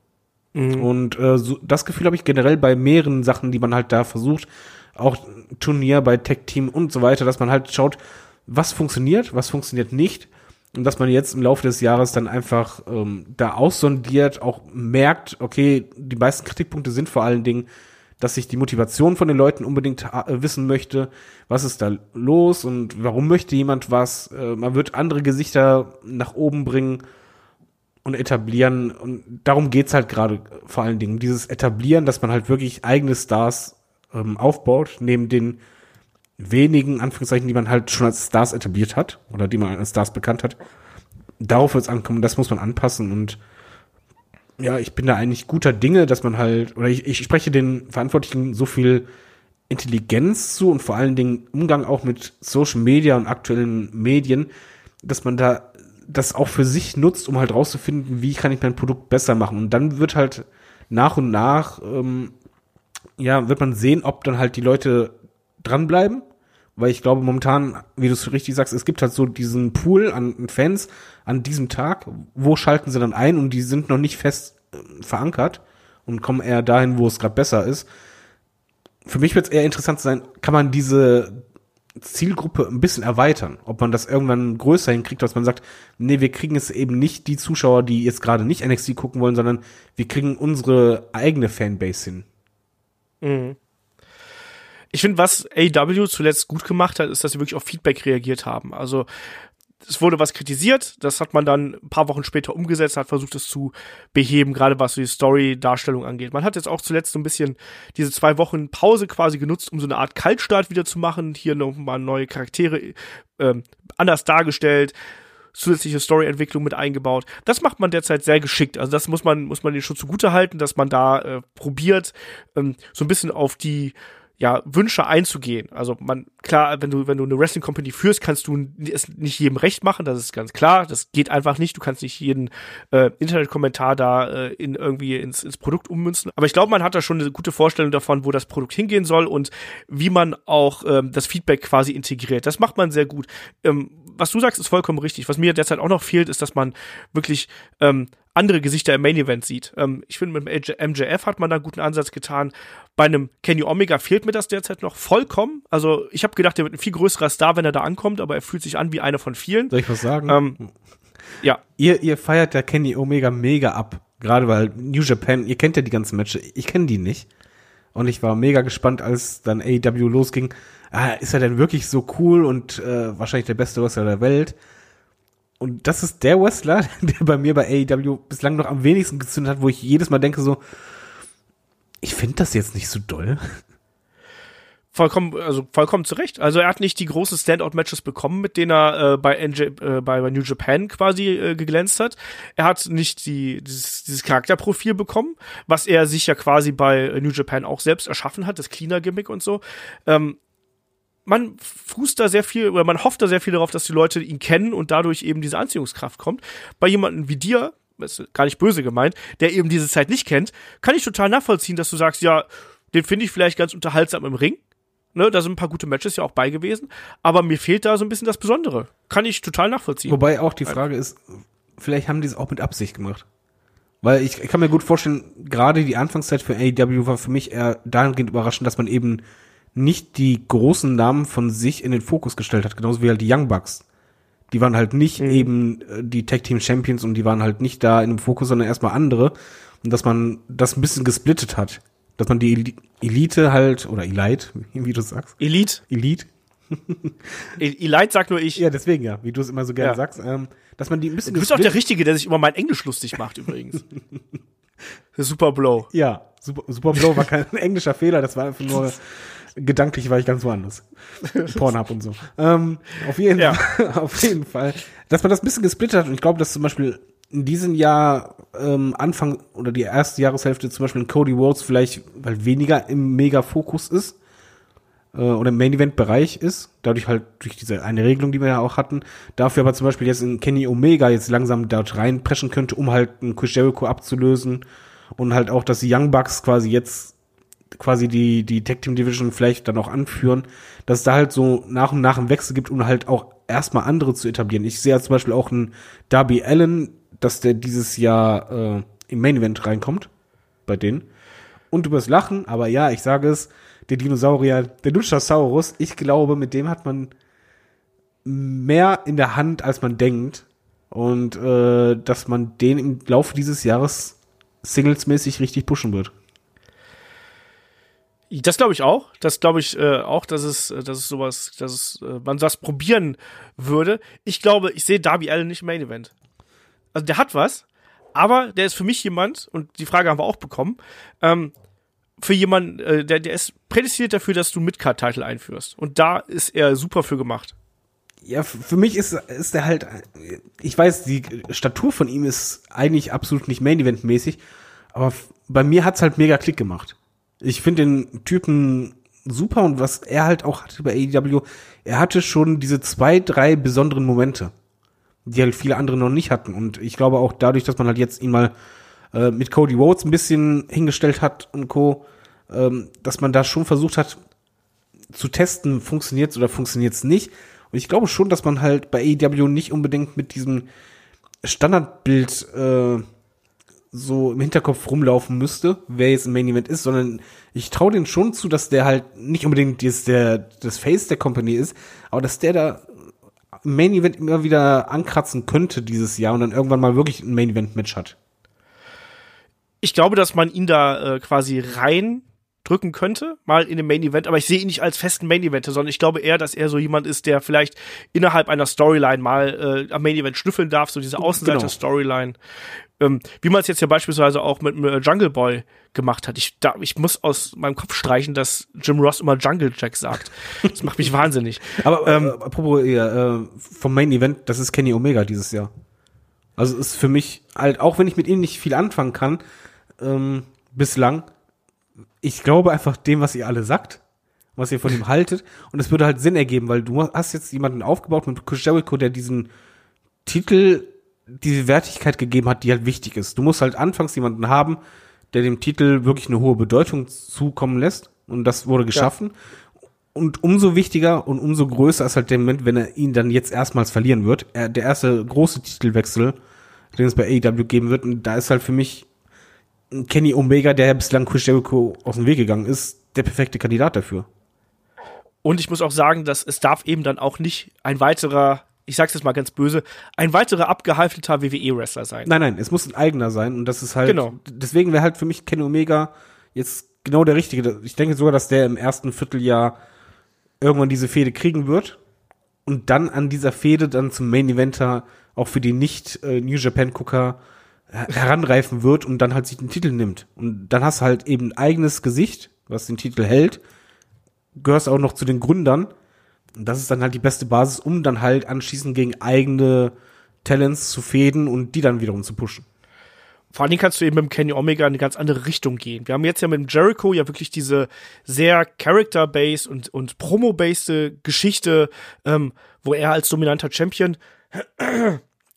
Mhm. Und äh, so, das Gefühl habe ich generell bei mehreren Sachen, die man halt da versucht, auch Turnier bei Tech-Team und so weiter, dass man halt schaut, was funktioniert, was funktioniert nicht. Und dass man jetzt im Laufe des Jahres dann einfach ähm, da aussondiert, auch merkt, okay, die meisten Kritikpunkte sind vor allen Dingen, dass ich die Motivation von den Leuten unbedingt ha- wissen möchte, was ist da los und warum möchte jemand was. Äh, man wird andere Gesichter nach oben bringen und etablieren. Und darum geht's halt gerade vor allen Dingen, dieses Etablieren, dass man halt wirklich eigene Stars ähm, aufbaut, neben den wenigen Anführungszeichen, die man halt schon als Stars etabliert hat oder die man als Stars bekannt hat. Darauf wird es ankommen, das muss man anpassen und ja, ich bin da eigentlich guter Dinge, dass man halt, oder ich, ich spreche den Verantwortlichen so viel Intelligenz zu und vor allen Dingen Umgang auch mit Social Media und aktuellen Medien, dass man da das auch für sich nutzt, um halt rauszufinden, wie kann ich mein Produkt besser machen und dann wird halt nach und nach ähm, ja, wird man sehen, ob dann halt die Leute dranbleiben, weil ich glaube momentan, wie du es richtig sagst, es gibt halt so diesen Pool an Fans an diesem Tag, wo schalten sie dann ein und die sind noch nicht fest äh, verankert und kommen eher dahin, wo es gerade besser ist. Für mich wird es eher interessant sein, kann man diese Zielgruppe ein bisschen erweitern, ob man das irgendwann größer hinkriegt, dass man sagt, nee, wir kriegen es eben nicht die Zuschauer, die jetzt gerade nicht N X T gucken wollen, sondern wir kriegen unsere eigene Fanbase hin. Mhm. Ich finde, was A E W zuletzt gut gemacht hat, ist, dass sie wirklich auf Feedback reagiert haben. Also es wurde was kritisiert, das hat man dann ein paar Wochen später umgesetzt, hat versucht, es zu beheben, gerade was die Story-Darstellung angeht. Man hat jetzt auch zuletzt so ein bisschen diese zwei Wochen Pause quasi genutzt, um so eine Art Kaltstart wieder zu machen, hier nochmal neue Charaktere äh, anders dargestellt, zusätzliche Story-Entwicklung mit eingebaut. Das macht man derzeit sehr geschickt. Also das muss man muss man den schon zugutehalten, dass man da äh, probiert, ähm, so ein bisschen auf die ja, Wünsche einzugehen. Also man, klar, wenn du, wenn du eine Wrestling Company führst, kannst du es nicht jedem recht machen, das ist ganz klar, das geht einfach nicht, du kannst nicht jeden äh, Internetkommentar da äh, in irgendwie ins, ins Produkt ummünzen, aber ich glaube, man hat da schon eine gute Vorstellung davon, wo das Produkt hingehen soll und wie man auch ähm, das Feedback quasi integriert, das macht man sehr gut. Ähm, was du sagst, ist vollkommen richtig, was mir derzeit auch noch fehlt, ist, dass man wirklich ähm, andere Gesichter im Main-Event sieht. Ähm, ich finde, mit dem M J F hat man da einen guten Ansatz getan. Bei einem Kenny Omega fehlt mir das derzeit noch vollkommen. Also ich habe gedacht, der wird ein viel größerer Star, wenn er da ankommt, aber er fühlt sich an wie einer von vielen. Soll ich was sagen? Ähm, ja. Ihr, ihr feiert ja Kenny Omega mega ab. Gerade weil New Japan, ihr kennt ja die ganzen Matches, ich kenne die nicht. Und ich war mega gespannt, als dann A E W losging. Ah, ist er denn wirklich so cool und äh, wahrscheinlich der beste Wrestler der Welt? Und das ist der Wrestler, der bei mir bei A E W bislang noch am wenigsten gezündet hat, wo ich jedes Mal denke so, ich finde das jetzt nicht so doll. Vollkommen, also vollkommen zu Recht. Also er hat nicht die großen Standout-Matches bekommen, mit denen er äh, bei, N J, äh, bei New Japan quasi äh, geglänzt hat. Er hat nicht die, dieses, dieses Charakterprofil bekommen, was er sich ja quasi bei New Japan auch selbst erschaffen hat, das Cleaner-Gimmick und so. Ähm, Man fußt da sehr viel, oder man hofft da sehr viel darauf, dass die Leute ihn kennen und dadurch eben diese Anziehungskraft kommt. Bei jemandem wie dir, das ist gar nicht böse gemeint, der eben diese Zeit nicht kennt, kann ich total nachvollziehen, dass du sagst, ja, den finde ich vielleicht ganz unterhaltsam im Ring. Ne, da sind ein paar gute Matches ja auch bei gewesen. Aber mir fehlt da so ein bisschen das Besondere. Kann ich total nachvollziehen. Wobei auch die Frage ist, vielleicht haben die es auch mit Absicht gemacht. Weil ich kann mir gut vorstellen, gerade die Anfangszeit für A E W war für mich eher dahingehend überraschend, dass man eben nicht die großen Namen von sich in den Fokus gestellt hat, genauso wie halt die Young Bucks. Die waren halt nicht mhm. eben die Tag-Team-Champions und die waren halt nicht da in dem Fokus, sondern erstmal andere. Und dass man das ein bisschen gesplittet hat. Dass man die Elite halt, oder Elite, wie du sagst. Elite. Elite. Elite sagt nur ich. Ja, deswegen ja, wie du es immer so gerne ja. sagst. Ähm, dass man die ein bisschen. Du bist auch der Richtige, der sich über mein Englisch lustig macht übrigens. Super Blow. Ja, Super, Super Blow war kein englischer Fehler, das war einfach nur gedanklich war ich ganz woanders. Pornhub und so. Ähm, auf jeden ja. Fall, auf jeden Fall. Dass man das ein bisschen gesplittet hat. Und ich glaube, dass zum Beispiel in diesem Jahr ähm, Anfang oder die erste Jahreshälfte zum Beispiel in Cody Rhodes vielleicht weil weniger im Mega-Fokus ist äh, oder im Main-Event-Bereich ist. Dadurch halt durch diese eine Regelung, die wir ja auch hatten. Dafür aber zum Beispiel jetzt in Kenny Omega jetzt langsam dort reinpreschen könnte, um halt einen Chris Jericho abzulösen. Und halt auch, dass die Young Bucks quasi jetzt quasi die die Tag Team Division vielleicht dann auch anführen, dass es da halt so nach und nach einen Wechsel gibt, um halt auch erstmal andere zu etablieren. Ich sehe ja zum Beispiel auch einen Darby Allin, dass der dieses Jahr äh, im Main Event reinkommt, bei denen. Und übers Lachen, aber ja, ich sage es, der Dinosaurier, der Luchasaurus, ich glaube, mit dem hat man mehr in der Hand, als man denkt. Und äh, dass man den im Laufe dieses Jahres singlesmäßig richtig pushen wird. Das glaube ich auch. Das glaube ich äh, auch, dass es, dass es sowas, dass es, äh, man das probieren würde. Ich glaube, ich sehe Darby Allin nicht im Main Event. Also der hat was, aber der ist für mich jemand, und die Frage haben wir auch bekommen, ähm, für jemanden, äh, der, der ist prädestiniert dafür, dass du Midcard-Title einführst. Und da ist er super für gemacht. Ja, für mich ist, ist der halt, ich weiß, die Statur von ihm ist eigentlich absolut nicht Main Event-mäßig, aber bei mir hat's halt mega Klick gemacht. Ich finde den Typen super und was er halt auch hatte bei A E W, er hatte schon diese zwei, drei besonderen Momente, die halt viele andere noch nicht hatten. Und ich glaube auch dadurch, dass man halt jetzt ihn mal äh, mit Cody Rhodes ein bisschen hingestellt hat und Co., ähm, dass man da schon versucht hat zu testen, funktioniert's oder funktioniert's nicht. Und ich glaube schon, dass man halt bei A E W nicht unbedingt mit diesem Standardbild äh, so im Hinterkopf rumlaufen müsste, wer jetzt im Main Event ist, sondern ich traue denen schon zu, dass der halt nicht unbedingt jetzt der, das Face der Company ist, aber dass der da im Main Event immer wieder ankratzen könnte dieses Jahr und dann irgendwann mal wirklich ein Main Event Match hat. Ich glaube, dass man ihn da äh, quasi rein drücken könnte, mal in dem Main Event, aber ich sehe ihn nicht als festen Main Event, sondern ich glaube eher, dass er so jemand ist, der vielleicht innerhalb einer Storyline mal äh, am Main Event schnüffeln darf, so diese Außenseiter-Storyline. Genau. Ähm, wie man es jetzt ja beispielsweise auch mit äh, Jungle Boy gemacht hat. Ich, da, ich muss aus meinem Kopf streichen, dass Jim Ross immer Jungle Jack sagt. Das macht mich wahnsinnig. Aber ähm, äh, apropos äh, vom Main Event, das ist Kenny Omega dieses Jahr. Also ist für mich halt, auch wenn ich mit ihm nicht viel anfangen kann, ähm, bislang, ich glaube einfach dem, was ihr alle sagt, was ihr von ihm haltet. Und es würde halt Sinn ergeben, weil du hast jetzt jemanden aufgebaut mit Chris Jericho, der diesen Titel, diese Wertigkeit gegeben hat, die halt wichtig ist. Du musst halt anfangs jemanden haben, der dem Titel wirklich eine hohe Bedeutung zukommen lässt. Und das wurde geschaffen. Ja. Und umso wichtiger und umso größer ist halt der Moment, wenn er ihn dann jetzt erstmals verlieren wird. Er, der erste große Titelwechsel, den es bei A E W geben wird. Und da ist halt für mich Kenny Omega, der ja bislang Chris Jericho aus dem Weg gegangen ist, der perfekte Kandidat dafür. Und ich muss auch sagen, dass es darf eben dann auch nicht ein weiterer, ich sag's jetzt mal ganz böse, ein weiterer abgehalfteter W W E-Wrestler sein. Nein, nein, es muss ein eigener sein und das ist halt, genau. Deswegen wäre halt für mich Kenny Omega jetzt genau der Richtige. Ich denke sogar, dass der im ersten Vierteljahr irgendwann diese Fehde kriegen wird und dann an dieser Fehde dann zum Main-Eventer auch für die Nicht-New Japan-Gucker heranreifen wird und dann halt sich den Titel nimmt. Und dann hast du halt eben ein eigenes Gesicht, was den Titel hält, gehörst auch noch zu den Gründern. Und das ist dann halt die beste Basis, um dann halt anschließend gegen eigene Talents zu fäden und die dann wiederum zu pushen. Vor allen Dingen kannst du eben mit dem Kenny Omega in eine ganz andere Richtung gehen. Wir haben jetzt ja mit dem Jericho ja wirklich diese sehr Character-based und, und Promo-based Geschichte, ähm, wo er als dominanter Champion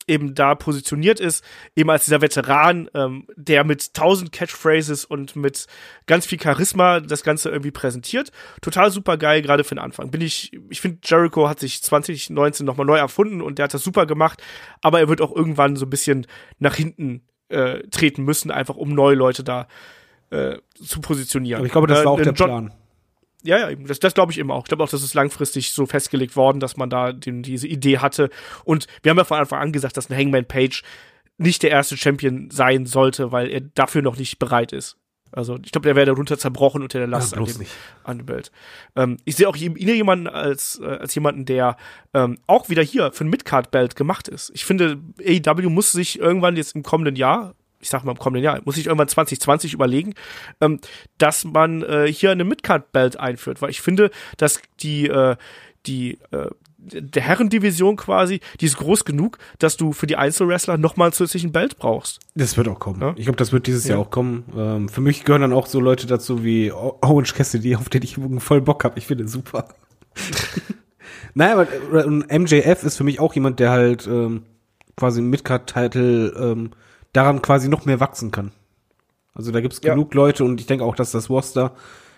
eben da positioniert ist, eben als dieser Veteran, ähm, der mit tausend Catchphrases und mit ganz viel Charisma das Ganze irgendwie präsentiert. Total super geil, gerade für den Anfang. Bin ich, ich finde, Jericho hat sich zwanzig neunzehn nochmal neu erfunden und der hat das super gemacht, aber er wird auch irgendwann so ein bisschen nach hinten äh, treten müssen, einfach um neue Leute da äh, zu positionieren. Aber ich glaube, das war auch äh, der John- Plan. Ja, ja, das, das glaube ich eben auch. Ich glaube auch, das ist langfristig so festgelegt worden, dass man da den, diese Idee hatte. Und wir haben ja von Anfang an gesagt, dass ein Hangman Page nicht der erste Champion sein sollte, weil er dafür noch nicht bereit ist. Also ich glaube, der wäre darunter zerbrochen unter der Last ja, an, dem, an dem Bild. Ähm, ich sehe auch ihn jemanden als, äh, als jemanden, der ähm, auch wieder hier für ein Midcard-Belt gemacht ist. Ich finde, A E W muss sich irgendwann jetzt im kommenden Jahr ich sag mal im kommenden Jahr, muss ich irgendwann zwanzig zwanzig überlegen, ähm, dass man äh, hier eine Midcard-Belt einführt, weil ich finde, dass die, äh, die, äh, der Herrendivision quasi, die ist groß genug, dass du für die Einzelwrestler nochmal einen zusätzlichen Belt brauchst. Das wird auch kommen. Ja? Ich glaube, das wird dieses ja. Jahr auch kommen. Ähm, für mich gehören dann auch so Leute dazu wie Orange Cassidy, auf den ich voll Bock habe. Ich finde den super. Naja, aber M J F ist für mich auch jemand, der halt ähm, quasi einen Midcard-Titel ähm, daran quasi noch mehr wachsen kann. Also da gibt's ja. genug Leute und ich denke auch, dass das Roster,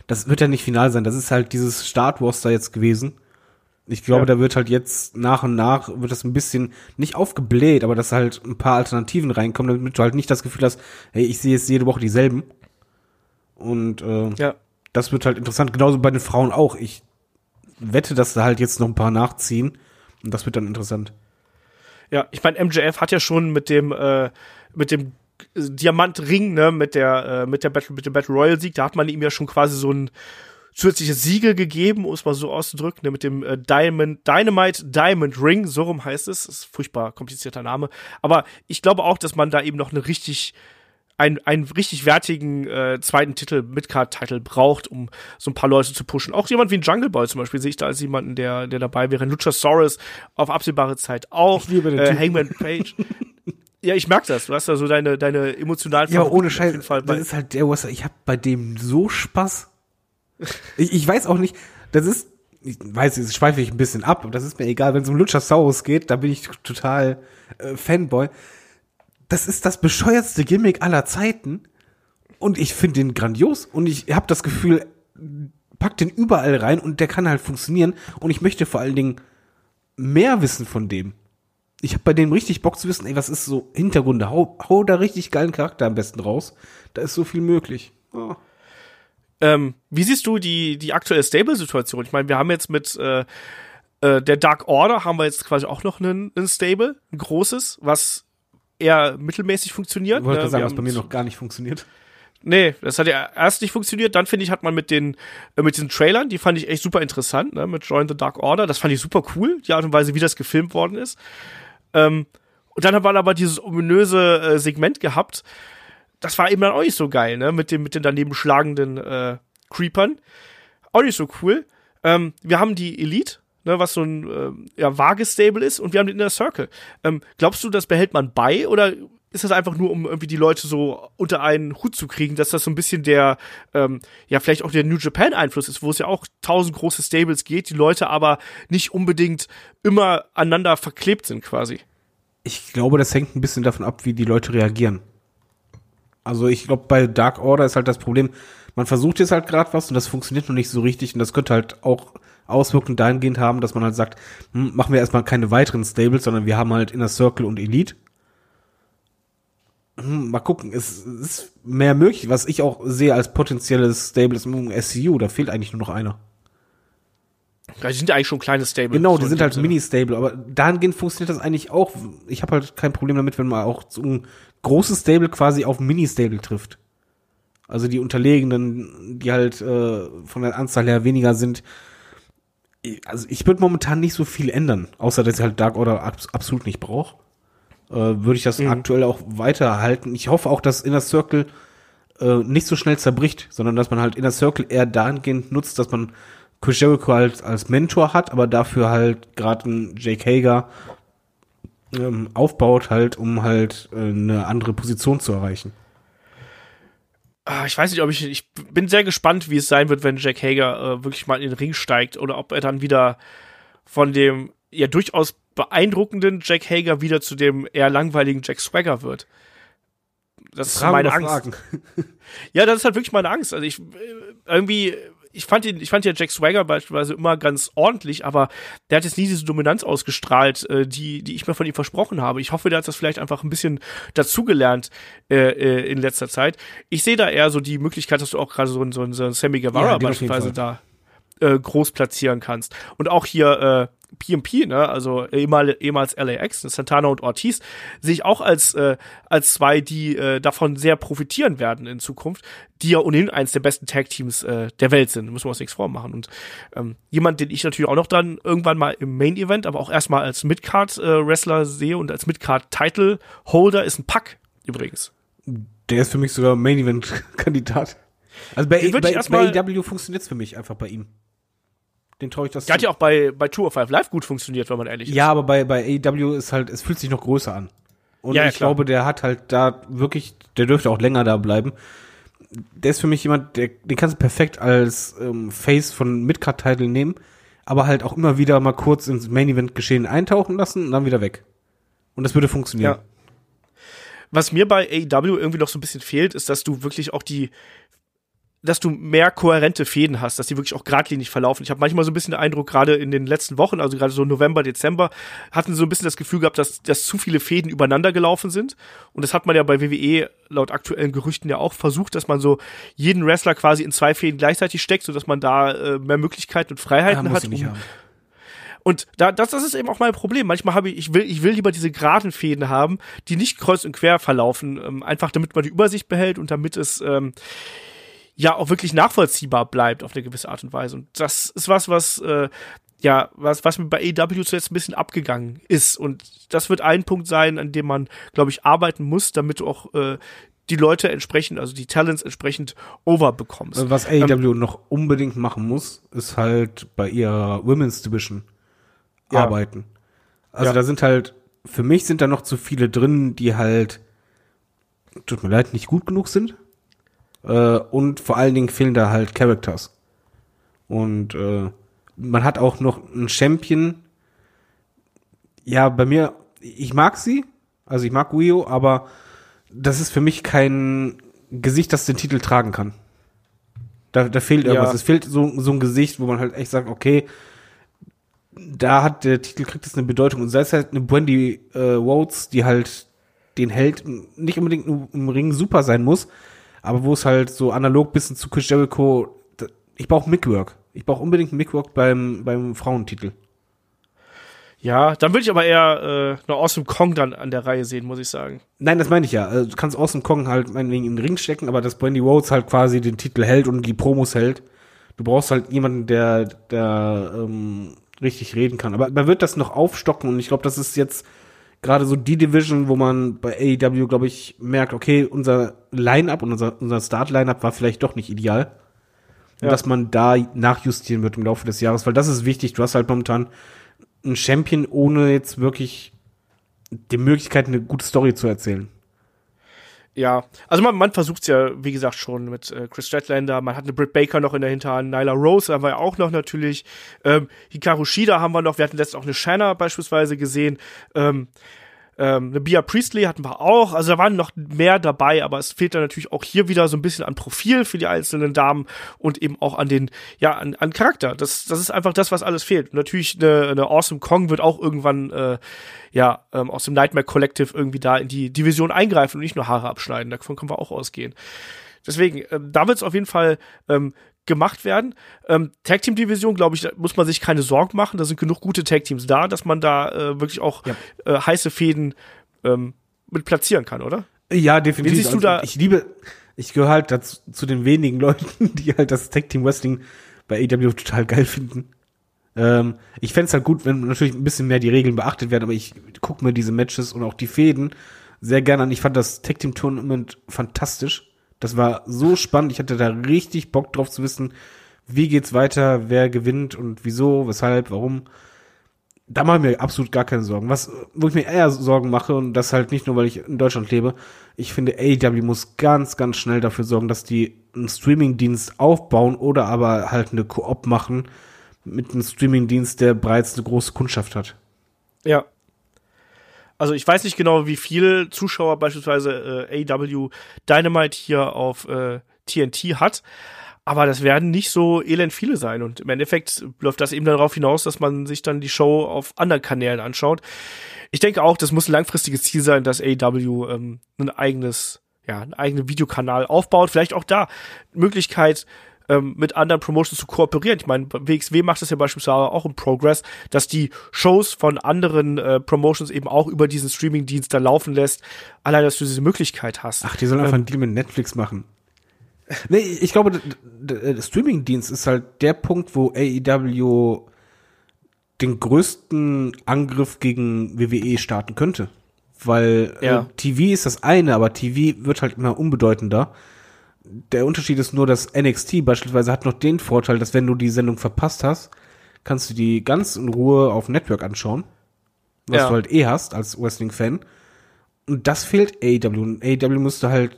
das wird ja nicht final sein, das ist halt dieses Start-Roster jetzt gewesen. Ich glaube, ja. da wird halt jetzt nach und nach, wird das ein bisschen, nicht aufgebläht, aber dass halt ein paar Alternativen reinkommen, damit du halt nicht das Gefühl hast, hey, ich sehe jetzt jede Woche dieselben. Und äh, ja. das wird halt interessant, genauso bei den Frauen auch. Ich wette, dass da halt jetzt noch ein paar nachziehen und das wird dann interessant. Ja, ich meine, M J F hat ja schon mit dem äh, mit dem Diamantring, ne, mit der äh, mit der Battle mit dem Battle Royal Sieg, da hat man ihm ja schon quasi so ein zusätzliches Siegel gegeben, um es mal so auszudrücken, ne, mit dem äh, Diamond Dynamite Diamond Ring, so rum heißt es, das ist ein furchtbar komplizierter Name, aber ich glaube auch, dass man da eben noch eine richtig einen, einen richtig wertigen äh, zweiten Titel, Midcard-Titel braucht, um so ein paar Leute zu pushen. Auch jemand wie ein Jungle Boy zum Beispiel sehe ich da als jemanden, der, der dabei wäre. Luchasaurus auf absehbare Zeit auch. Ich liebe den äh, Hangman Page. Ja, ich merke das. Du hast da so deine, deine emotionalen Ja, aber ohne Scheiß. Das ist halt der, was ich habe bei dem so Spaß. ich, ich weiß auch nicht, das ist, ich weiß, jetzt schweife ich ein bisschen ab, aber das ist mir egal. Wenn es um Luchasaurus geht, da bin ich total äh, Fanboy. Das ist das bescheuertste Gimmick aller Zeiten und ich finde den grandios und ich habe das Gefühl, pack den überall rein und der kann halt funktionieren und ich möchte vor allen Dingen mehr wissen von dem. Ich habe bei dem richtig Bock zu wissen, ey, was ist so Hintergründe, hau, hau da richtig geilen Charakter am besten raus, da ist so viel möglich. Oh. Ähm, wie siehst du die, die aktuelle Stable-Situation? Ich meine, wir haben jetzt mit äh, äh, der Dark Order haben wir jetzt quasi auch noch einen, einen Stable, ein großes, was eher mittelmäßig funktioniert. Ich wollte ne? sagen, wir was bei mir noch gar nicht funktioniert. Nee, das hat ja erst nicht funktioniert. Dann, finde ich, hat man mit den äh, mit diesen Trailern, die fand ich echt super interessant, ne? Mit Join the Dark Order, das fand ich super cool, die Art und Weise, wie das gefilmt worden ist. Ähm, und dann hat man aber dieses ominöse äh, Segment gehabt. Das war eben dann auch nicht so geil, ne? Mit den, mit den daneben schlagenden äh, Creepern. Auch nicht so cool. Ähm, wir haben die Elite, ne, was so ein äh, ja, vages Stable ist, und wir haben den Inner Circle. Ähm, glaubst du, das behält man bei, oder ist das einfach nur, um irgendwie die Leute so unter einen Hut zu kriegen, dass das so ein bisschen der, ähm, ja, vielleicht auch der New Japan-Einfluss ist, wo es ja auch tausend große Stables geht, die Leute aber nicht unbedingt immer aneinander verklebt sind quasi? Ich glaube, das hängt ein bisschen davon ab, wie die Leute reagieren. Also ich glaube, bei Dark Order ist halt das Problem, man versucht jetzt halt gerade was und das funktioniert noch nicht so richtig, und das könnte halt auch Auswirkungen dahingehend haben, dass man halt sagt, hm, machen wir erstmal keine weiteren Stables, sondern wir haben halt Inner Circle und Elite. Mal gucken, es ist mehr möglich, was ich auch sehe als potenzielles Stable ist im S C U, da fehlt eigentlich nur noch einer. Die sind ja eigentlich schon kleine Stable. Genau, die sind halt Mini-Stable, aber dahingehend funktioniert das eigentlich auch. Ich habe halt kein Problem damit, wenn man auch so ein großes Stable quasi auf ein Mini-Stable trifft. Also die Unterlegenen, die halt äh, von der Anzahl her weniger sind. Also ich würde momentan nicht so viel ändern, außer dass ich halt Dark Order abs- absolut nicht brauche. Würde ich das mhm. aktuell auch weiterhalten. Ich hoffe auch, dass Inner Circle äh, nicht so schnell zerbricht, sondern dass man halt Inner Circle eher dahingehend nutzt, dass man Chris Jericho halt als Mentor hat, aber dafür halt gerade einen Jake Hager ähm, aufbaut, halt, um halt äh, eine andere Position zu erreichen. Ich weiß nicht, ob ich, ich bin sehr gespannt, wie es sein wird, wenn Jake Hager äh, wirklich mal in den Ring steigt, oder ob er dann wieder von dem ja durchaus beeindruckenden Jack Hager wieder zu dem eher langweiligen Jack Swagger wird. Das Fragen ist meine Angst. Fragen. Ja, das ist halt wirklich meine Angst. Also ich irgendwie, ich fand ihn, ich fand ja Jack Swagger beispielsweise immer ganz ordentlich, aber der hat jetzt nie diese Dominanz ausgestrahlt, die, die ich mir von ihm versprochen habe. Ich hoffe, der hat das vielleicht einfach ein bisschen dazugelernt äh, in letzter Zeit. Ich sehe da eher so die Möglichkeit, dass du auch gerade so einen, so einen, so einen Sammy Guevara ja, beispielsweise da äh, groß platzieren kannst. Und auch hier, äh, P M P, ne, also ehemal, ehemals L A X, Santana und Ortiz, sehe ich auch als äh, als zwei, die äh, davon sehr profitieren werden in Zukunft, die ja ohnehin eins der besten Tag-Teams äh, der Welt sind. Da müssen wir uns nichts vormachen. Und ähm, jemand, den ich natürlich auch noch dann irgendwann mal im Main-Event, aber auch erstmal als Midcard-Wrestler äh, sehe und als Midcard-Title-Holder, ist ein Pack übrigens. Der ist für mich sogar Main-Event-Kandidat. Also bei, bei, bei A E W funktioniert es für mich einfach bei ihm. Den traue ich das. Der hat ja auch bei, bei two oh five Live gut funktioniert, wenn man ehrlich ist. Ja, aber bei, bei A E W ist halt, es fühlt sich noch größer an. Und ja, ja, ich klar. glaube, der hat halt da wirklich, der dürfte auch länger da bleiben. Der ist für mich jemand, der, den kannst du perfekt als ähm, Face von Midcard-Title nehmen, aber halt auch immer wieder mal kurz ins Main-Event-Geschehen eintauchen lassen und dann wieder weg. Und das würde funktionieren. Ja. Was mir bei A E W irgendwie noch so ein bisschen fehlt, ist, dass du wirklich auch die dass du mehr kohärente Fäden hast, dass die wirklich auch geradlinig verlaufen. Ich habe manchmal so ein bisschen den Eindruck, gerade in den letzten Wochen, also gerade so November, Dezember, hatten so ein bisschen das Gefühl gehabt, dass, dass zu viele Fäden übereinander gelaufen sind. Und das hat man ja bei W W E laut aktuellen Gerüchten ja auch versucht, dass man so jeden Wrestler quasi in zwei Fäden gleichzeitig steckt, sodass man da äh, mehr Möglichkeiten und Freiheiten ja, hat. Um Und da, das, das ist eben auch mein Problem. Manchmal habe ich, ich will, ich will lieber diese geraden Fäden haben, die nicht kreuz und quer verlaufen, ähm, einfach damit man die Übersicht behält und damit es ähm, ja auch wirklich nachvollziehbar bleibt auf eine gewisse Art und Weise. Und das ist was, was äh, ja, was, was mir bei A E W zuletzt ein bisschen abgegangen ist. Und das wird ein Punkt sein, an dem man, glaube ich, arbeiten muss, damit du auch äh, die Leute entsprechend, also die Talents entsprechend over bekommst. Was A E W ähm, noch unbedingt machen muss, ist halt bei ihrer Women's Division ja. arbeiten. Also ja. da sind halt, für mich sind da noch zu viele drin, die halt, tut mir leid, nicht gut genug sind. Äh, und vor allen Dingen fehlen da halt Characters. Und äh, man hat auch noch einen Champion. Ja, bei mir, ich mag sie, also ich mag Uyo, aber das ist für mich kein Gesicht, das den Titel tragen kann. Da, da fehlt irgendwas. Ja. Es fehlt so, so ein Gesicht, wo man halt echt sagt, okay, da hat der Titel, kriegt das eine Bedeutung. Und sei es halt eine Brandy äh, Rhodes, die halt den Held nicht unbedingt im Ring super sein muss, aber wo es halt so analog bisschen zu Chris Jericho, ich brauche Mic-Work. Ich brauche unbedingt Mic-Work beim, beim Frauentitel. Ja, dann würde ich aber eher äh, noch Awesome Kong dann an der Reihe sehen, muss ich sagen. Nein, das meine ich ja. Also, du kannst Awesome Kong halt meinetwegen im Ring stecken, aber dass Brandy Rhodes halt quasi den Titel hält und die Promos hält. Du brauchst halt jemanden, der, der ähm, richtig reden kann. Aber man wird das noch aufstocken und ich glaube, das ist jetzt gerade so die Division, wo man bei A E W, glaube ich, merkt, okay, unser Line-Up und unser, unser Start-Line-Up war vielleicht doch nicht ideal. Ja. Und dass man da nachjustieren wird im Laufe des Jahres, weil das ist wichtig. Du hast halt momentan ein Champion ohne jetzt wirklich die Möglichkeit, eine gute Story zu erzählen. Ja, also man, man versucht es ja, wie gesagt, schon mit äh, Chris Statlander, man hat eine Britt Baker noch in der Hinterhand, Nyla Rose haben wir ja auch noch natürlich, ähm, Hikaru Shida haben wir noch, wir hatten letztens auch eine Shanna beispielsweise gesehen, ähm, ähm, eine Bea Priestley hatten wir auch, also da waren noch mehr dabei, aber es fehlt dann natürlich auch hier wieder so ein bisschen an Profil für die einzelnen Damen und eben auch an den, ja, an, an Charakter, das, das ist einfach das, was alles fehlt. Und natürlich eine, eine Awesome Kong wird auch irgendwann, äh, ja, ähm, aus dem Nightmare Collective irgendwie da in die Division eingreifen und nicht nur Haare abschneiden. Davon können wir auch ausgehen. Deswegen, ähm, da wird es auf jeden Fall ähm, gemacht werden. Ähm, Tag-Team-Division, glaube ich, da muss man sich keine Sorgen machen. Da sind genug gute Tag-Teams da, dass man da äh, wirklich auch ja. äh, heiße Fäden ähm, mit platzieren kann, oder? Ja, definitiv. Wen siehst du also, da? Ich liebe, ich gehöre halt dazu, zu den wenigen Leuten, die halt das Tag-Team-Wrestling bei A E W total geil finden. Ähm, ich fände es halt gut, wenn natürlich ein bisschen mehr die Regeln beachtet werden, aber ich gucke mir diese Matches und auch die Fäden sehr gerne an. Ich fand das Tag-Team-Tournament fantastisch. Das war so spannend. Ich hatte da richtig Bock drauf zu wissen, wie geht's weiter, wer gewinnt und wieso, weshalb, warum. Da mache ich mir absolut gar keine Sorgen. Was, wo ich mir eher Sorgen mache, und das halt nicht nur, weil ich in Deutschland lebe, ich finde, A E W muss ganz, ganz schnell dafür sorgen, dass die einen Streaming-Dienst aufbauen oder aber halt eine Koop machen, mit einem Streaming-Dienst, der bereits eine große Kundschaft hat. Ja. Also ich weiß nicht genau, wie viele Zuschauer beispielsweise äh, A E W Dynamite hier auf äh, T N T hat, aber das werden nicht so elend viele sein. Und im Endeffekt läuft das eben darauf hinaus, dass man sich dann die Show auf anderen Kanälen anschaut. Ich denke auch, das muss ein langfristiges Ziel sein, dass A E W ähm, ein eigenes, ja, einen eigenen Videokanal aufbaut. Vielleicht auch da Möglichkeit, mit anderen Promotions zu kooperieren. Ich meine, W X W macht das ja beispielsweise auch im Progress, dass die Shows von anderen äh, Promotions eben auch über diesen Streaming-Dienst dann laufen lässt. Allein, dass du diese Möglichkeit hast. Ach, die sollen ähm, einfach einen Deal mit Netflix machen. Nee, ich glaube, d- d- der Streaming-Dienst ist halt der Punkt, wo A E W den größten Angriff gegen W W E starten könnte. Weil ja. äh, T V ist das eine, aber T V wird halt immer unbedeutender. Der Unterschied ist nur, dass N X T beispielsweise hat noch den Vorteil, dass wenn du die Sendung verpasst hast, kannst du die ganz in Ruhe auf Network anschauen, was ja. du halt eh hast als Wrestling-Fan. Und das fehlt A E W. Und A E W müsste halt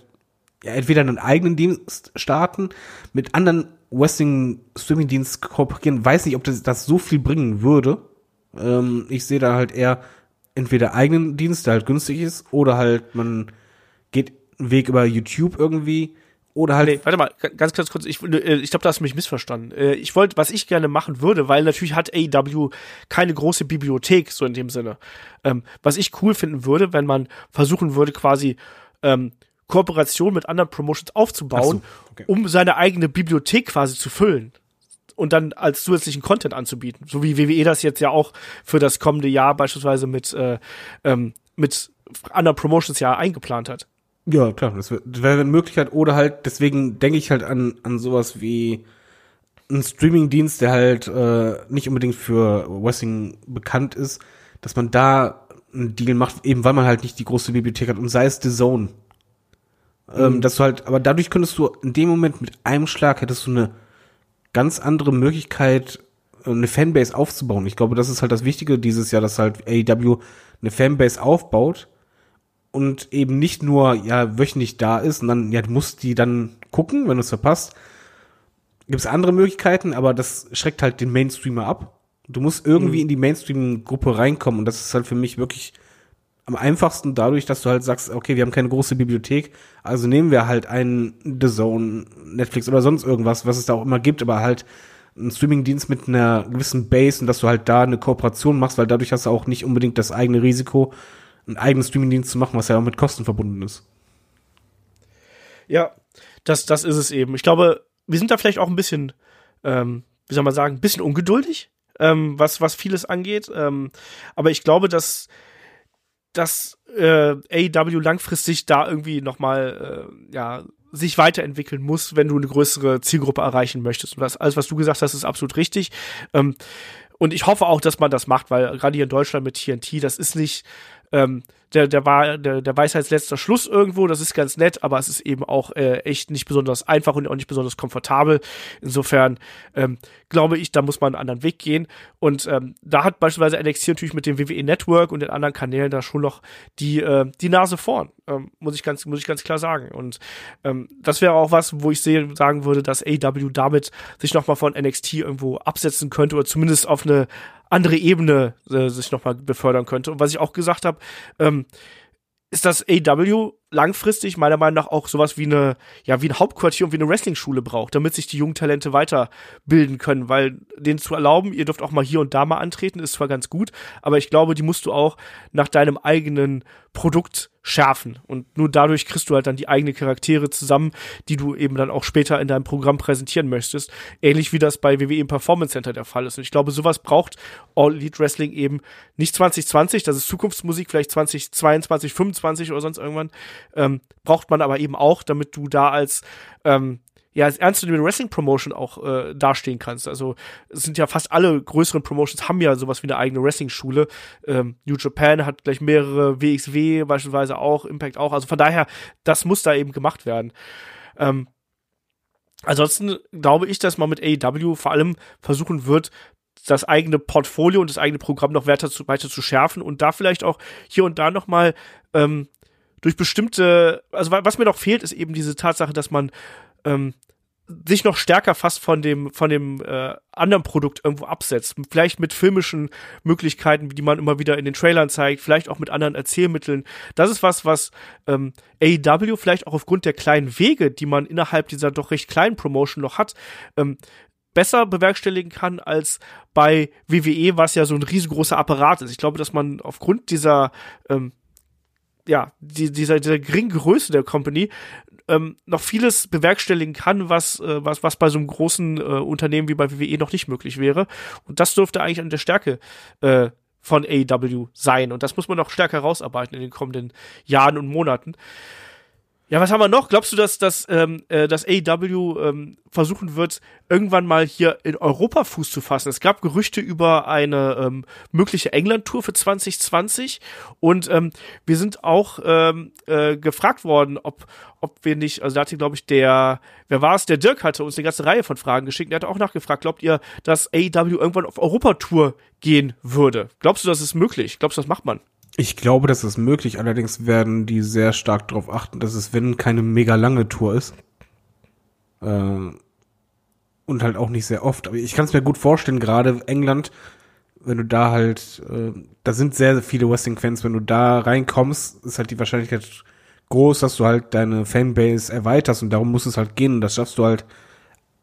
ja, entweder einen eigenen Dienst starten, mit anderen Wrestling-Streaming-Diensten kooperieren. Weiß nicht, ob das, das so viel bringen würde. Ähm, ich sehe da halt eher entweder eigenen Dienst, der halt günstig ist, oder halt man geht einen Weg über YouTube irgendwie. Oder halt. Nee, warte mal, ganz, ganz kurz, ich, ich glaube, da hast du mich missverstanden. Ich wollte, was ich gerne machen würde, weil natürlich hat A E W keine große Bibliothek, so in dem Sinne. Ähm, was ich cool finden würde, wenn man versuchen würde, quasi ähm, Kooperation mit anderen Promotions aufzubauen, ach so, okay. um seine eigene Bibliothek quasi zu füllen. Und dann als zusätzlichen Content anzubieten. So wie W W E das jetzt ja auch für das kommende Jahr beispielsweise mit, äh, ähm, mit anderen Promotions ja eingeplant hat. Ja, klar, das wäre wär eine Möglichkeit. Oder halt, deswegen denke ich halt an an sowas wie einen Streaming-Dienst, der halt äh, nicht unbedingt für Wrestling bekannt ist, dass man da einen Deal macht, eben weil man halt nicht die große Bibliothek hat. Und sei es The Zone. Mhm. Ähm, dass du halt, aber dadurch könntest du in dem Moment mit einem Schlag hättest du eine ganz andere Möglichkeit, eine Fanbase aufzubauen. Ich glaube, das ist halt das Wichtige dieses Jahr, dass halt A E W eine Fanbase aufbaut. Und eben nicht nur, ja, wöchentlich da ist und dann, ja, du musst die dann gucken, wenn du es verpasst. Gibt's andere Möglichkeiten, aber das schreckt halt den Mainstreamer ab. Du musst irgendwie mhm. in die Mainstream-Gruppe reinkommen und das ist halt für mich wirklich am einfachsten dadurch, dass du halt sagst, okay, wir haben keine große Bibliothek, also nehmen wir halt einen The Zone, Netflix oder sonst irgendwas, was es da auch immer gibt, aber halt einen Streaming-Dienst mit einer gewissen Base und dass du halt da eine Kooperation machst, weil dadurch hast du auch nicht unbedingt das eigene Risiko, einen eigenen Streamingdienst zu machen, was ja auch mit Kosten verbunden ist. Ja, das, das ist es eben. Ich glaube, wir sind da vielleicht auch ein bisschen, ähm, wie soll man sagen, ein bisschen ungeduldig. ähm, was, was vieles angeht. Ähm, aber ich glaube, dass, dass äh, A E W langfristig da irgendwie nochmal äh, ja, sich weiterentwickeln muss, wenn du eine größere Zielgruppe erreichen möchtest. Und das, alles, was du gesagt hast, ist absolut richtig. Ähm, und ich hoffe auch, dass man das macht, weil gerade hier in Deutschland mit T N T, das ist nicht ähm, der, der, war, der, der Weisheitsletzter Schluss irgendwo, das ist ganz nett, aber es ist eben auch äh, echt nicht besonders einfach und auch nicht besonders komfortabel. Insofern ähm, glaube ich, da muss man einen anderen Weg gehen. Und ähm, da hat beispielsweise N X T natürlich mit dem W W E Network und den anderen Kanälen da schon noch die, äh, die Nase vorn, ähm, muss ich ganz, muss ich ganz klar sagen. Und ähm, das wäre auch was, wo ich sehen, sagen würde, dass A E W damit sich nochmal von N X T irgendwo absetzen könnte oder zumindest auf eine andere Ebene äh, sich nochmal befördern könnte. Und was ich auch gesagt habe, ähm, ist, dass A E W langfristig meiner Meinung nach auch sowas wie eine, ja, wie ein Hauptquartier und wie eine Wrestling-Schule braucht, damit sich die jungen Talente weiterbilden können, weil denen zu erlauben, ihr dürft auch mal hier und da mal antreten, ist zwar ganz gut, aber ich glaube, die musst du auch nach deinem eigenen Produkt schärfen und nur dadurch kriegst du halt dann die eigenen Charaktere zusammen, die du eben dann auch später in deinem Programm präsentieren möchtest, ähnlich wie das bei W W E im Performance Center der Fall ist. Und ich glaube, sowas braucht All Elite Wrestling eben nicht zwanzig zwanzig, das ist Zukunftsmusik, vielleicht zwanzig zweiundzwanzig, fünfundzwanzig oder sonst irgendwann. Ähm, braucht man aber eben auch, damit du da als ähm, ja, als ernstzunehmende Wrestling-Promotion auch äh, dastehen kannst. Also es sind ja fast alle größeren Promotions, haben ja sowas wie eine eigene Wrestling-Schule. Ähm, New Japan hat gleich mehrere, W X W beispielsweise auch, Impact auch. Also von daher, das muss da eben gemacht werden. Ähm, ansonsten glaube ich, dass man mit A E W vor allem versuchen wird, das eigene Portfolio und das eigene Programm noch weiter zu, weiter zu schärfen und da vielleicht auch hier und da nochmal ähm, durch bestimmte, also was mir noch fehlt, ist eben diese Tatsache, dass man ähm, sich noch stärker fast von dem von dem äh, anderen Produkt irgendwo absetzt. Vielleicht mit filmischen Möglichkeiten, die man immer wieder in den Trailern zeigt, vielleicht auch mit anderen Erzählmitteln. Das ist was, was ähm, A E W vielleicht auch aufgrund der kleinen Wege, die man innerhalb dieser doch recht kleinen Promotion noch hat, ähm, besser bewerkstelligen kann als bei W W E, was ja so ein riesengroßer Apparat ist. Ich glaube, dass man aufgrund dieser ähm, ja, die, dieser, dieser geringen Größe der Company ähm, noch vieles bewerkstelligen kann, was, äh, was, was bei so einem großen äh, Unternehmen wie bei W W E noch nicht möglich wäre. Und das dürfte eigentlich an der Stärke äh, von A E W sein. Und das muss man noch stärker rausarbeiten in den kommenden Jahren und Monaten. Ja, was haben wir noch? Glaubst du, dass, dass, ähm, äh, dass A E W ähm, versuchen wird, irgendwann mal hier in Europa Fuß zu fassen? Es gab Gerüchte über eine ähm, mögliche England-Tour für zwanzig zwanzig und ähm, wir sind auch ähm, äh, gefragt worden, ob, ob wir nicht, also da hatte, glaube ich, der, wer war es? Der Dirk hatte uns eine ganze Reihe von Fragen geschickt. Der hatte auch nachgefragt, glaubt ihr, dass A E W irgendwann auf Europa-Tour gehen würde? Glaubst du, das ist möglich? Glaubst du, das macht man? Ich glaube, das ist möglich, allerdings werden die sehr stark darauf achten, dass es, wenn keine mega lange Tour ist, äh, und halt auch nicht sehr oft, aber ich kann es mir gut vorstellen, gerade England, wenn du da halt, äh, da sind sehr viele Wrestling-Fans, wenn du da reinkommst, ist halt die Wahrscheinlichkeit groß, dass du halt deine Fanbase erweiterst und darum muss es halt gehen und das schaffst du halt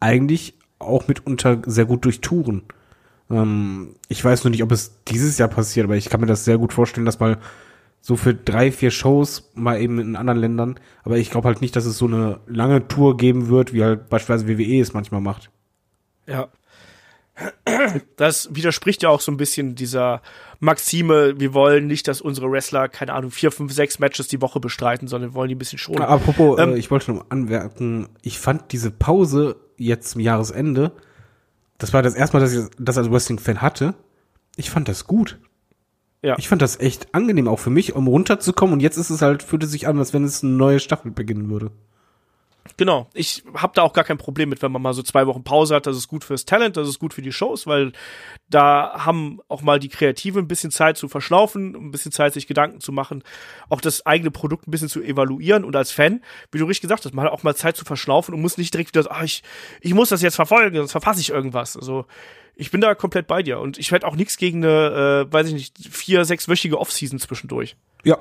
eigentlich auch mitunter sehr gut durch Touren. Ich weiß nur nicht, ob es dieses Jahr passiert, aber ich kann mir das sehr gut vorstellen, dass mal so für drei, vier Shows mal eben in anderen Ländern, aber ich glaube halt nicht, dass es so eine lange Tour geben wird, wie halt beispielsweise W W E es manchmal macht. Ja. Das widerspricht ja auch so ein bisschen dieser Maxime, wir wollen nicht, dass unsere Wrestler, keine Ahnung, vier, fünf, sechs Matches die Woche bestreiten, sondern wir wollen die ein bisschen schonen. Apropos, ähm, ich wollte schon anmerken, ich fand diese Pause jetzt zum Jahresende, das war das erste Mal, dass ich das als Wrestling-Fan hatte. Ich fand das gut. Ja. Ich fand das echt angenehm, auch für mich, um runterzukommen. Und jetzt ist es halt, fühlt es sich an, als wenn es eine neue Staffel beginnen würde. Genau. Ich habe da auch gar kein Problem mit, wenn man mal so zwei Wochen Pause hat. Das ist gut fürs Talent, das ist gut für die Shows, weil da haben auch mal die Kreative ein bisschen Zeit zu verschnaufen, ein bisschen Zeit, sich Gedanken zu machen, auch das eigene Produkt ein bisschen zu evaluieren und als Fan, wie du richtig gesagt hast, man hat auch mal Zeit zu verschnaufen und muss nicht direkt wieder, ach, ich, ich muss das jetzt verfolgen, sonst verpasse ich irgendwas. Also ich bin da komplett bei dir und ich hätte auch nichts gegen eine, äh, weiß ich nicht, vier-, sechswöchige Off-Season zwischendurch. Ja.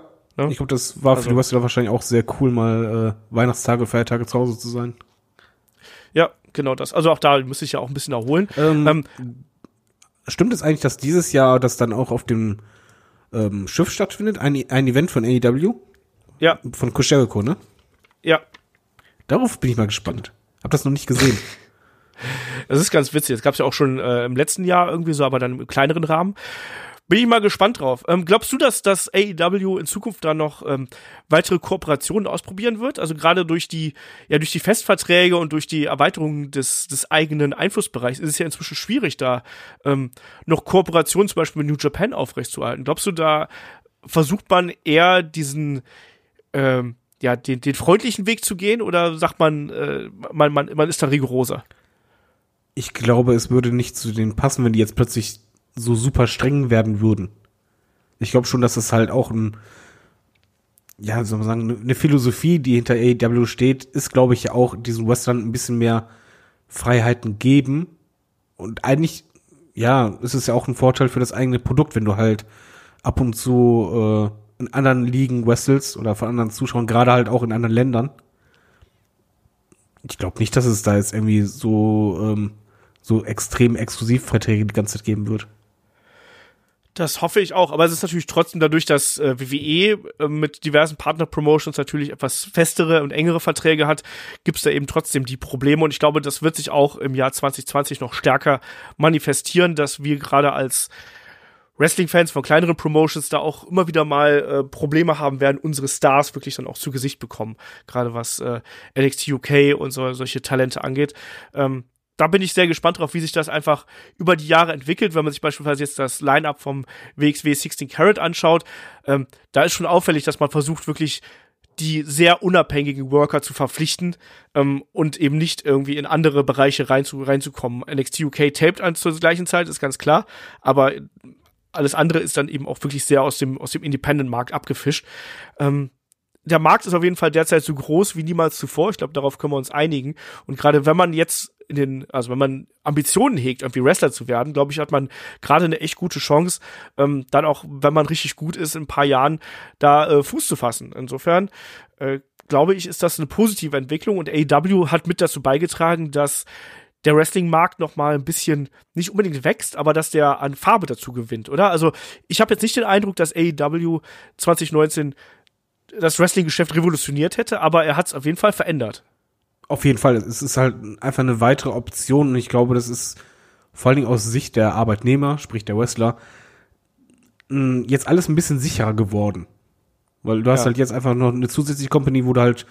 Ich glaube, das war für also, die Wrestler wahrscheinlich auch sehr cool, mal äh, Weihnachtstage, Feiertage zu Hause zu sein. Ja, genau das. Also auch da müsste ich ja auch ein bisschen erholen. Ähm, ähm, stimmt es eigentlich, dass dieses Jahr das dann auch auf dem ähm, Schiff stattfindet? Ein, ein Event von A E W? Ja. Von Jericho, ne? Ja. Darauf bin ich mal gespannt. Hab das noch nicht gesehen. Das ist ganz witzig. Das gab es ja auch schon äh, im letzten Jahr irgendwie so, aber dann im kleineren Rahmen. Bin ich mal gespannt drauf. Ähm, glaubst du, dass das A E W in Zukunft da noch ähm, weitere Kooperationen ausprobieren wird? Also gerade durch die ja durch die Festverträge und durch die Erweiterung des des eigenen Einflussbereichs ist es ja inzwischen schwierig, da ähm, noch Kooperationen zum Beispiel mit New Japan aufrechtzuerhalten. Glaubst du, da versucht man eher diesen ähm, ja den den freundlichen Weg zu gehen oder sagt man äh, man man man ist da rigoroser? Ich glaube, es würde nicht zu denen passen, wenn die jetzt plötzlich so super streng werden würden. Ich glaube schon, dass das halt auch ein, ja, soll man sagen, eine Philosophie, die hinter A E W steht, ist, glaube ich, auch diesen Wrestlern ein bisschen mehr Freiheiten geben. Und eigentlich, ja, ist es ja auch ein Vorteil für das eigene Produkt, wenn du halt ab und zu äh, in anderen Ligen wrestlst oder von anderen Zuschauern, gerade halt auch in anderen Ländern. Ich glaube nicht, dass es da jetzt irgendwie so, ähm, so extrem Exklusivverträge die ganze Zeit geben wird. Das hoffe ich auch, aber es ist natürlich trotzdem dadurch, dass äh, W W E äh, mit diversen Partner-Promotions natürlich etwas festere und engere Verträge hat, gibt es da eben trotzdem die Probleme und ich glaube, das wird sich auch im Jahr zwanzig zwanzig noch stärker manifestieren, dass wir gerade als Wrestling-Fans von kleineren Promotions da auch immer wieder mal äh, Probleme haben werden, unsere Stars wirklich dann auch zu Gesicht bekommen, gerade was äh, N X T U K und so, solche Talente angeht. Ähm, Da bin ich sehr gespannt drauf, wie sich das einfach über die Jahre entwickelt. Wenn man sich beispielsweise jetzt das Line-Up vom W X W sechzehn Karat anschaut, ähm, da ist schon auffällig, dass man versucht, wirklich die sehr unabhängigen Worker zu verpflichten ähm, und eben nicht irgendwie in andere Bereiche rein zu, reinzukommen. N X T U K taped an zur gleichen Zeit, ist ganz klar, aber alles andere ist dann eben auch wirklich sehr aus dem, aus dem Independent-Markt abgefischt. Ähm, der Markt ist auf jeden Fall derzeit so groß wie niemals zuvor. Ich glaube, darauf können wir uns einigen. Und gerade wenn man jetzt in den, also wenn man Ambitionen hegt, irgendwie Wrestler zu werden, glaube ich, hat man gerade eine echt gute Chance, ähm, dann auch, wenn man richtig gut ist, in ein paar Jahren da äh, Fuß zu fassen. Insofern äh, glaube ich, ist das eine positive Entwicklung und A E W hat mit dazu beigetragen, dass der Wrestling-Markt noch mal ein bisschen, nicht unbedingt wächst, aber dass der an Farbe dazu gewinnt, oder? Also ich habe jetzt nicht den Eindruck, dass A E W zwanzig neunzehn das Wrestling-Geschäft revolutioniert hätte, aber er hat es auf jeden Fall verändert. Auf jeden Fall, es ist halt einfach eine weitere Option und ich glaube, das ist vor allen Dingen aus Sicht der Arbeitnehmer, sprich der Wrestler, jetzt alles ein bisschen sicherer geworden. Weil du hast ja halt jetzt einfach noch eine zusätzliche Company, wo du halt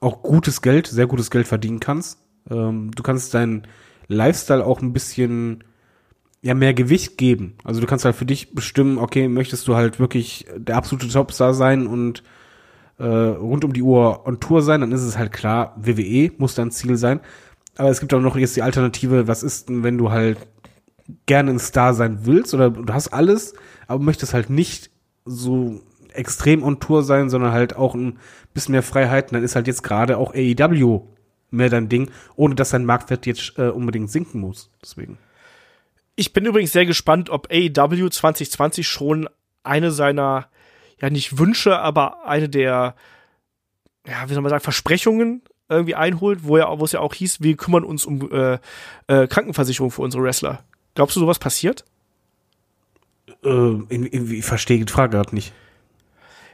auch gutes Geld, sehr gutes Geld verdienen kannst. Du kannst deinen Lifestyle auch ein bisschen ja mehr Gewicht geben. Also du kannst halt für dich bestimmen, okay, möchtest du halt wirklich der absolute Topstar sein und rund um die Uhr on Tour sein, dann ist es halt klar, W W E muss dein Ziel sein. Aber es gibt auch noch jetzt die Alternative, was ist denn, wenn du halt gerne ein Star sein willst oder du hast alles, aber möchtest halt nicht so extrem on Tour sein, sondern halt auch ein bisschen mehr Freiheiten, dann ist halt jetzt gerade auch A E W mehr dein Ding, ohne dass dein Marktwert jetzt äh, unbedingt sinken muss. Deswegen. Ich bin übrigens sehr gespannt, ob A E W zwanzig zwanzig schon eine seiner ja nicht Wünsche, aber eine der, ja, wie soll man sagen, Versprechungen irgendwie einholt, wo ja, wo es ja auch hieß, wir kümmern uns um äh, äh, Krankenversicherung für unsere Wrestler. Glaubst du, sowas passiert? Ähm, in, in, ich verstehe die Frage gerade nicht.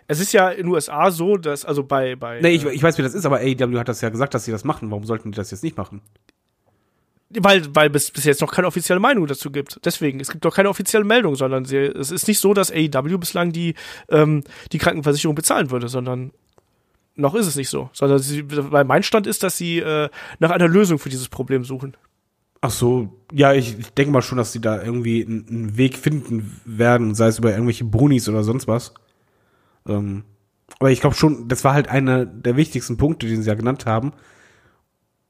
Es ist ja in den U S A so, dass, also bei bei Nee, ich, ich weiß, wie das ist, aber A E W hat das ja gesagt, dass sie das machen. Warum sollten die das jetzt nicht machen? Weil, weil bis, bis jetzt noch keine offizielle Meinung dazu gibt. Deswegen, es gibt noch keine offizielle Meldung, sondern sie, es ist nicht so, dass A E W bislang die, ähm, die Krankenversicherung bezahlen würde, sondern noch ist es nicht so. Sondern sie, weil mein Stand ist, dass sie äh, nach einer Lösung für dieses Problem suchen. Ach so, ja, ich, ich denke mal schon, dass sie da irgendwie einen, einen Weg finden werden, sei es über irgendwelche Bonis oder sonst was. Ähm, aber ich glaube schon, das war halt einer der wichtigsten Punkte, den sie ja genannt haben.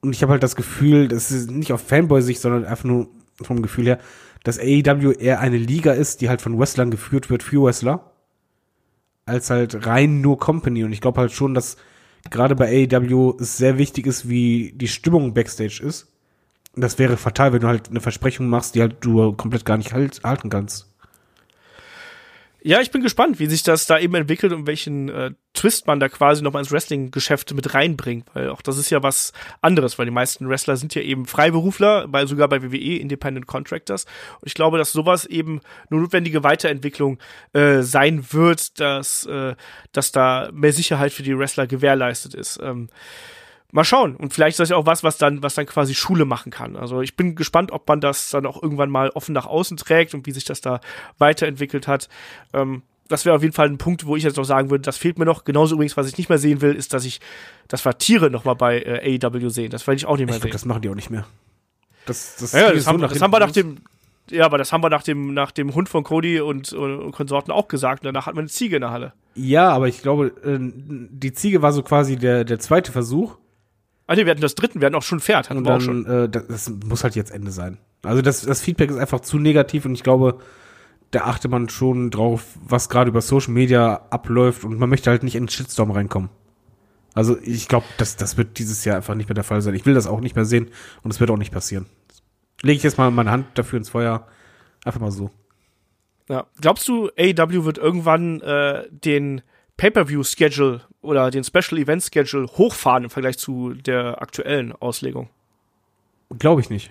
Und ich habe halt das Gefühl, das ist nicht auf Fanboy-Sicht, sondern einfach nur vom Gefühl her, dass A E W eher eine Liga ist, die halt von Wrestlern geführt wird für Wrestler, als halt rein nur Company. Und ich glaube halt schon, dass gerade bei A E W es sehr wichtig ist, wie die Stimmung Backstage ist. Und das wäre fatal, wenn du halt eine Versprechung machst, die halt du komplett gar nicht halt, halten kannst. Ja, ich bin gespannt, wie sich das da eben entwickelt und welchen äh, Twist man da quasi nochmal ins Wrestling-Geschäft mit reinbringt, weil auch das ist ja was anderes, weil die meisten Wrestler sind ja eben Freiberufler, bei, sogar bei W W E, Independent Contractors. Und ich glaube, dass sowas eben eine notwendige Weiterentwicklung äh, sein wird, dass, äh, dass da mehr Sicherheit für die Wrestler gewährleistet ist. Ähm, mal schauen. Und vielleicht ist das ja auch was, was dann, was dann quasi Schule machen kann. Also ich bin gespannt, ob man das dann auch irgendwann mal offen nach außen trägt und wie sich das da weiterentwickelt hat. Ähm, das wäre auf jeden Fall ein Punkt, wo ich jetzt noch sagen würde, das fehlt mir noch. Genauso übrigens, was ich nicht mehr sehen will, ist, dass ich, dass wir Tiere noch mal bei äh, A E W sehen. Das will ich auch nicht mehr ich glaub, sehen. Das machen die auch nicht mehr. Das, das, ja, das, haben, so das haben wir nach dem, ja, aber das haben wir nach dem, nach dem Hund von Cody und, und, und Konsorten auch gesagt. Und danach hat man eine Ziege in der Halle. Ja, aber ich glaube, äh, die Ziege war so quasi der, der zweite Versuch. Ah ne, wir hatten das dritten, wir hatten auch schon ein Pferd. Hatten und dann, wir auch schon. Äh, das, das muss halt jetzt Ende sein. Also das, das Feedback ist einfach zu negativ und ich glaube, da achtet man schon drauf, was gerade über Social Media abläuft und man möchte halt nicht in den Shitstorm reinkommen. Also ich glaube, das, das wird dieses Jahr einfach nicht mehr der Fall sein. Ich will das auch nicht mehr sehen und es wird auch nicht passieren. Lege ich jetzt mal meine Hand dafür ins Feuer. Einfach mal so. Ja. Glaubst du, A E W wird irgendwann äh, den Pay-Per-View-Schedule oder den Special-Event-Schedule hochfahren im Vergleich zu der aktuellen Auslegung? Glaube ich nicht.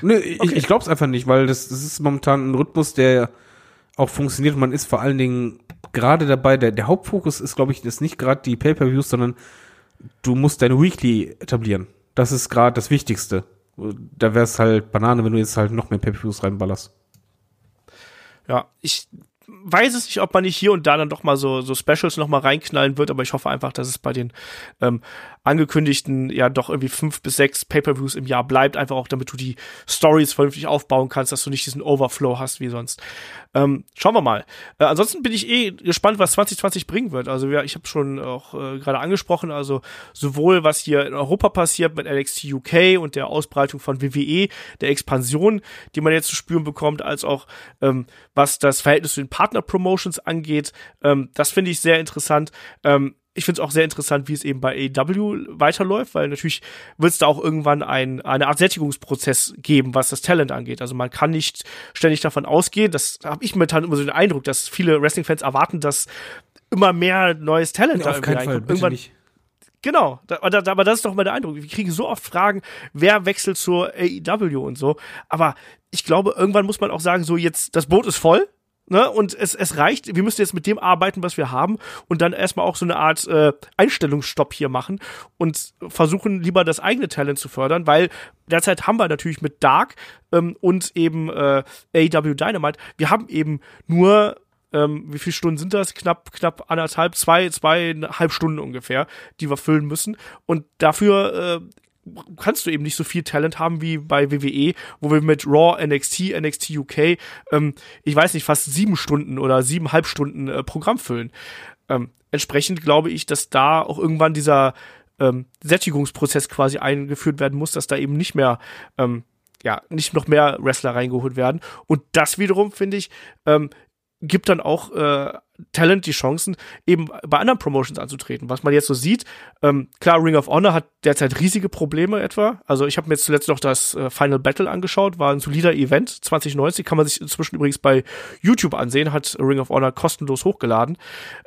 Nö, okay. ich, ich glaube es einfach nicht, weil das, das ist momentan ein Rhythmus, der auch funktioniert. Man ist vor allen Dingen gerade dabei, der, der Hauptfokus ist, glaube ich, ist nicht gerade die Pay-Per-Views, sondern du musst deine Weekly etablieren. Das ist gerade das Wichtigste. Da wäre es halt Banane, wenn du jetzt halt noch mehr Pay-Per-Views reinballerst. Ja, ich weiß es nicht, ob man nicht hier und da dann doch mal so, so Specials noch mal reinknallen wird, aber ich hoffe einfach, dass es bei den ähm, angekündigten ja doch irgendwie fünf bis sechs Pay-Per-Views im Jahr bleibt, einfach auch, damit du die Stories vernünftig aufbauen kannst, dass du nicht diesen Overflow hast wie sonst. Ähm, schauen wir mal. Äh, ansonsten bin ich eh gespannt, was zwanzig zwanzig bringen wird. Also ja, ich habe schon auch äh, gerade angesprochen, also sowohl was hier in Europa passiert mit N X T U K und der Ausbreitung von W W E, der Expansion, die man jetzt zu spüren bekommt, als auch ähm, was das Verhältnis zu den Partner-Promotions angeht. Ähm, das finde ich sehr interessant. Ähm, ich finde es auch sehr interessant, wie es eben bei A E W weiterläuft, weil natürlich wird es da auch irgendwann ein, eine Art Sättigungsprozess geben, was das Talent angeht. Also man kann nicht ständig davon ausgehen, das habe ich momentan immer so den Eindruck, dass viele Wrestling-Fans erwarten, dass immer mehr neues Talent ja, da auf irgendwie keinen Fall, bitte nicht. Genau, da, da, aber das ist doch mal der Eindruck. Wir kriegen so oft Fragen, wer wechselt zur A E W und so. Aber ich glaube, irgendwann muss man auch sagen, so jetzt, das Boot ist voll. Ne? Und es, es reicht, wir müssen jetzt mit dem arbeiten, was wir haben und dann erstmal auch so eine Art äh, Einstellungsstopp hier machen und versuchen lieber das eigene Talent zu fördern, weil derzeit haben wir natürlich mit Dark ähm, und eben äh, A E W Dynamite, wir haben eben nur, ähm, wie viele Stunden sind das? Knapp, knapp anderthalb, zwei, zweieinhalb Stunden ungefähr, die wir füllen müssen und dafür äh, kannst du eben nicht so viel Talent haben wie bei W W E, wo wir mit Raw, N X T, N X T U K, ähm, ich weiß nicht, fast sieben Stunden oder siebeneinhalb Stunden äh, Programm füllen. Ähm, entsprechend glaube ich, dass da auch irgendwann dieser ähm, Sättigungsprozess quasi eingeführt werden muss, dass da eben nicht mehr, ähm, ja, nicht noch mehr Wrestler reingeholt werden. Und das wiederum, finde ich, ähm, gibt dann auch äh, Talent die Chancen, eben bei anderen Promotions anzutreten. Was man jetzt so sieht, ähm, klar, Ring of Honor hat derzeit riesige Probleme etwa. Also ich habe mir jetzt zuletzt noch das äh, Final Battle angeschaut, war ein solider Event, zwanzig neunzig, kann man sich inzwischen übrigens bei YouTube ansehen, hat Ring of Honor kostenlos hochgeladen.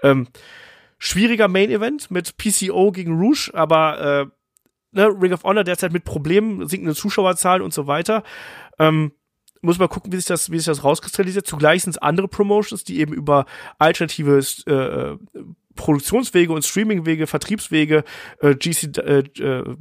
Ähm, schwieriger Main-Event mit P C O gegen Rouge, aber äh, ne, Ring of Honor derzeit mit Problemen, sinkende Zuschauerzahlen und so weiter. Ähm, Muss mal gucken, wie sich das, wie sich das rauskristallisiert. Zugleich sind es andere Promotions, die eben über alternative äh, Produktionswege und Streamingwege, Vertriebswege, äh, G C, äh,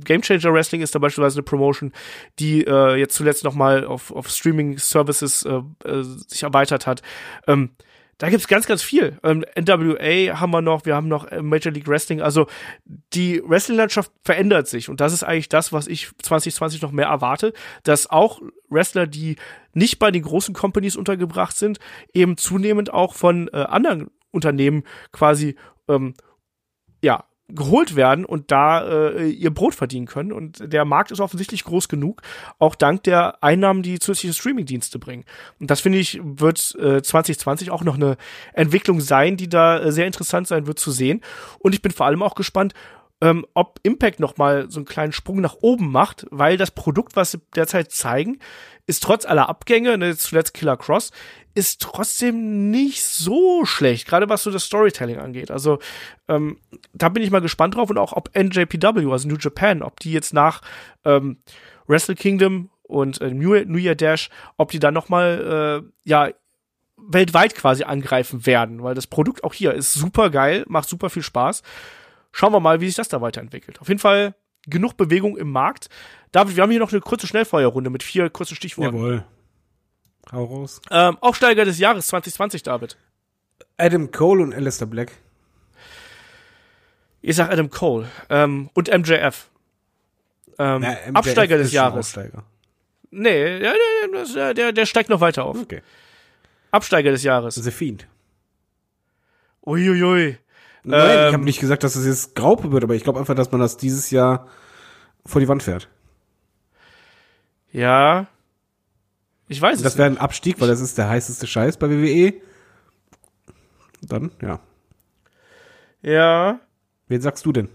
Game Changer Wrestling ist da beispielsweise eine Promotion, die äh, jetzt zuletzt nochmal auf, auf Streaming-Services äh, äh, sich erweitert hat. Ähm, da gibt's ganz, ganz viel. Ähm, N W A haben wir noch, wir haben noch Major League Wrestling. Also die Wrestling-Landschaft verändert sich und das ist eigentlich das, was ich zwanzig zwanzig noch mehr erwarte, dass auch Wrestler, die nicht bei den großen Companies untergebracht sind, eben zunehmend auch von äh, anderen Unternehmen quasi ähm, ja geholt werden und da äh, ihr Brot verdienen können. Und der Markt ist offensichtlich groß genug, auch dank der Einnahmen, die zusätzliche Streamingdienste bringen. Und das, finde ich, wird äh, zwanzig zwanzig auch noch eine Entwicklung sein, die da äh, sehr interessant sein wird zu sehen. Und ich bin vor allem auch gespannt, Ähm, ob Impact nochmal so einen kleinen Sprung nach oben macht, weil das Produkt, was sie derzeit zeigen, ist trotz aller Abgänge, ne, zuletzt Killer Cross, ist trotzdem nicht so schlecht, gerade was so das Storytelling angeht. Also ähm, da bin ich mal gespannt drauf und auch ob N J P W, also New Japan, ob die jetzt nach ähm, Wrestle Kingdom und äh, New, New Year Dash, ob die dann nochmal, äh, ja, weltweit quasi angreifen werden, weil das Produkt auch hier ist super geil, macht super viel Spaß. Schauen wir mal, wie sich das da weiterentwickelt. Auf jeden Fall genug Bewegung im Markt. David, wir haben hier noch eine kurze Schnellfeuerrunde mit vier kurzen Stichworten. Jawohl. Hau raus. Ähm, Aufsteiger des Jahres zwanzig zwanzig, David. Adam Cole und Aleister Black. Ich sag Adam Cole. Ähm, und M J F. Ähm, Na, M J F Absteiger des Jahres. Aufsteiger. Nee, der, der, der, der steigt noch weiter auf. Okay. Absteiger des Jahres. The Fiend. Uiuiui. Nein, ähm, ich habe nicht gesagt, dass es jetzt Graupe wird, aber ich glaube einfach, dass man das dieses Jahr vor die Wand fährt. Ja. Ich weiß es nicht. Das wäre ein Abstieg, weil das ist der heißeste Scheiß bei W W E. Dann, ja. Ja. Wen sagst du denn?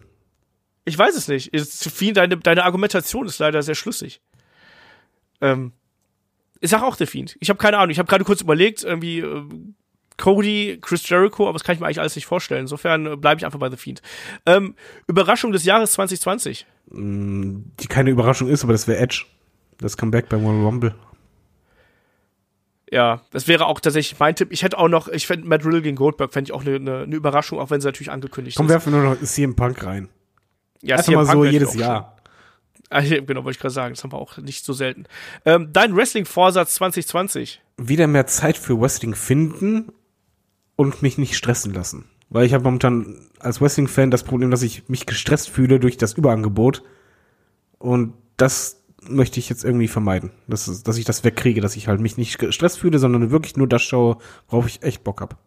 Ich weiß es nicht. Zu viel, deine, deine Argumentation ist leider sehr schlüssig. Ähm, ich sag auch The Fiend. Ich habe keine Ahnung. Ich habe gerade kurz überlegt, irgendwie äh, Cody, Chris Jericho, aber das kann ich mir eigentlich alles nicht vorstellen. Insofern äh, bleibe ich einfach bei The Fiend. Ähm, Überraschung des Jahres zwanzig zwanzig. Die keine Überraschung ist, aber das wäre Edge. Das Comeback beim Royal Rumble. Ja, das wäre auch tatsächlich mein Tipp. Ich hätte auch noch, ich fände Matt Riddle gegen Goldberg, fände ich auch eine ne, ne Überraschung, auch wenn sie natürlich angekündigt ist. Komm, werfen wir nur noch C M Punk rein. Ja, erst mal so jedes Jahr. Ah, genau, wollte ich gerade sagen. Das haben wir auch nicht so selten. Ähm, dein Wrestling-Vorsatz zwanzig zwanzig? Wieder mehr Zeit für Wrestling finden und mich nicht stressen lassen. Weil ich habe momentan als Wrestling-Fan das Problem, dass ich mich gestresst fühle durch das Überangebot. Und das möchte ich jetzt irgendwie vermeiden. Das ist, dass ich das wegkriege, dass ich halt mich nicht gestresst fühle, sondern wirklich nur das schaue, worauf ich echt Bock habe.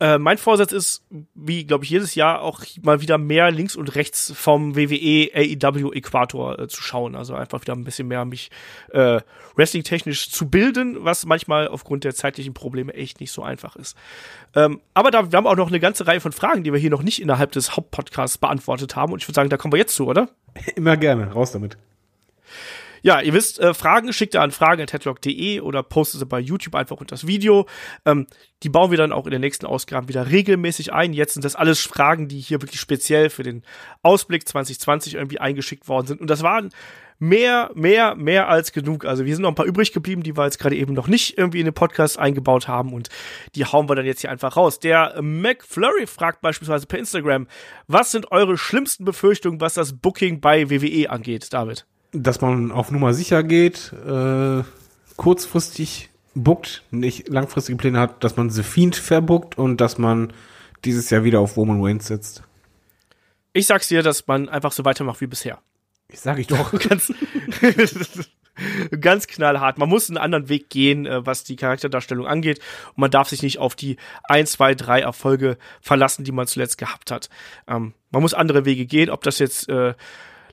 Äh, mein Vorsatz ist, wie, glaube ich, jedes Jahr auch mal wieder mehr links und rechts vom W W E A E W-Äquator äh, zu schauen. Also einfach wieder ein bisschen mehr mich äh, wrestling-technisch zu bilden, was manchmal aufgrund der zeitlichen Probleme echt nicht so einfach ist. Ähm, aber da, wir haben auch noch eine ganze Reihe von Fragen, die wir hier noch nicht innerhalb des Hauptpodcasts beantwortet haben. Und ich würde sagen, da kommen wir jetzt zu, oder? Immer gerne. Raus damit. Ja, ihr wisst, äh, Fragen schickt ihr an fragen at headlock punkt de oder postet sie bei YouTube einfach unter das Video. Ähm, die bauen wir dann auch in den nächsten Ausgaben wieder regelmäßig ein. Jetzt sind das alles Fragen, die hier wirklich speziell für den Ausblick zwanzig zwanzig irgendwie eingeschickt worden sind. Und das waren mehr, mehr, mehr als genug. Also wir sind noch ein paar übrig geblieben, die wir jetzt gerade eben noch nicht irgendwie in den Podcast eingebaut haben. Und die hauen wir dann jetzt hier einfach raus. Der McFlurry fragt beispielsweise per Instagram, was sind eure schlimmsten Befürchtungen, was das Booking bei W W E angeht, David? Dass man auf Nummer sicher geht, äh, kurzfristig bookt, nicht langfristige Pläne hat, dass man The Fiend verbookt und dass man dieses Jahr wieder auf Roman Reigns setzt. Ich sag's dir, dass man einfach so weitermacht wie bisher. Ich sag ich doch. Ganz, ganz knallhart. Man muss einen anderen Weg gehen, was die Charakterdarstellung angeht. Und man darf sich nicht auf die ein, zwei, drei Erfolge verlassen, die man zuletzt gehabt hat. Ähm, man muss andere Wege gehen, ob das jetzt äh,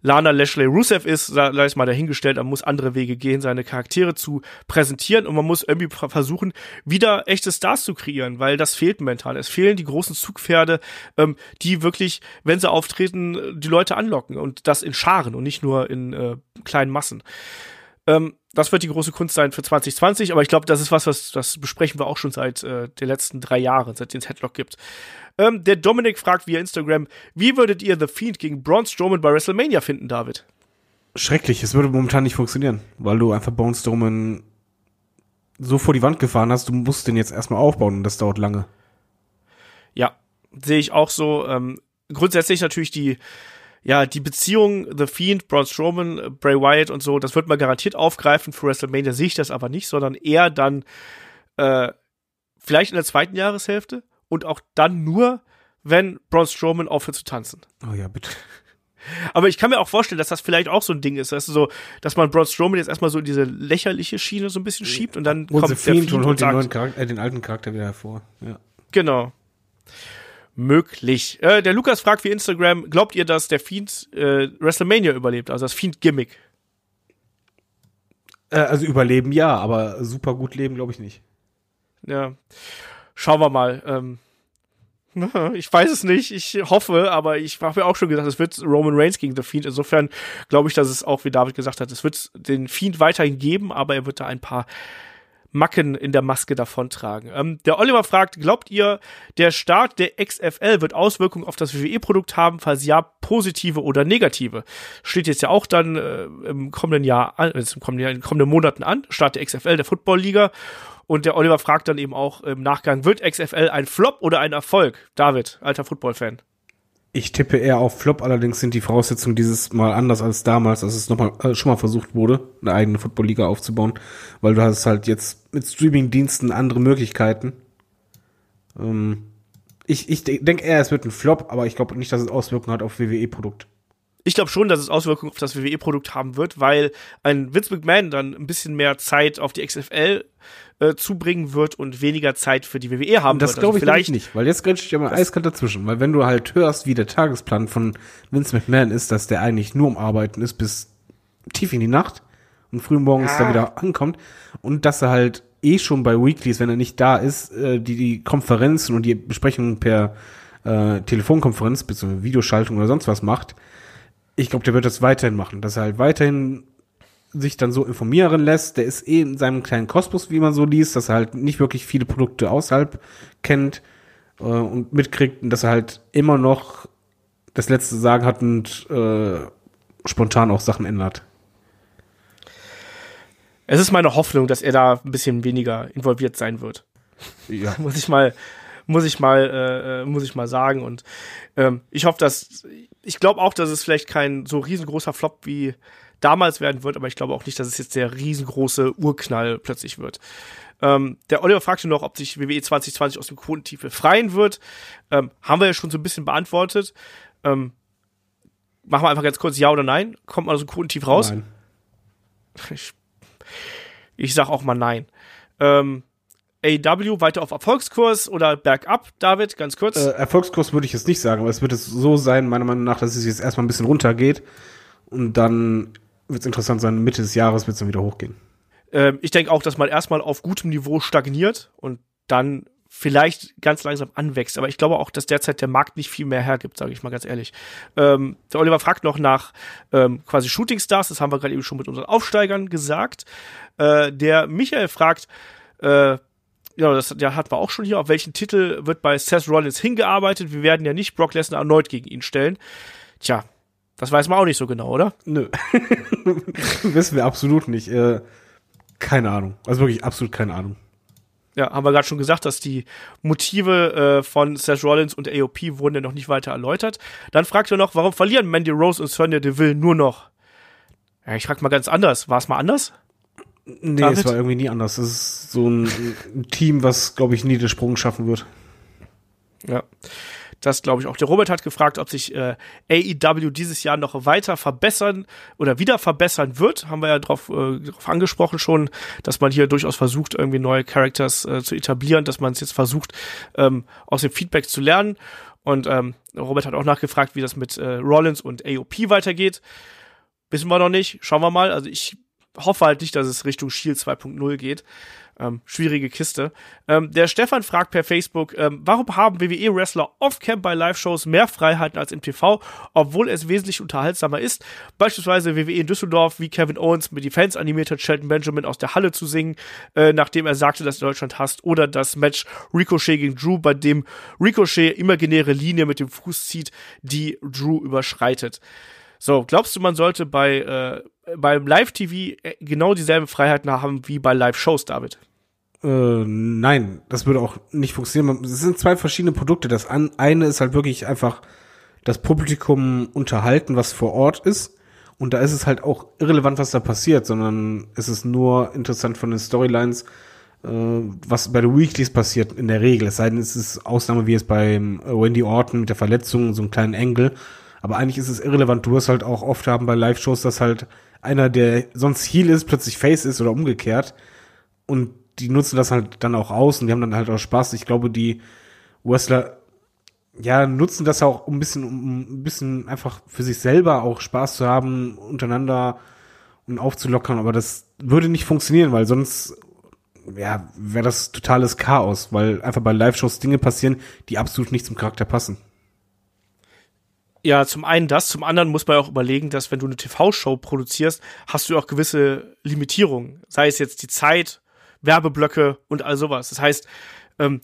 Lana, Lashley, Rusev ist, sei es mal dahingestellt, man muss andere Wege gehen, seine Charaktere zu präsentieren und man muss irgendwie versuchen, wieder echte Stars zu kreieren, weil das fehlt mental. Es fehlen die großen Zugpferde, ähm, die wirklich, wenn sie auftreten, die Leute anlocken und das in Scharen und nicht nur in äh, kleinen Massen. Ähm, das wird die große Kunst sein für zwanzig zwanzig, aber ich glaube, das ist was, was, das besprechen wir auch schon seit äh, den letzten drei Jahren, seitdem es Headlock gibt. Ähm, der Dominik fragt via Instagram, wie würdet ihr The Fiend gegen Braun Strowman bei WrestleMania finden, David? Schrecklich, es würde momentan nicht funktionieren, weil du einfach Braun Strowman so vor die Wand gefahren hast, du musst den jetzt erstmal aufbauen und das dauert lange. Ja, sehe ich auch so. Ähm, grundsätzlich natürlich die Ja, die Beziehung The Fiend, Braun Strowman, Bray Wyatt und so, das wird man garantiert aufgreifen. Für WrestleMania sehe ich das aber nicht, sondern eher dann äh, vielleicht in der zweiten Jahreshälfte und auch dann nur, wenn Braun Strowman aufhört zu tanzen. Oh ja, bitte. Aber ich kann mir auch vorstellen, dass das vielleicht auch so ein Ding ist, dass, so, dass man Braun Strowman jetzt erstmal so in diese lächerliche Schiene so ein bisschen schiebt und dann und kommt The Fiend, Fiend und holt den, neuen Charakter, äh, den alten Charakter wieder hervor. Ja. Genau. Möglich. Äh, der Lukas fragt via Instagram, glaubt ihr, dass der Fiend äh, WrestleMania überlebt, also das Fiend-Gimmick? Äh, also überleben ja, aber super gut leben glaube ich nicht. Ja, schauen wir mal. Ähm, ich weiß es nicht, ich hoffe, aber ich habe mir auch schon gesagt, es wird Roman Reigns gegen The Fiend. Insofern glaube ich, dass es auch, wie David gesagt hat, es wird den Fiend weiterhin geben, aber er wird da ein paar Macken in der Maske davontragen. Ähm, der Oliver fragt, glaubt ihr, der Start der X F L wird Auswirkungen auf das W W E-Produkt haben, falls ja, positive oder negative? Steht jetzt ja auch dann äh, im kommenden Jahr, an, äh, im kommenden Jahr, in den kommenden Monaten an, Start der X F L, der Football-Liga. Und der Oliver fragt dann eben auch im Nachgang, wird X F L ein Flop oder ein Erfolg? David, alter Football-Fan. Ich tippe eher auf Flop, allerdings sind die Voraussetzungen dieses Mal anders als damals, als es nochmal äh, schon mal versucht wurde, eine eigene Football-Liga aufzubauen, weil du hast halt jetzt mit Streaming-Diensten andere Möglichkeiten. Ähm, ich ich denke eher, es wird ein Flop, aber ich glaube nicht, dass es Auswirkungen hat auf W W E-Produkt. Ich glaube schon, dass es Auswirkungen auf das W W E-Produkt haben wird, weil ein Vince McMahon dann ein bisschen mehr Zeit auf die X F L äh, zubringen wird und weniger Zeit für die W W E haben das wird. Das glaube also ich vielleicht nicht, weil jetzt grenzt ich ja mal eiskalt dazwischen. Weil wenn du halt hörst, wie der Tagesplan von Vince McMahon ist, dass der eigentlich nur am Arbeiten ist bis tief in die Nacht und früh morgens ah. da wieder ankommt und dass er halt eh schon bei Weeklies, wenn er nicht da ist, äh, die, die Konferenzen und die Besprechungen per äh, Telefonkonferenz bzw. Videoschaltung oder sonst was macht. Ich glaube, der wird das weiterhin machen, dass er halt weiterhin sich dann so informieren lässt. Der ist eh in seinem kleinen Kosmos, wie man so liest, dass er halt nicht wirklich viele Produkte außerhalb kennt äh, und mitkriegt und dass er halt immer noch das letzte Sagen hat und äh, spontan auch Sachen ändert. Es ist meine Hoffnung, dass er da ein bisschen weniger involviert sein wird. Ja. muss ich mal, muss ich mal, äh, muss ich mal sagen. Und ähm, ich hoffe, dass Ich glaube auch, dass es vielleicht kein so riesengroßer Flop wie damals werden wird, aber ich glaube auch nicht, dass es jetzt der riesengroße Urknall plötzlich wird. Ähm, der Oliver fragte noch, ob sich W W E zwanzig zwanzig aus dem Quotentief befreien wird. Ähm, haben wir ja schon so ein bisschen beantwortet. Ähm, machen wir einfach ganz kurz Ja oder Nein. Kommt man aus dem Quotentief raus? Nein. Ich, ich sag auch mal Nein. Ähm, A E W weiter auf Erfolgskurs oder bergab, David, ganz kurz? Äh, Erfolgskurs würde ich jetzt nicht sagen, aber es wird es so sein, meiner Meinung nach, dass es jetzt erstmal ein bisschen runtergeht und dann wird es interessant sein, Mitte des Jahres wird es dann wieder hochgehen. Ähm, ich denke auch, dass man erstmal auf gutem Niveau stagniert und dann vielleicht ganz langsam anwächst, aber ich glaube auch, dass derzeit der Markt nicht viel mehr hergibt, sage ich mal ganz ehrlich. Ähm, der Oliver fragt noch nach ähm, quasi Shooting Stars, das haben wir gerade eben schon mit unseren Aufsteigern gesagt. Äh, der Michael fragt, äh, Genau, das ja, hatten wir auch schon hier. Auf welchen Titel wird bei Seth Rollins hingearbeitet? Wir werden ja nicht Brock Lesnar erneut gegen ihn stellen. Tja, das weiß man auch nicht so genau, oder? Nö. Wissen wir absolut nicht. Äh, keine Ahnung. Also wirklich absolut keine Ahnung. Ja, haben wir gerade schon gesagt, dass die Motive äh, von Seth Rollins und A O P wurden ja noch nicht weiter erläutert. Dann fragt er noch, warum verlieren Mandy Rose und Sonya Deville nur noch? Ja, ich frag mal ganz anders. War es mal anders? Nee, David? Es war irgendwie nie anders. Es ist so ein, ein Team, was, glaube ich, nie den Sprung schaffen wird. Ja, das glaube ich auch. Der Robert hat gefragt, ob sich äh, A E W dieses Jahr noch weiter verbessern oder wieder verbessern wird. Haben wir ja drauf, äh, drauf angesprochen schon, dass man hier durchaus versucht, irgendwie neue Characters äh, zu etablieren, dass man es jetzt versucht, ähm, aus dem Feedback zu lernen. Und ähm, Robert hat auch nachgefragt, wie das mit äh, Rollins und A O P weitergeht. Wissen wir noch nicht. Schauen wir mal. Also ich hoffe halt nicht, dass es Richtung Shield zwei Punkt null geht. Ähm, schwierige Kiste. Ähm, der Stefan fragt per Facebook, ähm, warum haben W W E-Wrestler off-camp bei Live-Shows mehr Freiheiten als im T V, obwohl es wesentlich unterhaltsamer ist? Beispielsweise W W E in Düsseldorf, wie Kevin Owens mit die Fans animiert hat, Shelton Benjamin aus der Halle zu singen, äh, nachdem er sagte, dass Deutschland hasst, oder das Match Ricochet gegen Drew, bei dem Ricochet imaginäre Linie mit dem Fuß zieht, die Drew überschreitet. So, glaubst du, man sollte bei äh, beim Live-T V genau dieselben Freiheiten haben wie bei Live-Shows, David? Äh, nein, das würde auch nicht funktionieren. Es sind zwei verschiedene Produkte. Das eine ist halt wirklich einfach das Publikum unterhalten, was vor Ort ist. Und da ist es halt auch irrelevant, was da passiert, sondern es ist nur interessant von den Storylines, äh, was bei den Weeklies passiert in der Regel. Es sei denn, es ist Ausnahme wie es beim Randy Orton mit der Verletzung, so einen kleinen Engel. Aber eigentlich ist es irrelevant. Du wirst halt auch oft haben bei Live-Shows, dass halt einer, der sonst Heel ist, plötzlich Face ist oder umgekehrt. Und die nutzen das halt dann auch aus und die haben dann halt auch Spaß. Ich glaube, die Wrestler, ja, nutzen das auch ein bisschen, um ein bisschen einfach für sich selber auch Spaß zu haben, untereinander und aufzulockern. Aber das würde nicht funktionieren, weil sonst, ja, wäre das totales Chaos, weil einfach bei Live-Shows Dinge passieren, die absolut nicht zum Charakter passen. Ja, zum einen das, zum anderen muss man auch überlegen, dass wenn du eine T V-Show produzierst, hast du auch gewisse Limitierungen, sei es jetzt die Zeit, Werbeblöcke und all sowas. Das heißt, ähm,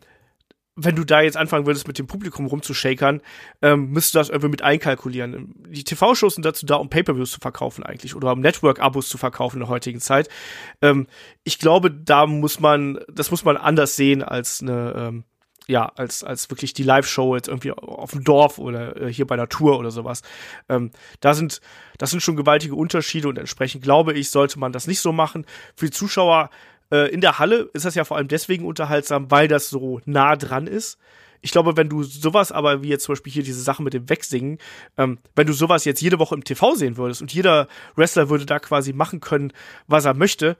wenn du da jetzt anfangen würdest, mit dem Publikum rumzuschakern, ähm, müsstest du das irgendwie mit einkalkulieren. Die T V-Shows sind dazu da, um Pay-Per-Views zu verkaufen eigentlich oder um Network-Abos zu verkaufen in der heutigen Zeit. Ähm, ich glaube, da muss man, das muss man anders sehen als eine ähm, ja, als, als wirklich die Live-Show jetzt irgendwie auf dem Dorf oder äh, hier bei der Tour oder sowas. Ähm, da sind, das sind schon gewaltige Unterschiede und entsprechend, glaube ich, sollte man das nicht so machen. Für die Zuschauer äh, in der Halle ist das ja vor allem deswegen unterhaltsam, weil das so nah dran ist. Ich glaube, wenn du sowas aber, wie jetzt zum Beispiel hier diese Sache mit dem Wegsingen, ähm, wenn du sowas jetzt jede Woche im T V sehen würdest und jeder Wrestler würde da quasi machen können, was er möchte,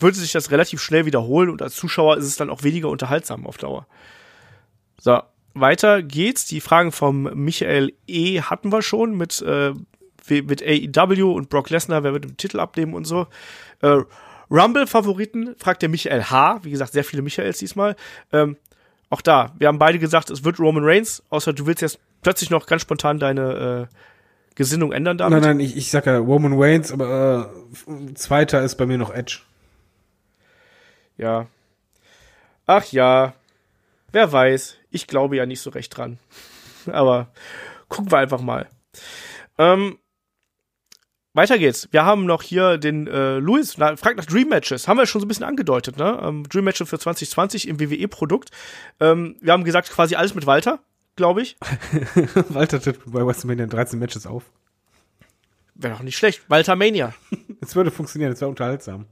würde sich das relativ schnell wiederholen und als Zuschauer ist es dann auch weniger unterhaltsam auf Dauer. So, weiter geht's. Die Fragen vom Michael E. hatten wir schon mit, äh, mit A E W und Brock Lesnar, wer wird den Titel abnehmen und so. Äh, Rumble-Favoriten, fragt der Michael H. Wie gesagt, sehr viele Michaels diesmal. Ähm, Auch da, wir haben beide gesagt, es wird Roman Reigns, außer du willst jetzt plötzlich noch ganz spontan deine äh, Gesinnung ändern damit. Nein, nein, ich, ich sag ja Roman Reigns, aber äh, Zweiter ist bei mir noch Edge. Ja. Ach ja, wer weiß. Ich glaube ja nicht so recht dran. Aber gucken wir einfach mal. Ähm, weiter geht's. Wir haben noch hier den äh, Louis, na, fragt nach Dream Matches. Haben wir schon so ein bisschen angedeutet, ne? Ähm, Dream Matches für zwanzig zwanzig im W W E-Produkt. Ähm, wir haben gesagt, quasi alles mit Walter, glaube ich. Walter tritt bei WrestleMania dreizehn Matches auf. Wäre doch nicht schlecht. Walter Mania. Es würde funktionieren, es wäre unterhaltsam.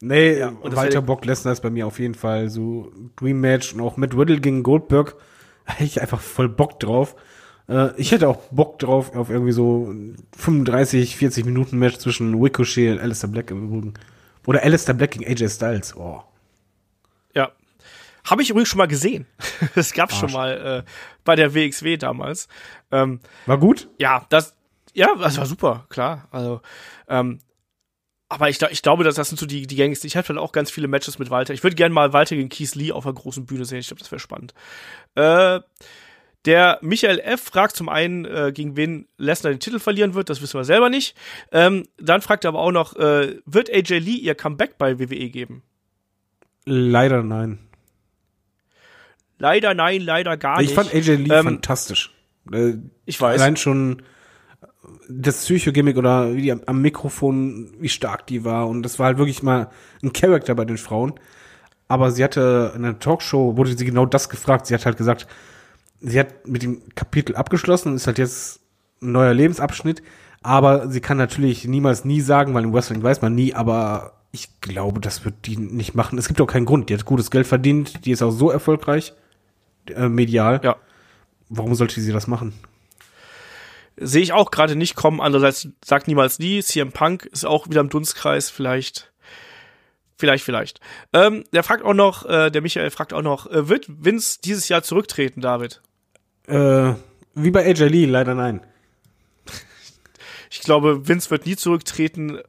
Nee, ja, Walter Brock Lesnar ist bei mir auf jeden Fall so Dream Match und auch Matt Riddle gegen Goldberg. Da hätte ich einfach voll Bock drauf. Ich hätte auch Bock drauf auf irgendwie so fünfunddreißig, vierzig Minuten Match zwischen Ricochet und Aleister Black im Übrigen. Oder Aleister Black gegen A J Styles. Oh. Ja. Habe ich übrigens schon mal gesehen. Das gab's Arsch. schon mal äh, bei der W X W damals. Ähm, war gut? Ja, das, ja, das war super, klar. Also, ähm, aber ich, ich glaube, das sind so die, die gängigsten. Ich hatte halt auch ganz viele Matches mit Walter. Ich würde gerne mal Walter gegen Keith Lee auf einer großen Bühne sehen. Ich glaube, das wäre spannend. Äh, Der Michael F. fragt zum einen, äh, gegen wen Lesnar den Titel verlieren wird, das wissen wir selber nicht. Ähm, dann fragt er aber auch noch, äh, wird A J Lee ihr Comeback bei W W E geben? Leider nein. Leider nein, leider gar nicht. Ich fand A J Lee ähm, fantastisch. Äh, ich weiß. Allein schon das Psycho-Gimmick oder wie die am, am Mikrofon, wie stark die war. Und das war halt wirklich mal ein Charakter bei den Frauen. Aber sie hatte in einer Talkshow, wurde sie genau das gefragt. Sie hat halt gesagt, sie hat mit dem Kapitel abgeschlossen und ist halt jetzt ein neuer Lebensabschnitt. Aber sie kann natürlich niemals nie sagen, weil im Wrestling weiß man nie. Aber ich glaube, das wird die nicht machen. Es gibt auch keinen Grund. Die hat gutes Geld verdient. Die ist auch so erfolgreich, äh, medial. Ja. Warum sollte sie das machen? Sehe ich auch gerade nicht kommen. Andererseits sagt niemals nie. C M Punk ist auch wieder im Dunstkreis. Vielleicht... Vielleicht, vielleicht. Ähm, der fragt auch noch, äh, der Michael fragt auch noch, äh, wird Vince dieses Jahr zurücktreten, David? Äh, wie bei A J Lee, leider nein. Ich glaube, Vince wird nie zurücktreten,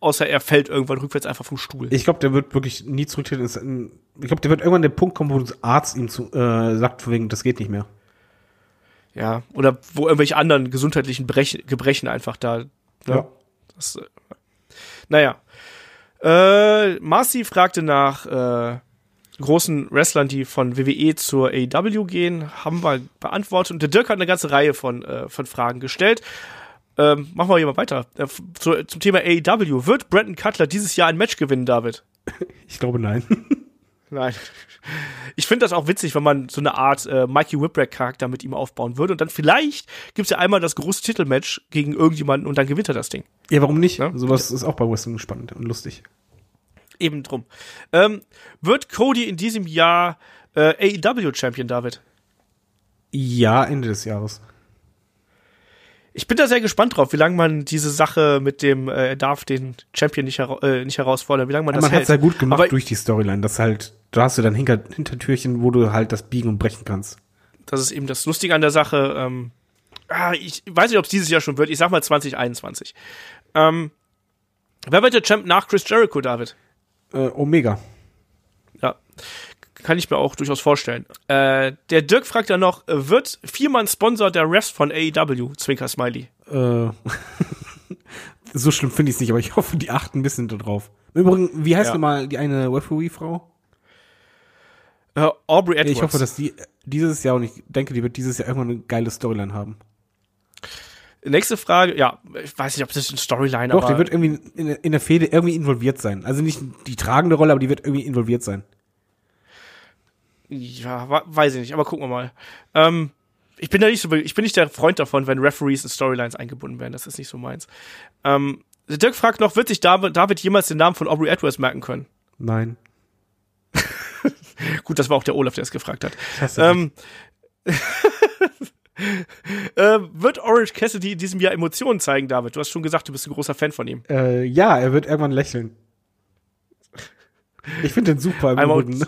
außer er fällt irgendwann rückwärts einfach vom Stuhl. Ich glaube, der wird wirklich nie zurücktreten. Ich glaube, der wird irgendwann der Punkt kommen, wo das Arzt ihm zu, äh, sagt, von wegen, das geht nicht mehr. Ja, oder wo irgendwelche anderen gesundheitlichen Brech- Gebrechen einfach da. Ne? Ja. Das, äh, naja. Äh, Marcy fragte nach äh, großen Wrestlern, die von W W E zur A E W gehen. Haben wir beantwortet. Und der Dirk hat eine ganze Reihe von, äh, von Fragen gestellt. Ähm, machen wir hier mal weiter. Äh, zu, zum Thema A E W. Wird Brandon Cutler dieses Jahr ein Match gewinnen, David? Ich glaube, nein. Nein. Ich finde das auch witzig, wenn man so eine Art äh, Mikey Whipwreck-Charakter mit ihm aufbauen würde. Und dann vielleicht gibt es ja einmal das große Titelmatch gegen irgendjemanden und dann gewinnt er das Ding. Ja, warum nicht? Ne? Sowas ist auch bei Wrestling spannend und lustig. Eben drum. Ähm, wird Cody in diesem Jahr äh, A E W-Champion, David? Ja, Ende des Jahres. Ich bin da sehr gespannt drauf, wie lange man diese Sache mit dem, er äh, darf den Champion nicht, hera- äh, nicht herausfordern, wie lange man ja, das man hält. Man hat es ja gut gemacht. Aber durch die Storyline, das halt, da hast du dann Hinter- Hintertürchen, wo du halt das biegen und brechen kannst. Das ist eben das Lustige an der Sache. Ähm, ah, ich weiß nicht, ob es dieses Jahr schon wird. Ich sag mal zwanzig einundzwanzig. Ähm, wer wird der Champ nach Chris Jericho, David? Äh, Omega. Ja, kann ich mir auch durchaus vorstellen. Äh, der Dirk fragt dann noch, wird Viermann Sponsor der Refs von A E W? Zwinker Smiley. Äh, so schlimm finde ich es nicht, aber ich hoffe, die achten ein bisschen da drauf. Im Übrigen, wie heißt ja. nochmal die eine Referee-Frau? Äh, Aubrey Edwards. Ich hoffe, dass die dieses Jahr, und ich denke, die wird dieses Jahr irgendwann eine geile Storyline haben. Nächste Frage, ja, ich weiß nicht, ob das eine Storyline ist. Doch, aber die wird irgendwie in, in der Fehde irgendwie involviert sein. Also nicht die tragende Rolle, aber die wird irgendwie involviert sein. Ja, weiß ich nicht, aber gucken wir mal. Ähm, ich bin da nicht so, ich bin nicht der Freund davon, wenn Referees in Storylines eingebunden werden. Das ist nicht so meins. Ähm, Dirk fragt noch, wird sich David jemals den Namen von Aubrey Edwards merken können? Nein. Gut, das war auch der Olaf, der es gefragt hat. Ähm, äh, wird Orange Cassidy in diesem Jahr Emotionen zeigen, David? Du hast schon gesagt, du bist ein großer Fan von ihm. Äh, ja, er wird irgendwann lächeln. Ich finde den super. Im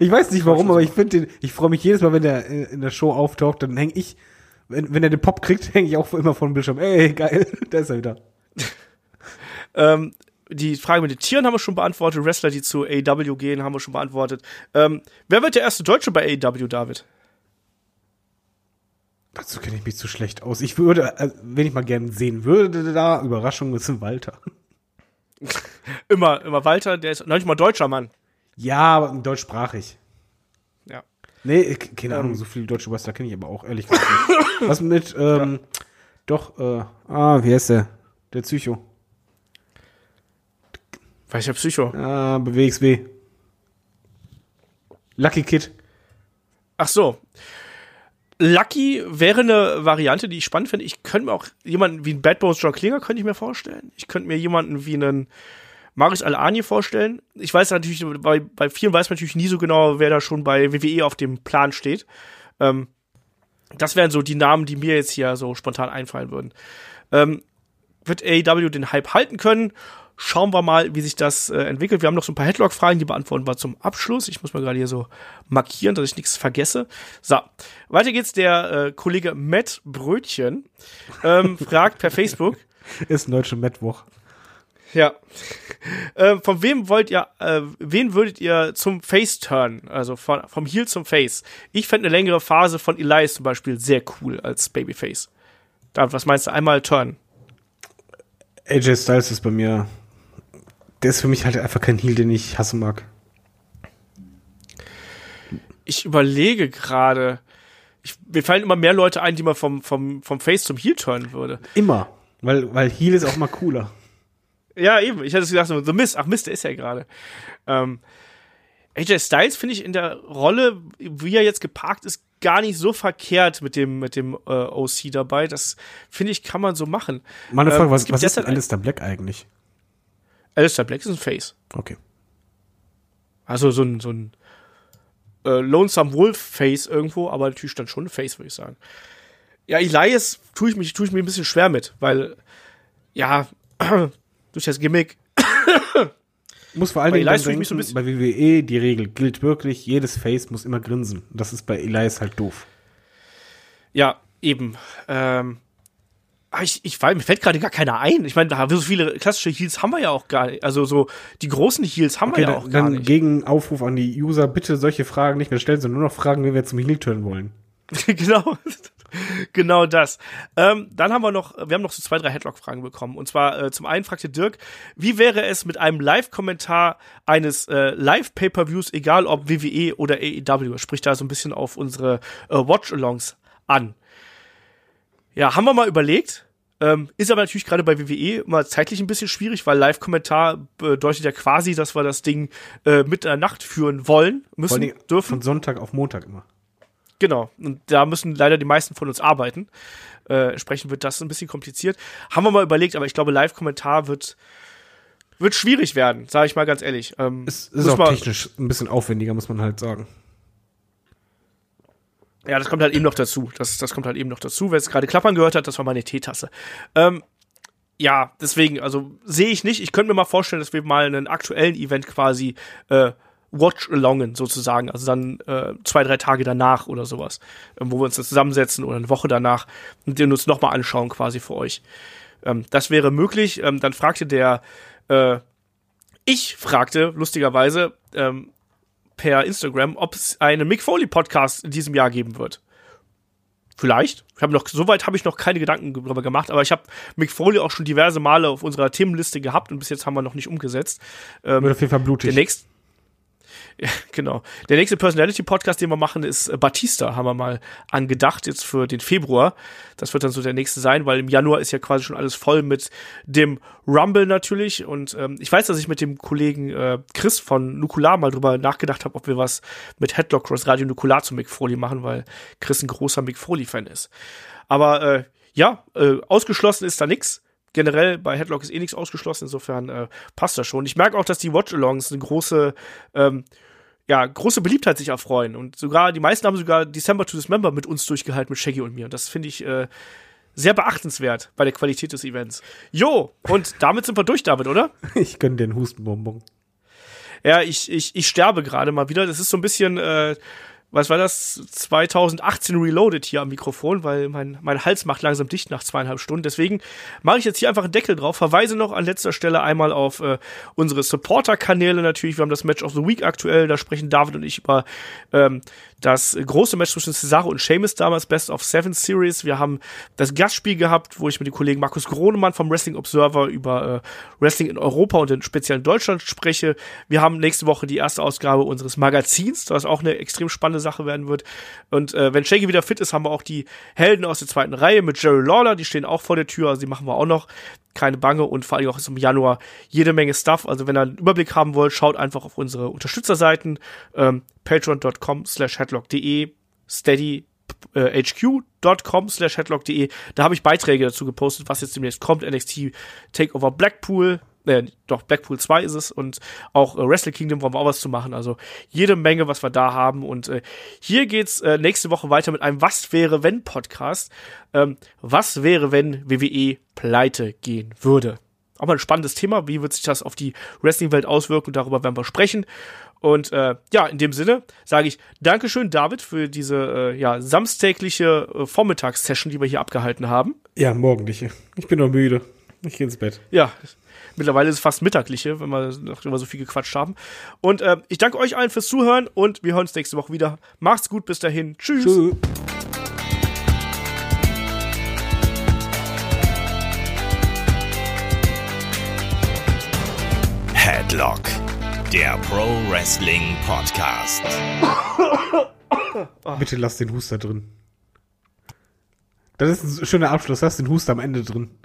ich weiß nicht warum, aber ich finde den, ich freue mich jedes Mal, wenn der in der Show auftaucht, dann hänge ich, wenn, wenn er den Pop kriegt, hänge ich auch immer vor dem Bildschirm. Ey, geil, da ist er wieder. ähm, Die Frage mit den Tieren haben wir schon beantwortet. Wrestler, die zu A E W gehen, haben wir schon beantwortet. Ähm, wer wird der erste Deutsche bei A E W, David? Dazu kenne ich mich zu schlecht aus. Ich würde, wenn ich mal gerne sehen würde, da, Überraschung, ist ein Walter. immer, immer Walter, der ist noch nicht mal deutscher Mann. Ja, aber deutschsprachig. Ja. Nee, keine Ahnung, so viele deutsche Wrestler kenne ich aber auch, ehrlich gesagt nicht. Was mit, ähm, ja. doch, äh, ah, wie heißt der? Der Psycho. Weiß ich, ob Psycho. Ah, W X W. Lucky Kid. Ach so. Lucky wäre eine Variante, die ich spannend finde. Ich könnte mir auch jemanden wie einen Bad Bones John Klinger könnte ich mir vorstellen. Ich könnte mir jemanden wie einen Marius Al-Ani vorstellen. Ich weiß natürlich, bei, bei vielen weiß man natürlich nie so genau, wer da schon bei W W E auf dem Plan steht. Ähm, das wären so die Namen, die mir jetzt hier so spontan einfallen würden. Ähm, wird A E W den Hype halten können? Schauen wir mal, wie sich das äh, entwickelt. Wir haben noch so ein paar Headlock-Fragen, die beantworten wir zum Abschluss. Ich muss mal gerade hier so markieren, dass ich nichts vergesse. So, weiter geht's. Der äh, Kollege Matt Brötchen ähm, fragt per Facebook. Ist ein deutscher Mittwoch. Ja. Äh, von wem wollt ihr, äh, wen würdet ihr zum Face-Turn, also von, vom Heel zum Face? Ich fände eine längere Phase von Elias zum Beispiel sehr cool als Babyface. David, was meinst du? Einmal Turn. A J Styles ist bei mir... Der ist für mich halt einfach kein Heel, den ich hassen mag. Ich überlege gerade. Mir fallen immer mehr Leute ein, die man vom, vom, vom Face zum Heel turnen würde. Immer. Weil, weil Heel ist auch mal cooler. Ja, eben. Ich hatte es gesagt, so Mist. Ach Mist, der ist ja gerade. Ähm, A J Styles finde ich in der Rolle, wie er jetzt geparkt ist, gar nicht so verkehrt mit dem, mit dem äh, O C dabei. Das, finde ich, kann man so machen. Meine Frage, ähm, was, was ist denn Aleister Black eigentlich? Aleister Black ist ein Face. Okay. Also so ein, so ein äh, Lonesome Wolf-Face irgendwo, aber natürlich dann schon ein Face, würde ich sagen. Ja, Elias tue ich mich, tue ich mir ein bisschen schwer mit, weil, ja, durch das Gimmick. Muss vor allen Dingen Elias dann denken, mich so bei W W E die Regel gilt wirklich, jedes Face muss immer grinsen. Das ist bei Elias halt doof. Ja, eben. Ähm. Ich, ich weiß, mir fällt gerade gar keiner ein. Ich meine, so viele klassische Heels haben wir ja auch gar nicht. Also so die großen Heels haben okay, wir ja dann, auch gar dann nicht. Dann gegen Aufruf an die User, bitte solche Fragen nicht mehr stellen, sondern nur noch Fragen, wenn wir zum Heel turnen wollen. Genau. Genau das. Ähm, dann haben wir noch, wir haben noch so zwei, drei Headlock-Fragen bekommen. Und zwar äh, zum einen fragte Dirk, wie wäre es mit einem Live-Kommentar eines äh, Live-Pay-Per-Views, egal ob W W E oder A E W? Sprich da so ein bisschen auf unsere äh, Watch-Alongs an. Ja, haben wir mal überlegt. Ähm, ist aber natürlich gerade bei W W E immer zeitlich ein bisschen schwierig, weil Live-Kommentar bedeutet ja quasi, dass wir das Ding äh, mit einer Nacht führen wollen, müssen, Vor allem dürfen. Von Sonntag auf Montag immer. Genau. Und da müssen leider die meisten von uns arbeiten. Äh, entsprechend wird das ein bisschen kompliziert. Haben wir mal überlegt, aber ich glaube, Live-Kommentar wird, wird schwierig werden, sage ich mal ganz ehrlich. Ähm, es ist auch technisch ein bisschen aufwendiger, muss man halt sagen. Ja, das kommt halt eben noch dazu. Das, das kommt halt eben noch dazu. Wer es gerade klappern gehört hat, das war meine Teetasse. Ähm, ja, deswegen, also sehe ich nicht. Ich könnte mir mal vorstellen, dass wir mal einen aktuellen Event quasi äh, watch-alongen sozusagen. Also dann äh, zwei, drei Tage danach oder sowas. Ähm, wo wir uns das zusammensetzen oder eine Woche danach und den uns nochmal anschauen quasi für euch. Ähm, das wäre möglich. Ähm, dann fragte der, äh, ich fragte lustigerweise, ähm, per Instagram, ob es einen Mick Foley-Podcast in diesem Jahr geben wird. Vielleicht. Ich habe noch, soweit habe ich noch keine Gedanken darüber gemacht, aber ich habe Mick Foley auch schon diverse Male auf unserer Themenliste gehabt und bis jetzt haben wir noch nicht umgesetzt. Ähm, wird auf jeden Fall blutig. Der nächste, Ja, genau. Der nächste Personality-Podcast, den wir machen, ist Batista, haben wir mal angedacht, jetzt für den Februar. Das wird dann so der nächste sein, weil im Januar ist ja quasi schon alles voll mit dem Rumble natürlich. Und ähm, ich weiß, dass ich mit dem Kollegen äh, Chris von Nukular mal drüber nachgedacht habe, ob wir was mit Headlock Cross Radio Nukular zu Mick Foley machen, weil Chris ein großer Mick Foley-Fan ist. Aber äh, ja, äh, ausgeschlossen ist da nichts. Generell bei Headlock ist eh nichts ausgeschlossen, insofern äh, passt das schon. Ich merke auch, dass die Watch-Alongs eine große, ähm, ja, große Beliebtheit sich erfreuen. Und sogar, die meisten haben sogar December to Dismember mit uns durchgehalten, mit Shaggy und mir. Und das finde ich äh, sehr beachtenswert bei der Qualität des Events. Jo, und damit sind wir durch, David, oder? Ich gönne den Hustenbonbon. Ja, ich, ich, ich sterbe gerade mal wieder. Das ist so ein bisschen, äh, was war das? zwanzig achtzehn Reloaded hier am Mikrofon, weil mein, mein Hals macht langsam dicht nach zweieinhalb Stunden. Deswegen mache ich jetzt hier einfach einen Deckel drauf. Verweise noch an letzter Stelle einmal auf äh, unsere Supporter-Kanäle natürlich. Wir haben das Match of the Week aktuell. Da sprechen David und ich über ähm, das große Match zwischen Cesaro und Sheamus damals, Best of Seven Series. Wir haben das Gastspiel gehabt, wo ich mit dem Kollegen Markus Gronemann vom Wrestling Observer über äh, Wrestling in Europa und in speziellen Deutschland spreche. Wir haben nächste Woche die erste Ausgabe unseres Magazins, was auch eine extrem spannende Sache werden wird. Und äh, wenn Shaggy wieder fit ist, haben wir auch die Helden aus der zweiten Reihe mit Jerry Lawler, die stehen auch vor der Tür, also die machen wir auch noch. Keine Bange, und vor allem auch ist im Januar jede Menge Stuff. Also wenn ihr einen Überblick haben wollt, schaut einfach auf unsere Unterstützerseiten, ähm, patreon dot com slash headlock dot de, steadyhq dot com slash headlock dot de. Da habe ich Beiträge dazu gepostet, was jetzt demnächst kommt. N X T Takeover Blackpool, äh, doch, Blackpool zwei ist es, und auch äh, Wrestle Kingdom wollen wir auch was zu machen. Also jede Menge, was wir da haben. Und äh, hier geht's äh, nächste Woche weiter mit einem Was-wäre-wenn-Podcast. Ähm, was wäre, wenn W W E pleite gehen würde? Auch mal ein spannendes Thema. Wie wird sich das auf die Wrestling-Welt auswirken? Darüber werden wir sprechen. Und äh, ja, in dem Sinne sage ich Dankeschön, David, für diese äh, ja, samstägliche äh, Vormittagssession, die wir hier abgehalten haben. Ja, morgendliche. Ich bin noch müde. Ich gehe ins Bett. Ja, mittlerweile ist es fast mittagliche, wenn wir noch immer so viel gequatscht haben. Und äh, ich danke euch allen fürs Zuhören, und wir hören uns nächste Woche wieder. Macht's gut, bis dahin. Tschüss. Tschüss. Headlock, der Pro Wrestling Podcast. Bitte lass den Huster drin. Das ist ein schöner Abschluss. Lass den Huster am Ende drin.